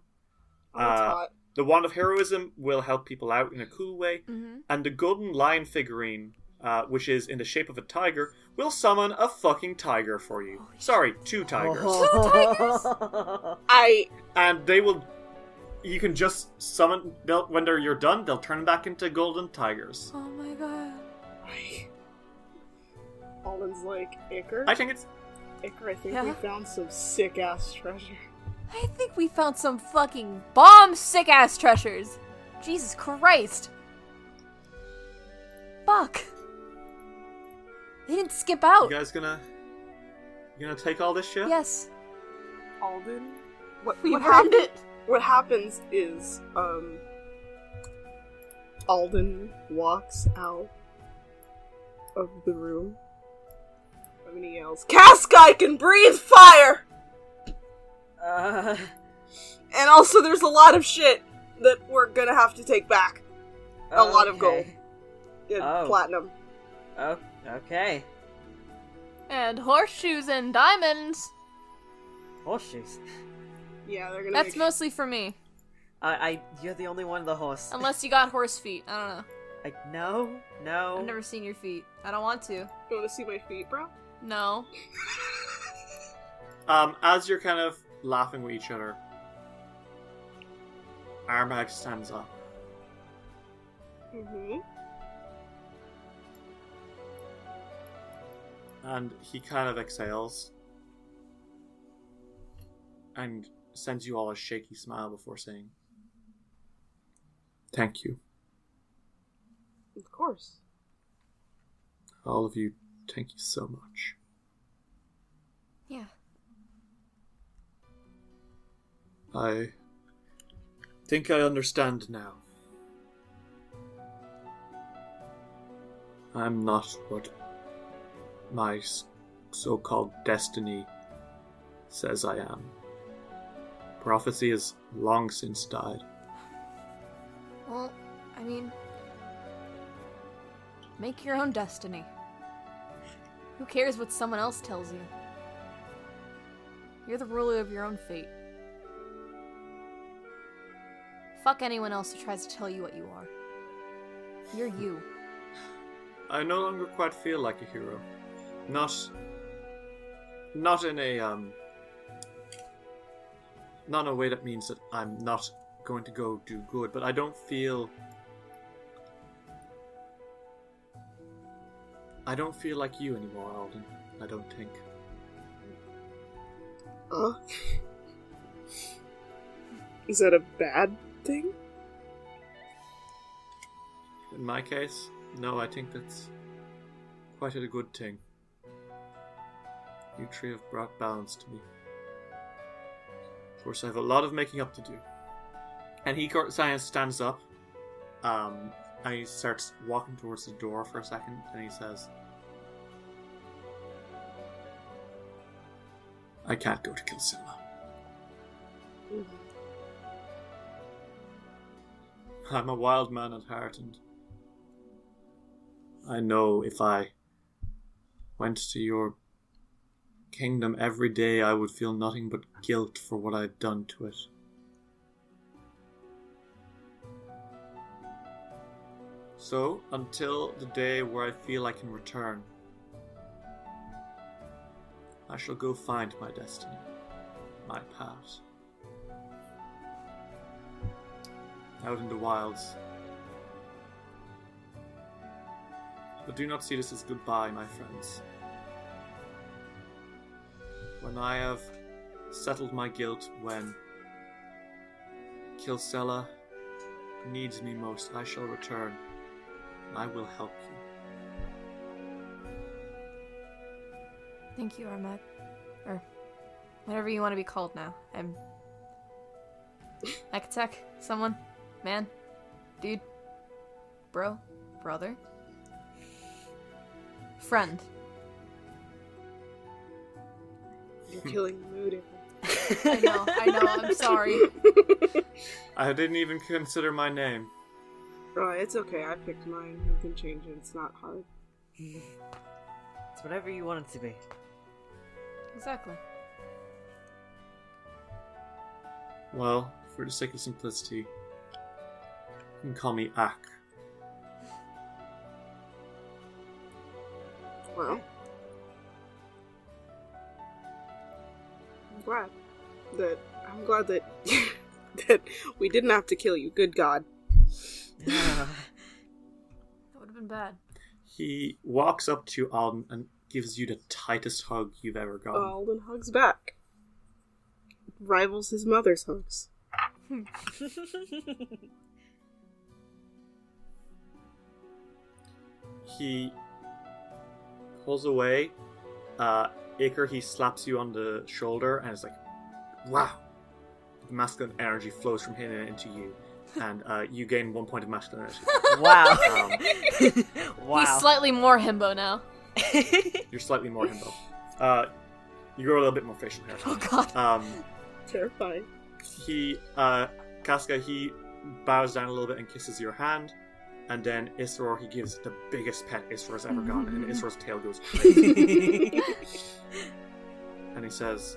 Oh, that's uh, hot. The Wand of Heroism will help people out in a cool way. Mm-hmm. And the Golden Lion figurine... Uh, which is in the shape of a tiger, will summon a fucking tiger for you. Sorry, two tigers. Oh. Two tigers? I... And they will... You can just summon... They'll, when they're, you're done, they'll turn back into golden tigers. Oh my god. I... Alden's like, Icar? I think it's... Icar, I think yeah. we found some sick-ass treasure. I think we found some fucking bomb sick-ass treasures. Jesus Christ. Fuck. They didn't skip out. You guys gonna, you gonna take all this shit? Yes. Alden? What, we what found hap- it! What happens is, um... Alden walks out of the room. And he yells, Caskai can breathe fire! Uh... And also there's a lot of shit that we're gonna have to take back. Okay. A lot of gold. And oh. platinum. Oh. Okay. And horseshoes and diamonds. Horseshoes. Yeah, they're gonna. That's make... mostly for me. Uh, I, you're the only one with the horse. Unless you got horse feet, I don't know. Like no, no. I've never seen your feet. I don't want to. You want to see my feet, bro? No. um, as you're kind of laughing with each other, Armag stands up. Mm-hmm. And he kind of exhales and sends you all a shaky smile before saying, thank you. Of course. All of you, thank you so much. Yeah. I think I understand now. I'm not what... my so-called destiny says I am. Prophecy has long since died. Well, I mean, make your own destiny. Who cares what someone else tells you? You're the ruler of your own fate. Fuck anyone else who tries to tell you what you are. You're you. I no longer quite feel like a hero. Not... Not in a, um... Not in a way that means that I'm not going to go do good, but I don't feel... I don't feel like you anymore, Alden. I don't think. Uh, is that a bad thing? In my case, no, I think that's quite a good thing. You three have brought balance to me. Of course, I have a lot of making up to do. And he stands up, um, and he starts walking towards the door for a second, and he says, I can't go to Kilsella. Mm-hmm. I'm a wild man at heart, and I know if I went to your kingdom every day, I would feel nothing but guilt for what I've done to it. So, until the day where I feel I can return, I shall go find my destiny, my path. Out in the wilds. But do not see this as goodbye, my friends. When I have settled my guilt, when Kilsella needs me most, I shall return. I will help you. Thank you, Armag. Or whatever you want to be called now. I'm... Ekatech? Someone? Man? Dude? Bro? Brother? Friend. You're killing the mood. I know, I know, I'm sorry. I didn't even consider my name. Oh, it's okay, I picked mine. You can change it, it's not hard. It's whatever you want it to be. Exactly. Well, for the sake of simplicity, you can call me Ak. Well... I'm glad that I'm glad that that we didn't have to kill you. Good God, yeah. That would have been bad. He walks up to Alden and gives you the tightest hug you've ever gotten. Alden hugs back, rivals his mother's hugs. He pulls away. Uh, Iker, he slaps you on the shoulder and it's like, wow! The masculine energy flows from him into you, and uh, you gain one point of masculine energy. Wow. Um, wow. He's slightly more himbo now. You're slightly more himbo. Uh, you grow a little bit more facial hair. Oh god. Um, Terrifying. He, uh, Casca, he bows down a little bit and kisses your hand. And then Isror, he gives the biggest pet Isror's ever gotten, mm-hmm. and Isror's tail goes crazy. And he says,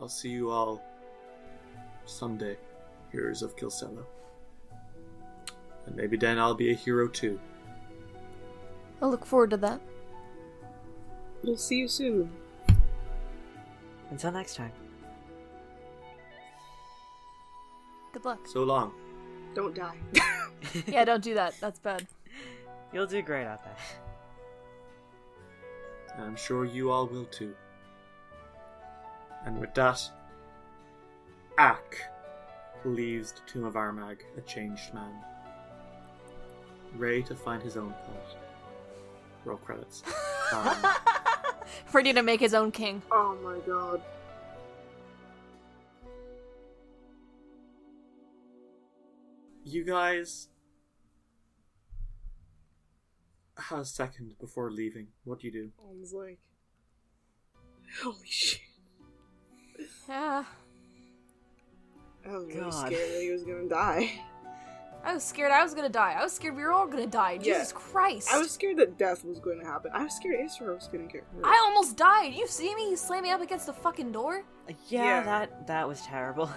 I'll see you all someday, heroes of Kilsella. And maybe then I'll be a hero too. I look forward to that. We'll see you soon. Until next time. Good luck. So long. Don't die. Yeah, don't do that. That's bad. You'll do great out there. I'm sure you all will too. And with that, Ak leaves the tomb of Armag, a changed man. Ray to find his own pot. Roll credits. Um, Ready to make his own king. Oh my god. You guys a second before leaving. What do you do? I was like, holy shit. Yeah. I was really scared that he was gonna die. I was scared I was gonna die. I was scared we were all gonna die. Jesus yeah. Christ. I was scared that death was gonna happen. I was scared Isra was gonna get hurt. I almost died. You see me slamming up against the fucking door? Yeah, yeah. that that was terrible.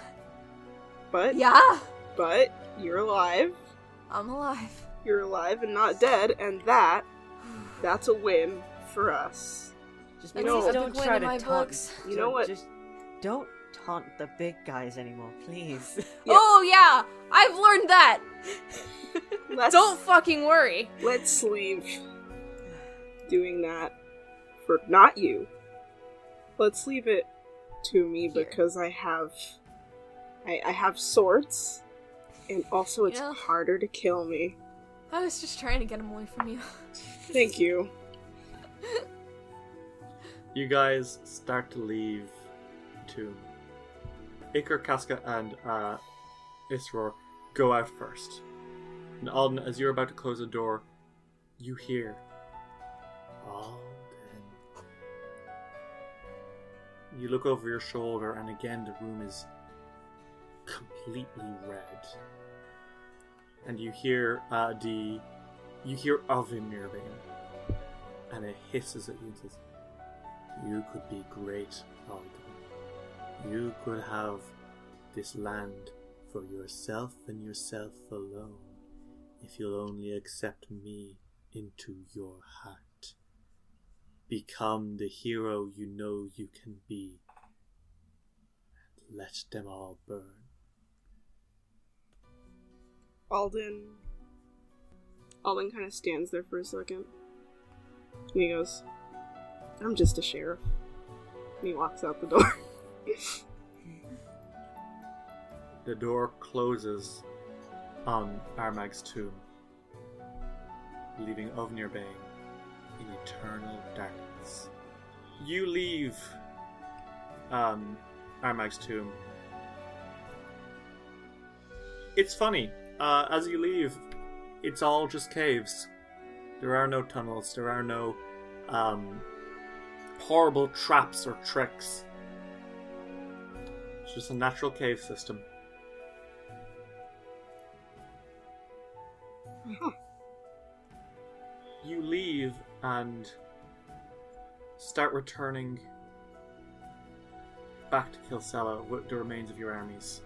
But yeah. But you're alive. I'm alive. You're alive and not dead, and that that's a win for us. Just you know, don't try to taunt. Books. You know what? Just don't taunt the big guys anymore, please. Yeah. Oh yeah, I've learned that. Let's, don't fucking worry. Let's leave doing that for not you. Let's leave it to me Here. because I have, I, I have swords, and also it's yeah. harder to kill me. I was just trying to get him away from you. Thank you. You guys start to leave to Iker, Casca, and uh, Isror go out first. And Alden, as you're about to close the door, you hear Alden. You look over your shoulder, and again the room is completely red. And you hear uh, the, you hear Ovnirbane, and it hisses at you and says, "You could be great, Alden. You could have this land for yourself and yourself alone, if you'll only accept me into your heart. Become the hero you know you can be, and let them all burn." Alden, Alden kind of stands there for a second, and he goes, "I'm just a sheriff," and he walks out the door. The door closes on Armag's tomb, leaving Ovnirbane in eternal darkness. You leave um, Armag's tomb. It's funny. Uh, as you leave, it's all just caves. There are no tunnels. There are no um, horrible traps or tricks. It's just a natural cave system. Huh. You leave and start returning back to Kilsella with the remains of your armies.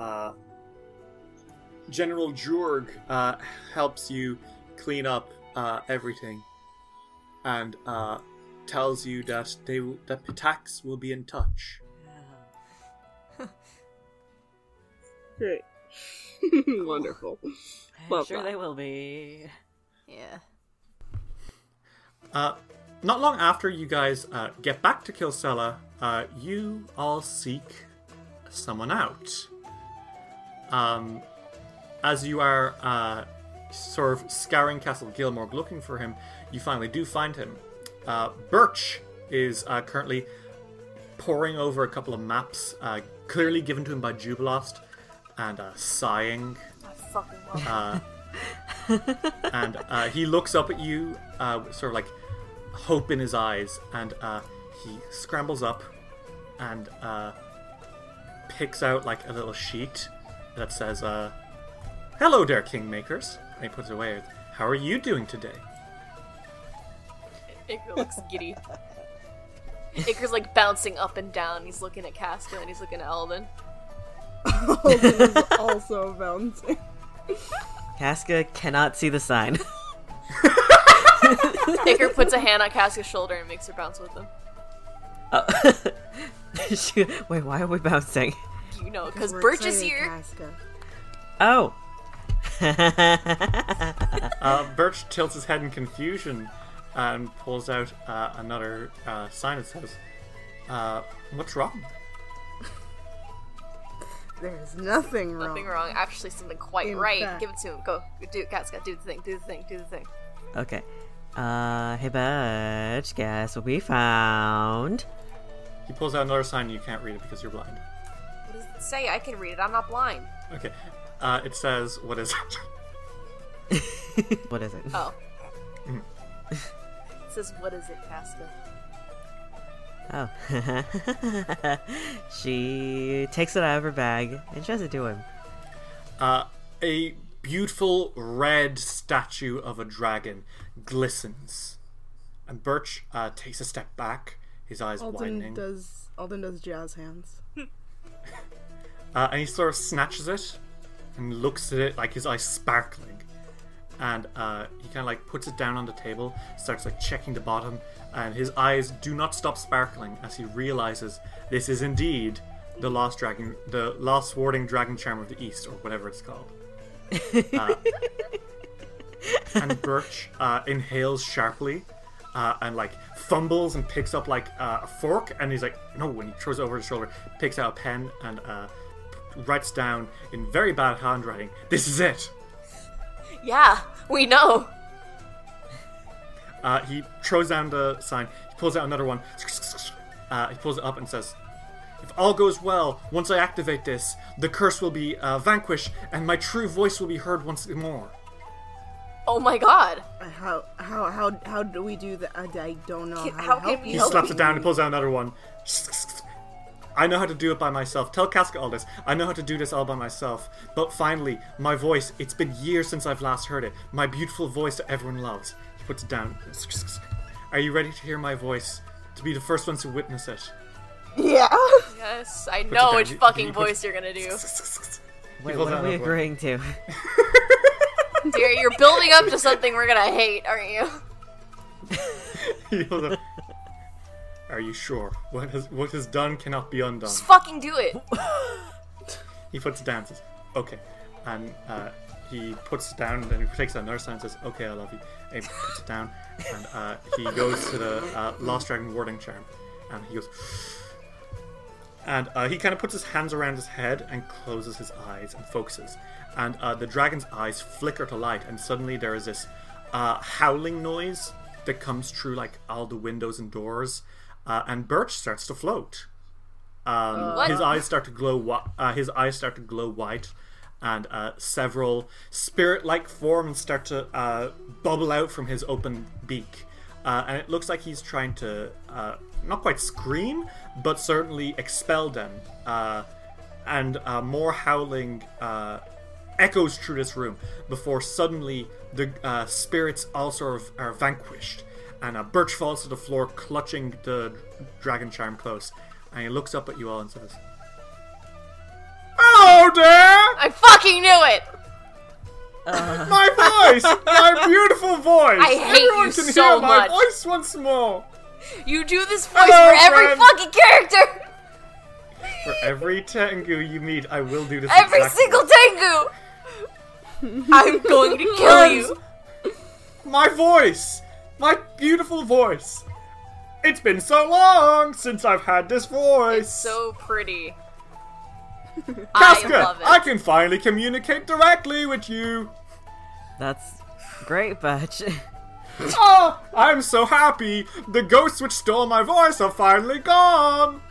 Uh... General Jurg uh, helps you clean up uh, everything, and uh, tells you that they w- that Pitax will be in touch. Great, wonderful. I'm Love sure that. They will be. Yeah. Uh, not long after you guys uh, get back to Kilsella, uh, you all seek someone out. Um. As you are uh, sort of scouring Castle Gilmorg looking for him, you finally do find him. Uh, Birch is uh, currently poring over a couple of maps, uh, clearly given to him by Jubilost, and uh, sighing. I fucking love uh, And uh, he looks up at you, uh, sort of like hope in his eyes, and uh, he scrambles up and uh, picks out like a little sheet that says... Uh, "Hello there, Kingmakers." And he puts it away. "How are you doing today?" Iker looks giddy. Iker's like bouncing up and down. He's looking at Casca and he's looking at Alden. Alden is also bouncing. Casca cannot see the sign. Iker puts a hand on Casca's shoulder and makes her bounce with him. Uh, she, wait, why are we bouncing? You know, because Birch is here. Casca. Oh. uh, Birch tilts his head in confusion and pulls out uh, another uh, sign that says, uh, "What's wrong?" There's nothing wrong. Nothing wrong. Actually, something quite in right. Fact. Give it to him. Go. Do it, Casca. Do the thing. Do the thing. Do the thing. Okay. Uh, hey, Birch. Guess what we found? He pulls out another sign and you can't read it because you're blind. What does it say? I can read it. I'm not blind. Okay. Uh, it says, what is it? What is it? Oh. Mm. It says, what is it, Casta? Oh. She takes it out of her bag and tries to do him. Uh, a beautiful red statue of a dragon glistens. And Birch uh, takes a step back, his eyes Alden widening. Does, Alden does jazz hands. uh, and he sort of snatches it and looks at it, like his eyes sparkling. And uh, he kind of like puts it down on the table, starts like checking the bottom, and his eyes do not stop sparkling as he realizes this is indeed the last dragon, the last warding dragon charm of the East, or whatever it's called. Uh, and Birch uh, inhales sharply uh, and like fumbles and picks up like uh, a fork, and he's like, no, when he throws it over his shoulder, picks out a pen and uh, writes down in very bad handwriting, this is it. Yeah, we know. Uh, he throws down the sign. He pulls out another one. Uh, he pulls it up and says, if all goes well, once I activate this, the curse will be uh, vanquished and my true voice will be heard once more. Oh my god. How how how how do we do that? I don't know. Can, how, how can we He help slaps you? It down and pulls out another one. I know how to do it by myself. Tell Casca all this. I know how to do this all by myself. But finally, my voice. It's been years since I've last heard it. My beautiful voice that everyone loves. He puts it down. Are you ready to hear my voice? To be the first ones to witness it. Yeah. Yes, I puts know which fucking he, he puts... voice you're gonna do. Wait, what are we agreeing to? Dear, you're building up to something we're gonna hate, aren't you? Are you sure? What is, what is done cannot be undone. Just fucking do it! He puts it down and says, okay. And uh, he puts it down and then he takes another sign and says, okay, I love you. And he puts it down and uh, he goes to the uh, Lost Dragon Warding Charm. And he goes... And uh, he kind of puts his hands around his head and closes his eyes and focuses. And uh, the dragon's eyes flicker to light and suddenly there is this uh, howling noise that comes through like all the windows and doors. Uh, and Birch starts to float. Um, his eyes start to glow. Wi- uh, his eyes start to glow white, and uh, several spirit-like forms start to uh, bubble out from his open beak. Uh, and it looks like he's trying to uh, not quite scream, but certainly expel them. Uh, and uh, more howling uh, echoes through this room before suddenly the uh, spirits also are, are vanquished. And uh, Birch falls to the floor, clutching the dragon charm close. And he looks up at you all and says, hello there! I fucking knew it! Uh. My voice! My beautiful voice! I hate Everyone you can so hear much. My voice once more! You do this voice hello, for every friend. Fucking character! For every Tengu you meet, I will do this Every exactly. single Tengu! I'm going to kill you! My voice! My beautiful voice! It's been so long since I've had this voice! It's so pretty. Casca, I love it. I can finally communicate directly with you! That's great, Batch. Oh, I'm so happy! The ghosts which stole my voice are finally gone!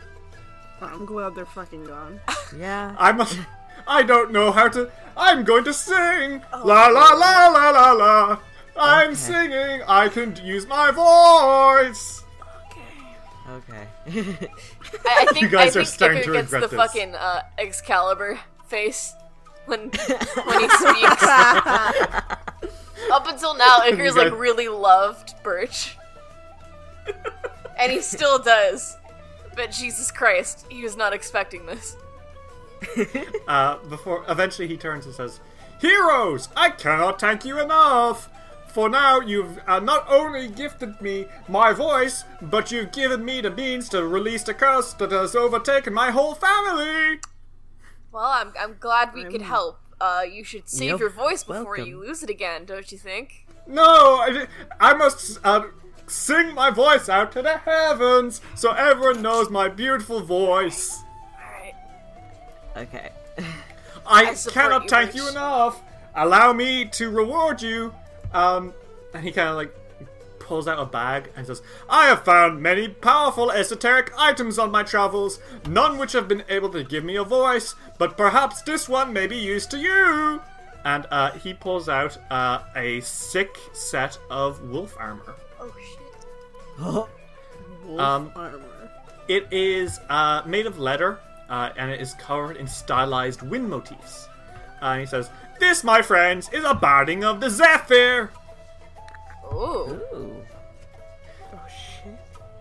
I'm glad they're fucking gone. Yeah. I must... I don't know how to... I'm going to sing! Oh, la la la la la la! I'm okay. singing! I can use my voice! Okay. Okay. I, I think, you guys I are think starting to regret gets the this. fucking uh, Excalibur face when, when he speaks. Up until now, Icar's like really loved Birch. And he still does. But Jesus Christ, he was not expecting this. Uh, before, eventually he turns and says, heroes! I cannot thank you enough! For now, you've uh, not only gifted me my voice, but you've given me the means to release the curse that has overtaken my whole family! Well, I'm I'm glad we I'm... could help. Uh, you should save yep. your voice before Welcome. you lose it again, don't you think? No, I, I must uh, sing my voice out to the heavens so everyone knows my beautiful voice. Alright. Okay. I, I cannot you, thank Rich. you enough. Allow me to reward you. Um, and he kind of like pulls out a bag and says, I have found many powerful esoteric items on my travels, none which have been able to give me a voice, but perhaps this one may be used to you. and uh, he pulls out uh, a sick set of wolf armor. Oh shit! Oh, wolf um, armor. It is uh, made of leather, uh, and it is covered in stylized wind motifs. Uh, and he says, "This, my friends, is a barding of the Zephyr." Ooh. Ooh.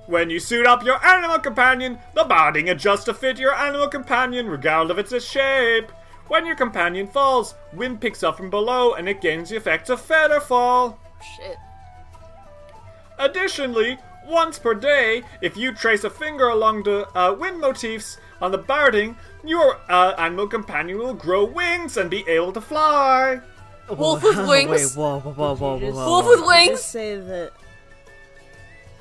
When you suit up your animal companion, the barding adjusts to fit your animal companion, regardless of its shape. When your companion falls, wind picks up from below and it gains the effects of feather fall. Shit. Additionally, once per day, if you trace a finger along the uh, wind motifs on the barding, your uh, animal companion will grow wings and be able to fly. Wolf with wings. Wait, whoa, whoa, whoa, whoa, whoa, whoa. Wolf with wings. Just say that.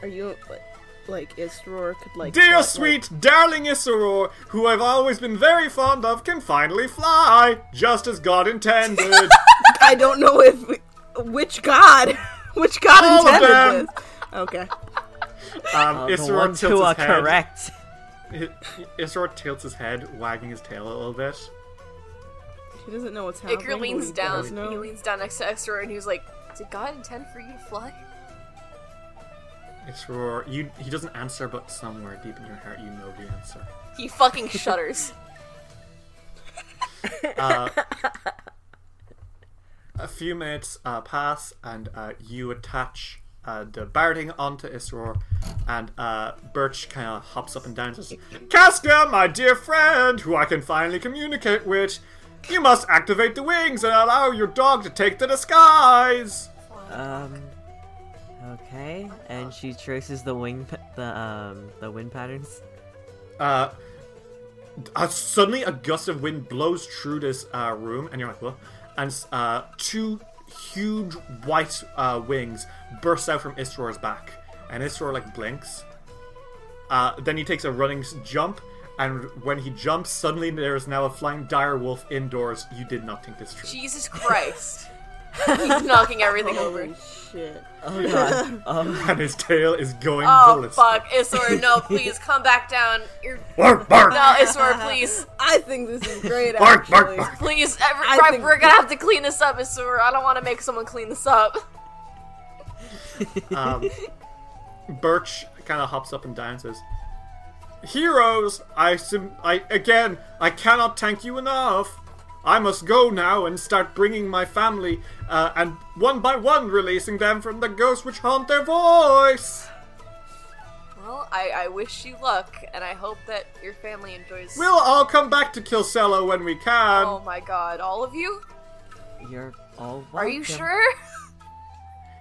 Are you? What? Like, Isror could, like... Dear sweet, like... darling Isror, who I've always been very fond of, can finally fly, just as God intended. I don't know if... We... Which God? Which God All intended this? Okay. Um, uh, Isror tilts his head. Correct. Isror tilts his head, wagging his tail a little bit. He doesn't know what's happening. Iker leans down. Know. He leans down next to Isror, and he's like, did God intend for you to fly? It's roar. You, he doesn't answer, but somewhere deep in your heart, you know the answer. He fucking shudders. uh, a few minutes uh, pass, and uh, you attach uh, the barding onto Isror, and uh, Birch kind of hops up and down and says, Casca, my dear friend, who I can finally communicate with, you must activate the wings and allow your dog to take to the skies! Um... Okay, and she traces the wing, pa- the um, the wind patterns. Uh, uh, suddenly a gust of wind blows through this uh, room, and you're like, "What?" And uh, two huge white uh, wings burst out from Isror's back, and Isror like blinks. Uh, then he takes a running jump, and when he jumps, suddenly there is now a flying direwolf indoors. You did not think this true. Jesus Christ. He's knocking everything over. Holy shit. Oh god. Um, and his tail is going oh, ballistic. Oh fuck, Isror, no, please, come back down. You're... Bark, bark. No, Isror, please. I think this is great, bark, actually. Bark, bark. Please, every... I think... we're gonna have to clean this up, Isror. I don't want to make someone clean this up. Um, Birch kind of hops up and down and says, Heroes, I, sim- I again, I cannot thank you enough. I must go now and start bringing my family, uh, and one by one releasing them from the ghosts which haunt their voice! Well, I, I wish you luck, and I hope that your family enjoys... We'll all come back to Kilsella when we can! Oh my god, all of you? You're all welcome. Are you sure?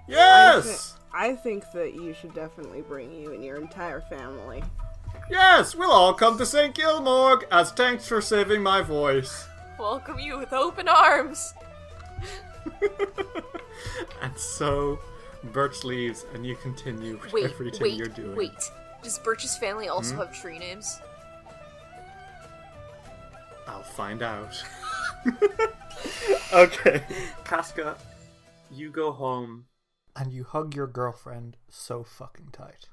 Yes! I, th- I think that you should definitely bring you and your entire family. Yes, we'll all come to Saint Gilmorg as thanks for saving my voice. Welcome you with open arms! And so, Birch leaves, and you continue with wait, everything wait, you're doing. Wait, wait. Does Birch's family also hmm? have tree names? I'll find out. Okay. Casca, you go home, and you hug your girlfriend so fucking tight.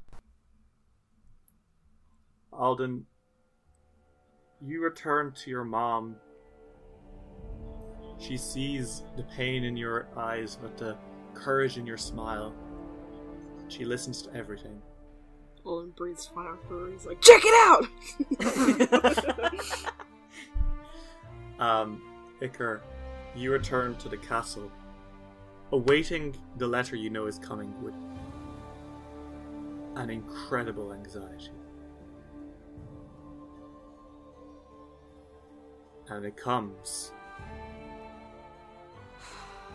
Alden, you return to your mom. She sees the pain in your eyes, but the courage in your smile. She listens to everything. Olin breathes fire through and he's like, check it out! um, Iker, you return to the castle, awaiting the letter you know is coming with an incredible anxiety. And it comes...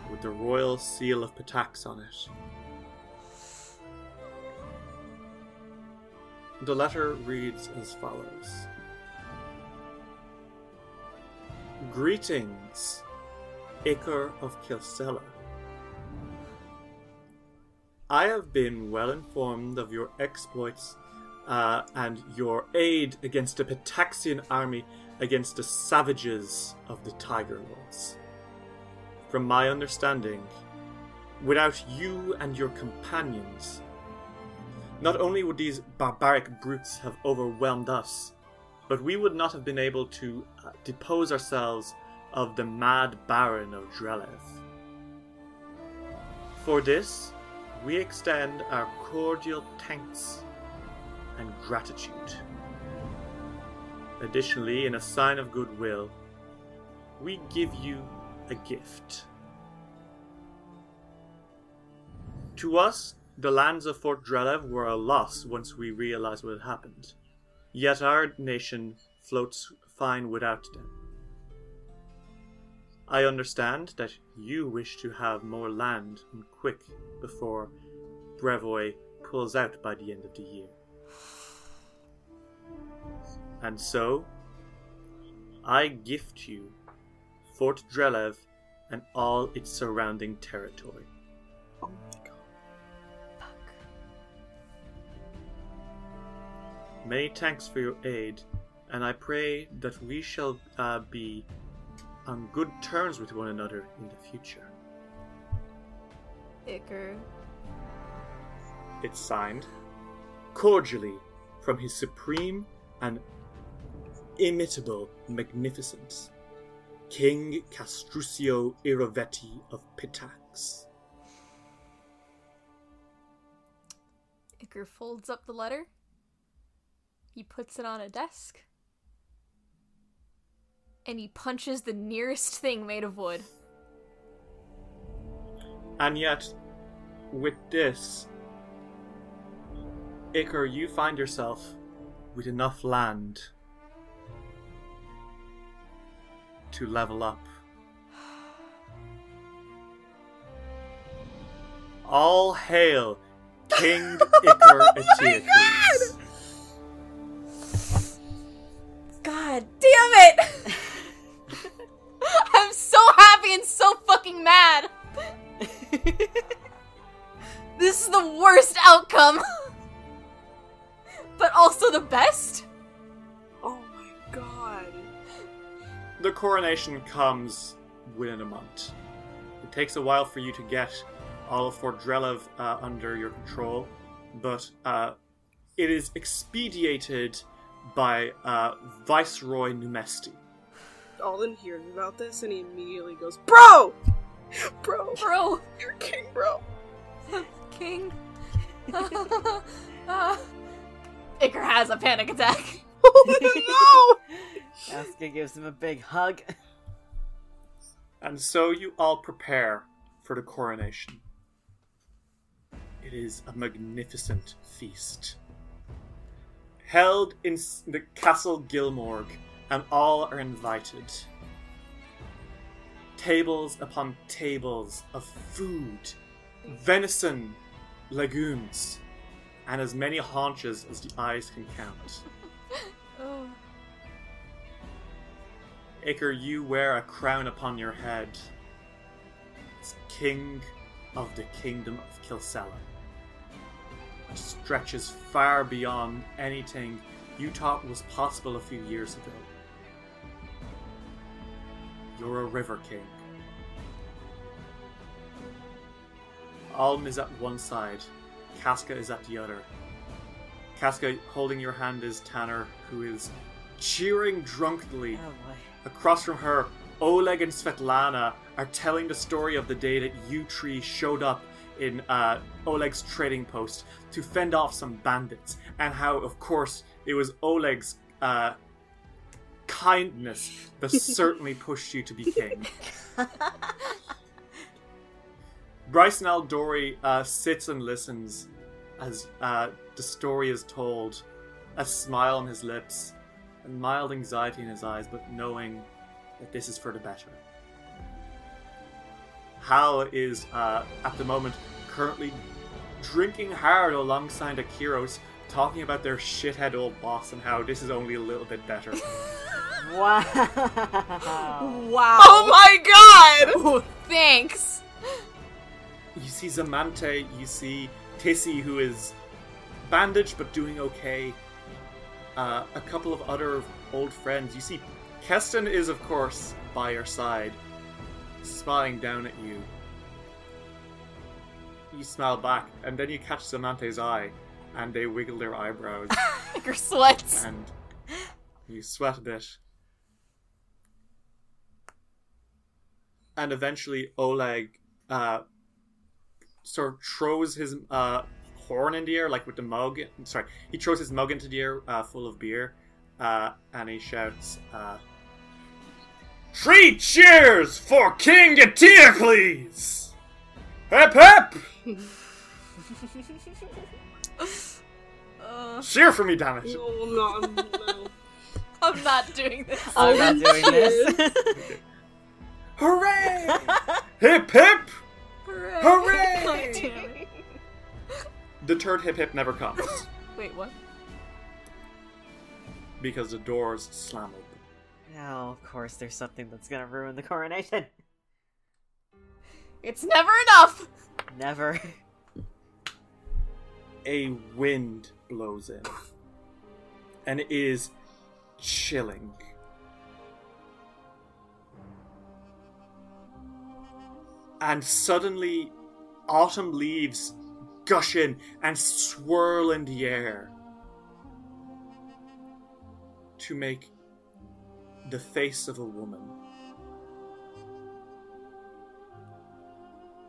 with the royal seal of Pitax on it. The letter reads as follows. Greetings, Iker of Kilsella. I have been well informed of your exploits uh, and your aid against the Pitaxian army against the savages of the Tiger Wolves. From my understanding, without you and your companions, not only would these barbaric brutes have overwhelmed us, but we would not have been able to uh, depose ourselves of the Mad Baron of Drelev. For this, we extend our cordial thanks and gratitude. Additionally, in a sign of goodwill, we give you a gift. To us, the lands of Fort Drelev were a loss once we realized what had happened. Yet our nation floats fine without them. I understand that you wish to have more land and quick before Brevoy pulls out by the end of the year. And so, I gift you Fort Drelev and all its surrounding territory. Oh my god. Fuck. Many thanks for your aid, and I pray that we shall uh, be on good terms with one another in the future. Icker. It's signed, cordially, from his supreme and imitable magnificence, King Castruccio Irovetti of Pitax. Icker folds up the letter. He puts it on a desk. And he punches the nearest thing made of wood. And yet, with this, Icker, you find yourself with enough land to level up. All hail, King Icker Eteocles. God damn it! I'm so happy and so fucking mad. This is the worst outcome. But also the best? Oh my god. The coronation comes within a month. It takes a while for you to get all of Fort Drelev uh, under your control, but uh, it is expedited by uh, Viceroy Numesti. Alden hears about this and he immediately goes, Bro! Bro! Bro! You're king, bro! King. uh. Icker has a panic attack. Oh, no! Asuka gives him a big hug. And so you all prepare for the coronation. It is a magnificent feast. Held in the Castle Gilmorg, and all are invited. Tables upon tables of food, venison, legumes, and as many haunches as the eyes can count. Oh. Icker, you wear a crown upon your head. As king of the kingdom of Kilsella, which stretches far beyond anything you thought was possible a few years ago. You're a river king. Alm is at one side. Casca is at the other. Casca, holding your hand, is Tanner, who is cheering drunkenly. Oh boy. Across from her, Oleg and Svetlana are telling the story of the day that you three showed up in uh, Oleg's trading post to fend off some bandits, and how, of course, it was Oleg's uh, kindness that certainly pushed you to be king. Bryson Aldori uh, sits and listens as uh, the story is told, a smile on his lips, and mild anxiety in his eyes, but knowing that this is for the better. Hal is, uh, at the moment, currently drinking hard alongside Akiros, talking about their shithead old boss and how this is only a little bit better. Wow. Wow. Oh my god! Oh, thanks! You see Zamante, you see Tissy, who is bandaged but doing okay. Uh, a couple of other old friends. You see Keston is, of course, by your side, smiling down at you. You smile back, and then you catch Zamante's eye, and they wiggle their eyebrows. Your sweats. And you sweat a bit. and eventually Oleg uh, sort of throws his uh, horn into the air, like with the mug. I'm sorry, he throws his mug into the air uh, full of beer, uh, and he shouts, uh, "Three cheers for King Eteocles! Hep hep!" uh, Cheer for me, damn it! No, no, no. I'm not doing this. I'm not doing this. Okay. Hooray! Hip hip! Hooray! Hooray! Oh, damn it. The third hip hip never comes. Wait, what? Because the doors slam open. Now, of course, there's something that's gonna ruin the coronation. It's never enough! Never. A wind blows in. And it is chilling. And suddenly, autumn leaves gush in and swirl in the air to make the face of a woman.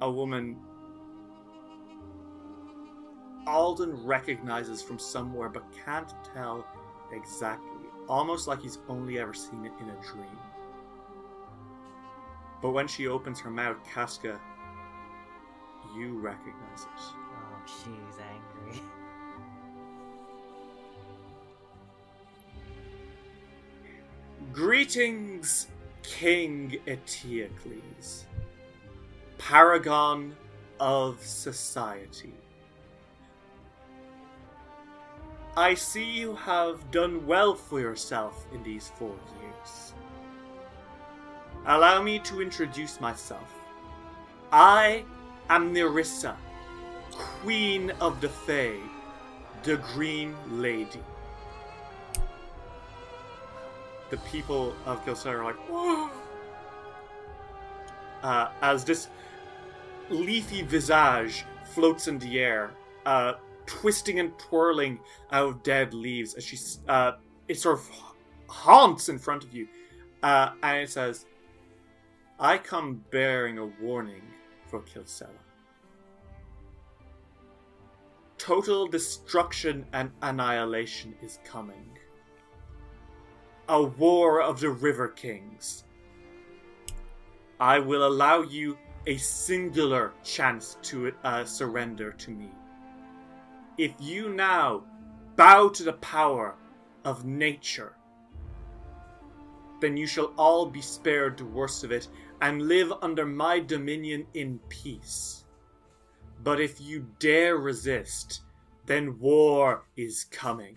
A woman Alden recognizes from somewhere but can't tell exactly. Almost like he's only ever seen it in a dream. But when she opens her mouth, Casca, you recognize it. Oh, she's angry. Greetings, King Eteocles, paragon of society. I see you have done well for yourself in these four years. Allow me to introduce myself. I am Nirissa, Queen of the Fae, the Green Lady. The people of Kilsella are like, whoa! Uh, as this leafy visage floats in the air, uh, twisting and twirling out of dead leaves, as she, uh, it sort of haunts in front of you. Uh, and it says, I come bearing a warning for Kilsella. Total destruction and annihilation is coming. A war of the River Kings. I will allow you a singular chance to uh, surrender to me. If you now bow to the power of nature, then you shall all be spared the worst of it and live under my dominion in peace. But if you dare resist, then war is coming.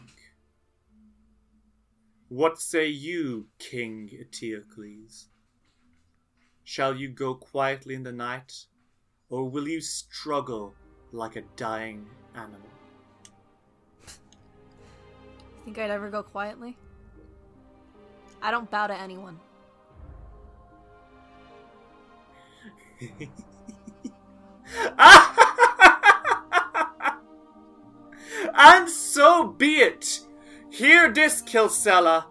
What say you, King Eteocles? Shall you go quietly in the night, or will you struggle like a dying animal? You think I'd ever go quietly? I don't bow to anyone. And so be it! Hear this, Kilsella.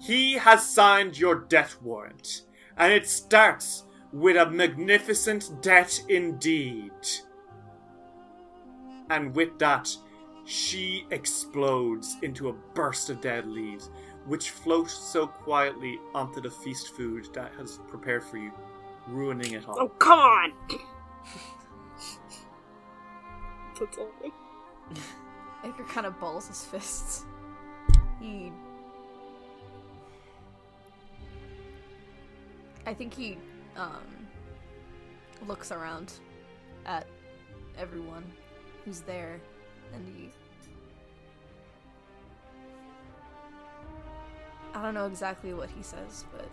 He has signed your death warrant, and it starts with a magnificent debt indeed. And with that, she explodes into a burst of dead leaves, which float so quietly onto the feast food that has prepared for you, ruining it all. Oh, come on! That's all. Edgar kind of balls his fists. He... I think he, um, looks around at everyone who's there, and he... I don't know exactly what he says, but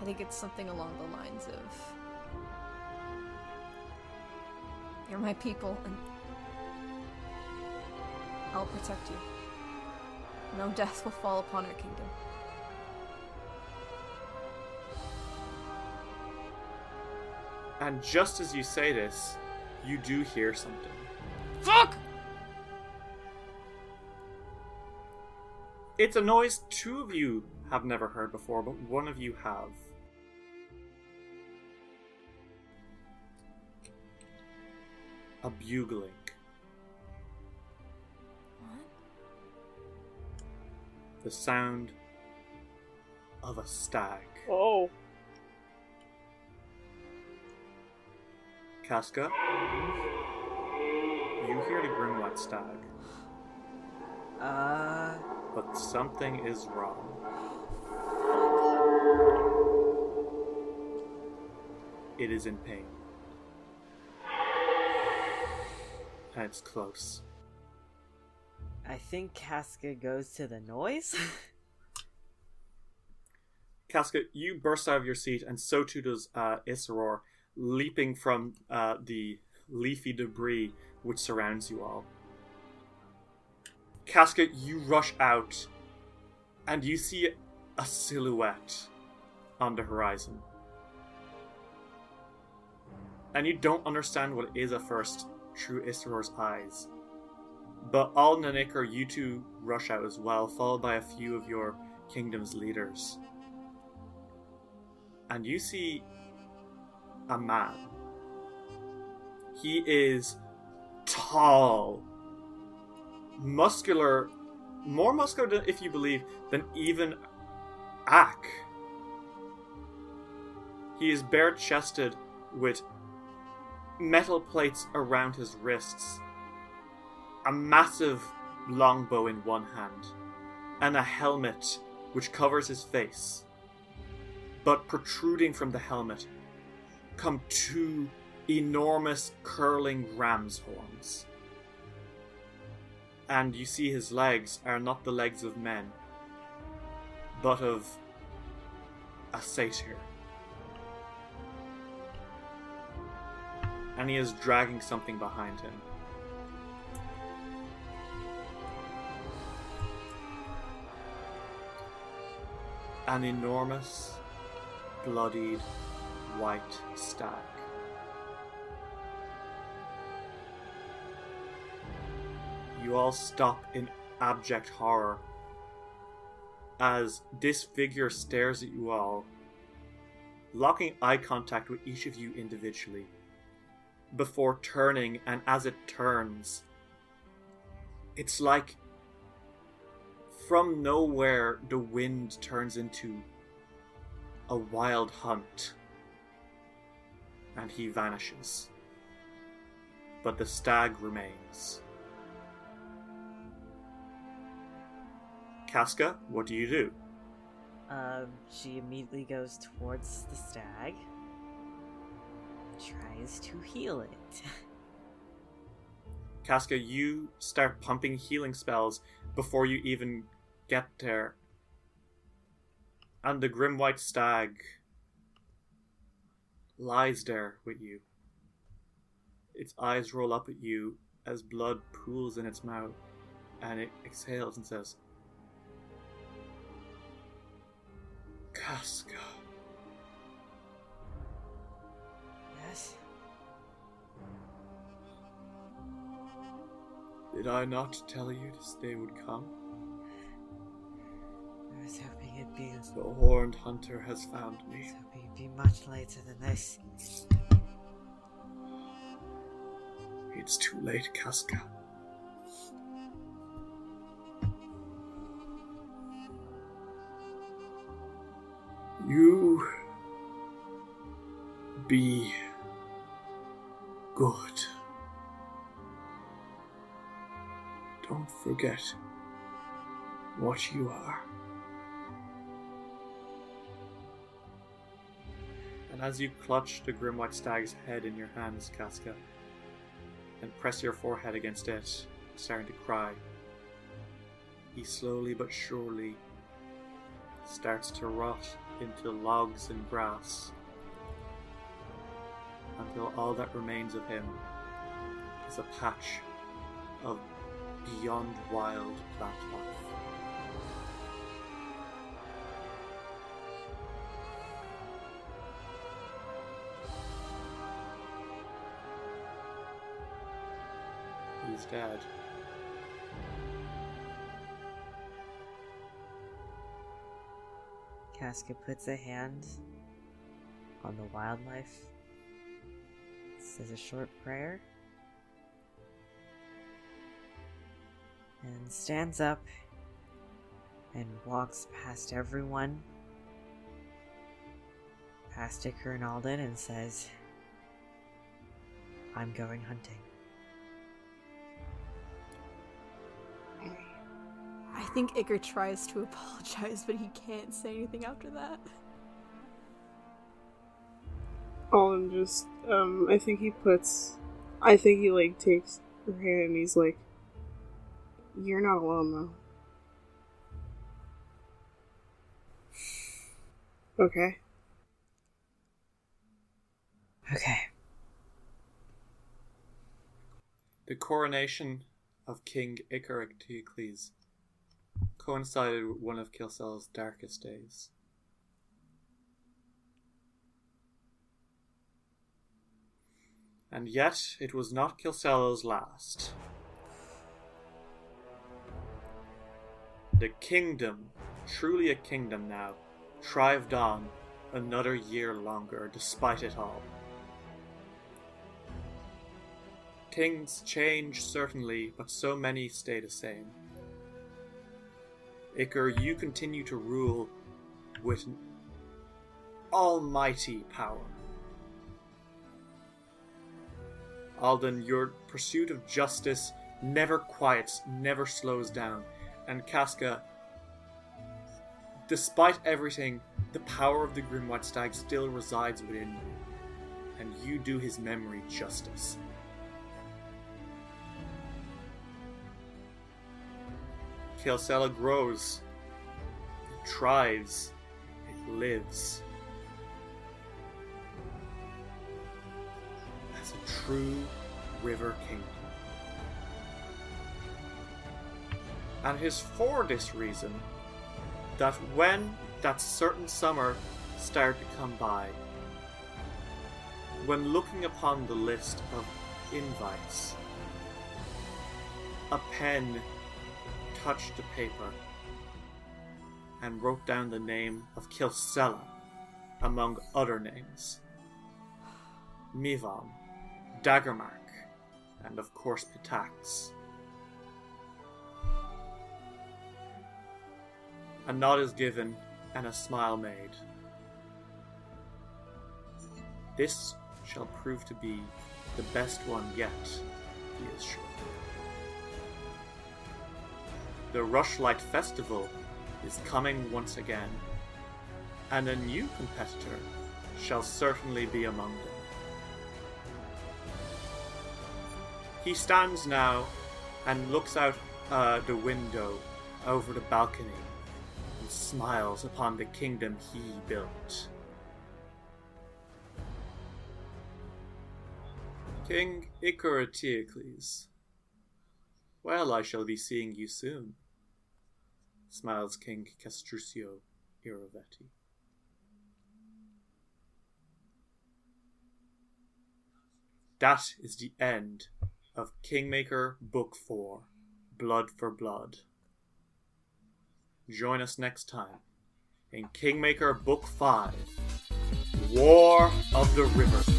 I think it's something along the lines of, you're my people, and I'll protect you. No death will fall upon our kingdom. And just as you say this, you do hear something. Fuck! It's a noise two of you have never heard before, but one of you have. a bugling. What? The sound of a stag. Oh. Casca, you hear the Grimwet stag. Uh. But something is wrong. It is in pain. And it's close. I think Casca goes to the noise. Casca, you burst out of your seat, and so too does uh, Isseror, leaping from uh, the leafy debris which surrounds you all. Casca, you rush out, and you see a silhouette on the horizon. And you don't understand what it is at first through Isseror's eyes. But all Nanakor, you two rush out as well, followed by a few of your kingdom's leaders. And you see a man. He is tall, muscular, more muscular, than, if you believe, than even Ak. He is bare-chested with metal plates around his wrists, a massive longbow in one hand, and a helmet which covers his face. But protruding from the helmet come two enormous curling ram's horns. And you see his legs are not the legs of men, but of a satyr. And he is dragging something behind him. An enormous, bloodied, white stag. You all stop in abject horror as this figure stares at you all, locking eye contact with each of you individually, before turning, and as it turns, it's like from nowhere the wind turns into a wild hunt, and he vanishes. But the stag remains. Casca, what do you do? Um, she immediately goes towards the stag. Tries to heal it. Casca, you start pumping healing spells before you even get there. And the grim white stag lies there with you. Its eyes roll up at you as blood pools in its mouth, and it exhales and says, Casca. Did I not tell you this day would come? I was hoping it'd be... The horned hunter has found me. I was hoping it'd be much later than this. It's too late, Casca. You... be... good. Don't forget what you are. And as you clutch the grim white stag's head in your hands, Casca, and press your forehead against it, starting to cry, he slowly but surely starts to rot into logs and grass until all that remains of him is a patch of beyond wild plant life. He's dead. Casca puts a hand on the wildlife, says a short prayer, and stands up and walks past everyone, past Iker and Alden, and says, "I'm going hunting." I think Iker tries to apologize, but he can't say anything after that. Alden just, um, I think he puts, I think he, like, takes her hand and he's like, "You're not alone, though." Okay. Okay. The coronation of King Iker Eteocles coincided with one of Kilsella's darkest days. And yet, it was not Kilsella's last. The kingdom, truly a kingdom now, thrived on another year longer despite it all. Things change, certainly, but so many stay the same. Iker, you continue to rule with almighty power. Alden, your pursuit of justice never quiets, never slows down. And Casca, despite everything, the power of the Grim White Stag still resides within you. And you do his memory justice. Kilsella grows. It thrives. It lives. As a true river kingdom. And it is for this reason that when that certain summer started to come by, when looking upon the list of invites, a pen touched the paper and wrote down the name of Kilsella among other names. Mivon, Daggermark, and of course Pitax. A nod is given and a smile made. This shall prove to be the best one yet, he is sure. The Rushlight Festival is coming once again, and a new competitor shall certainly be among them. He stands now and looks out uh, the window over the balcony and smiles upon the kingdom he built. King Iker Eteocles, well, I shall be seeing you soon. Smiles King Castruccio Irovetti. That is the end of Kingmaker Book four, Blood for Blood. Join us next time in Kingmaker Book five, War of the River King.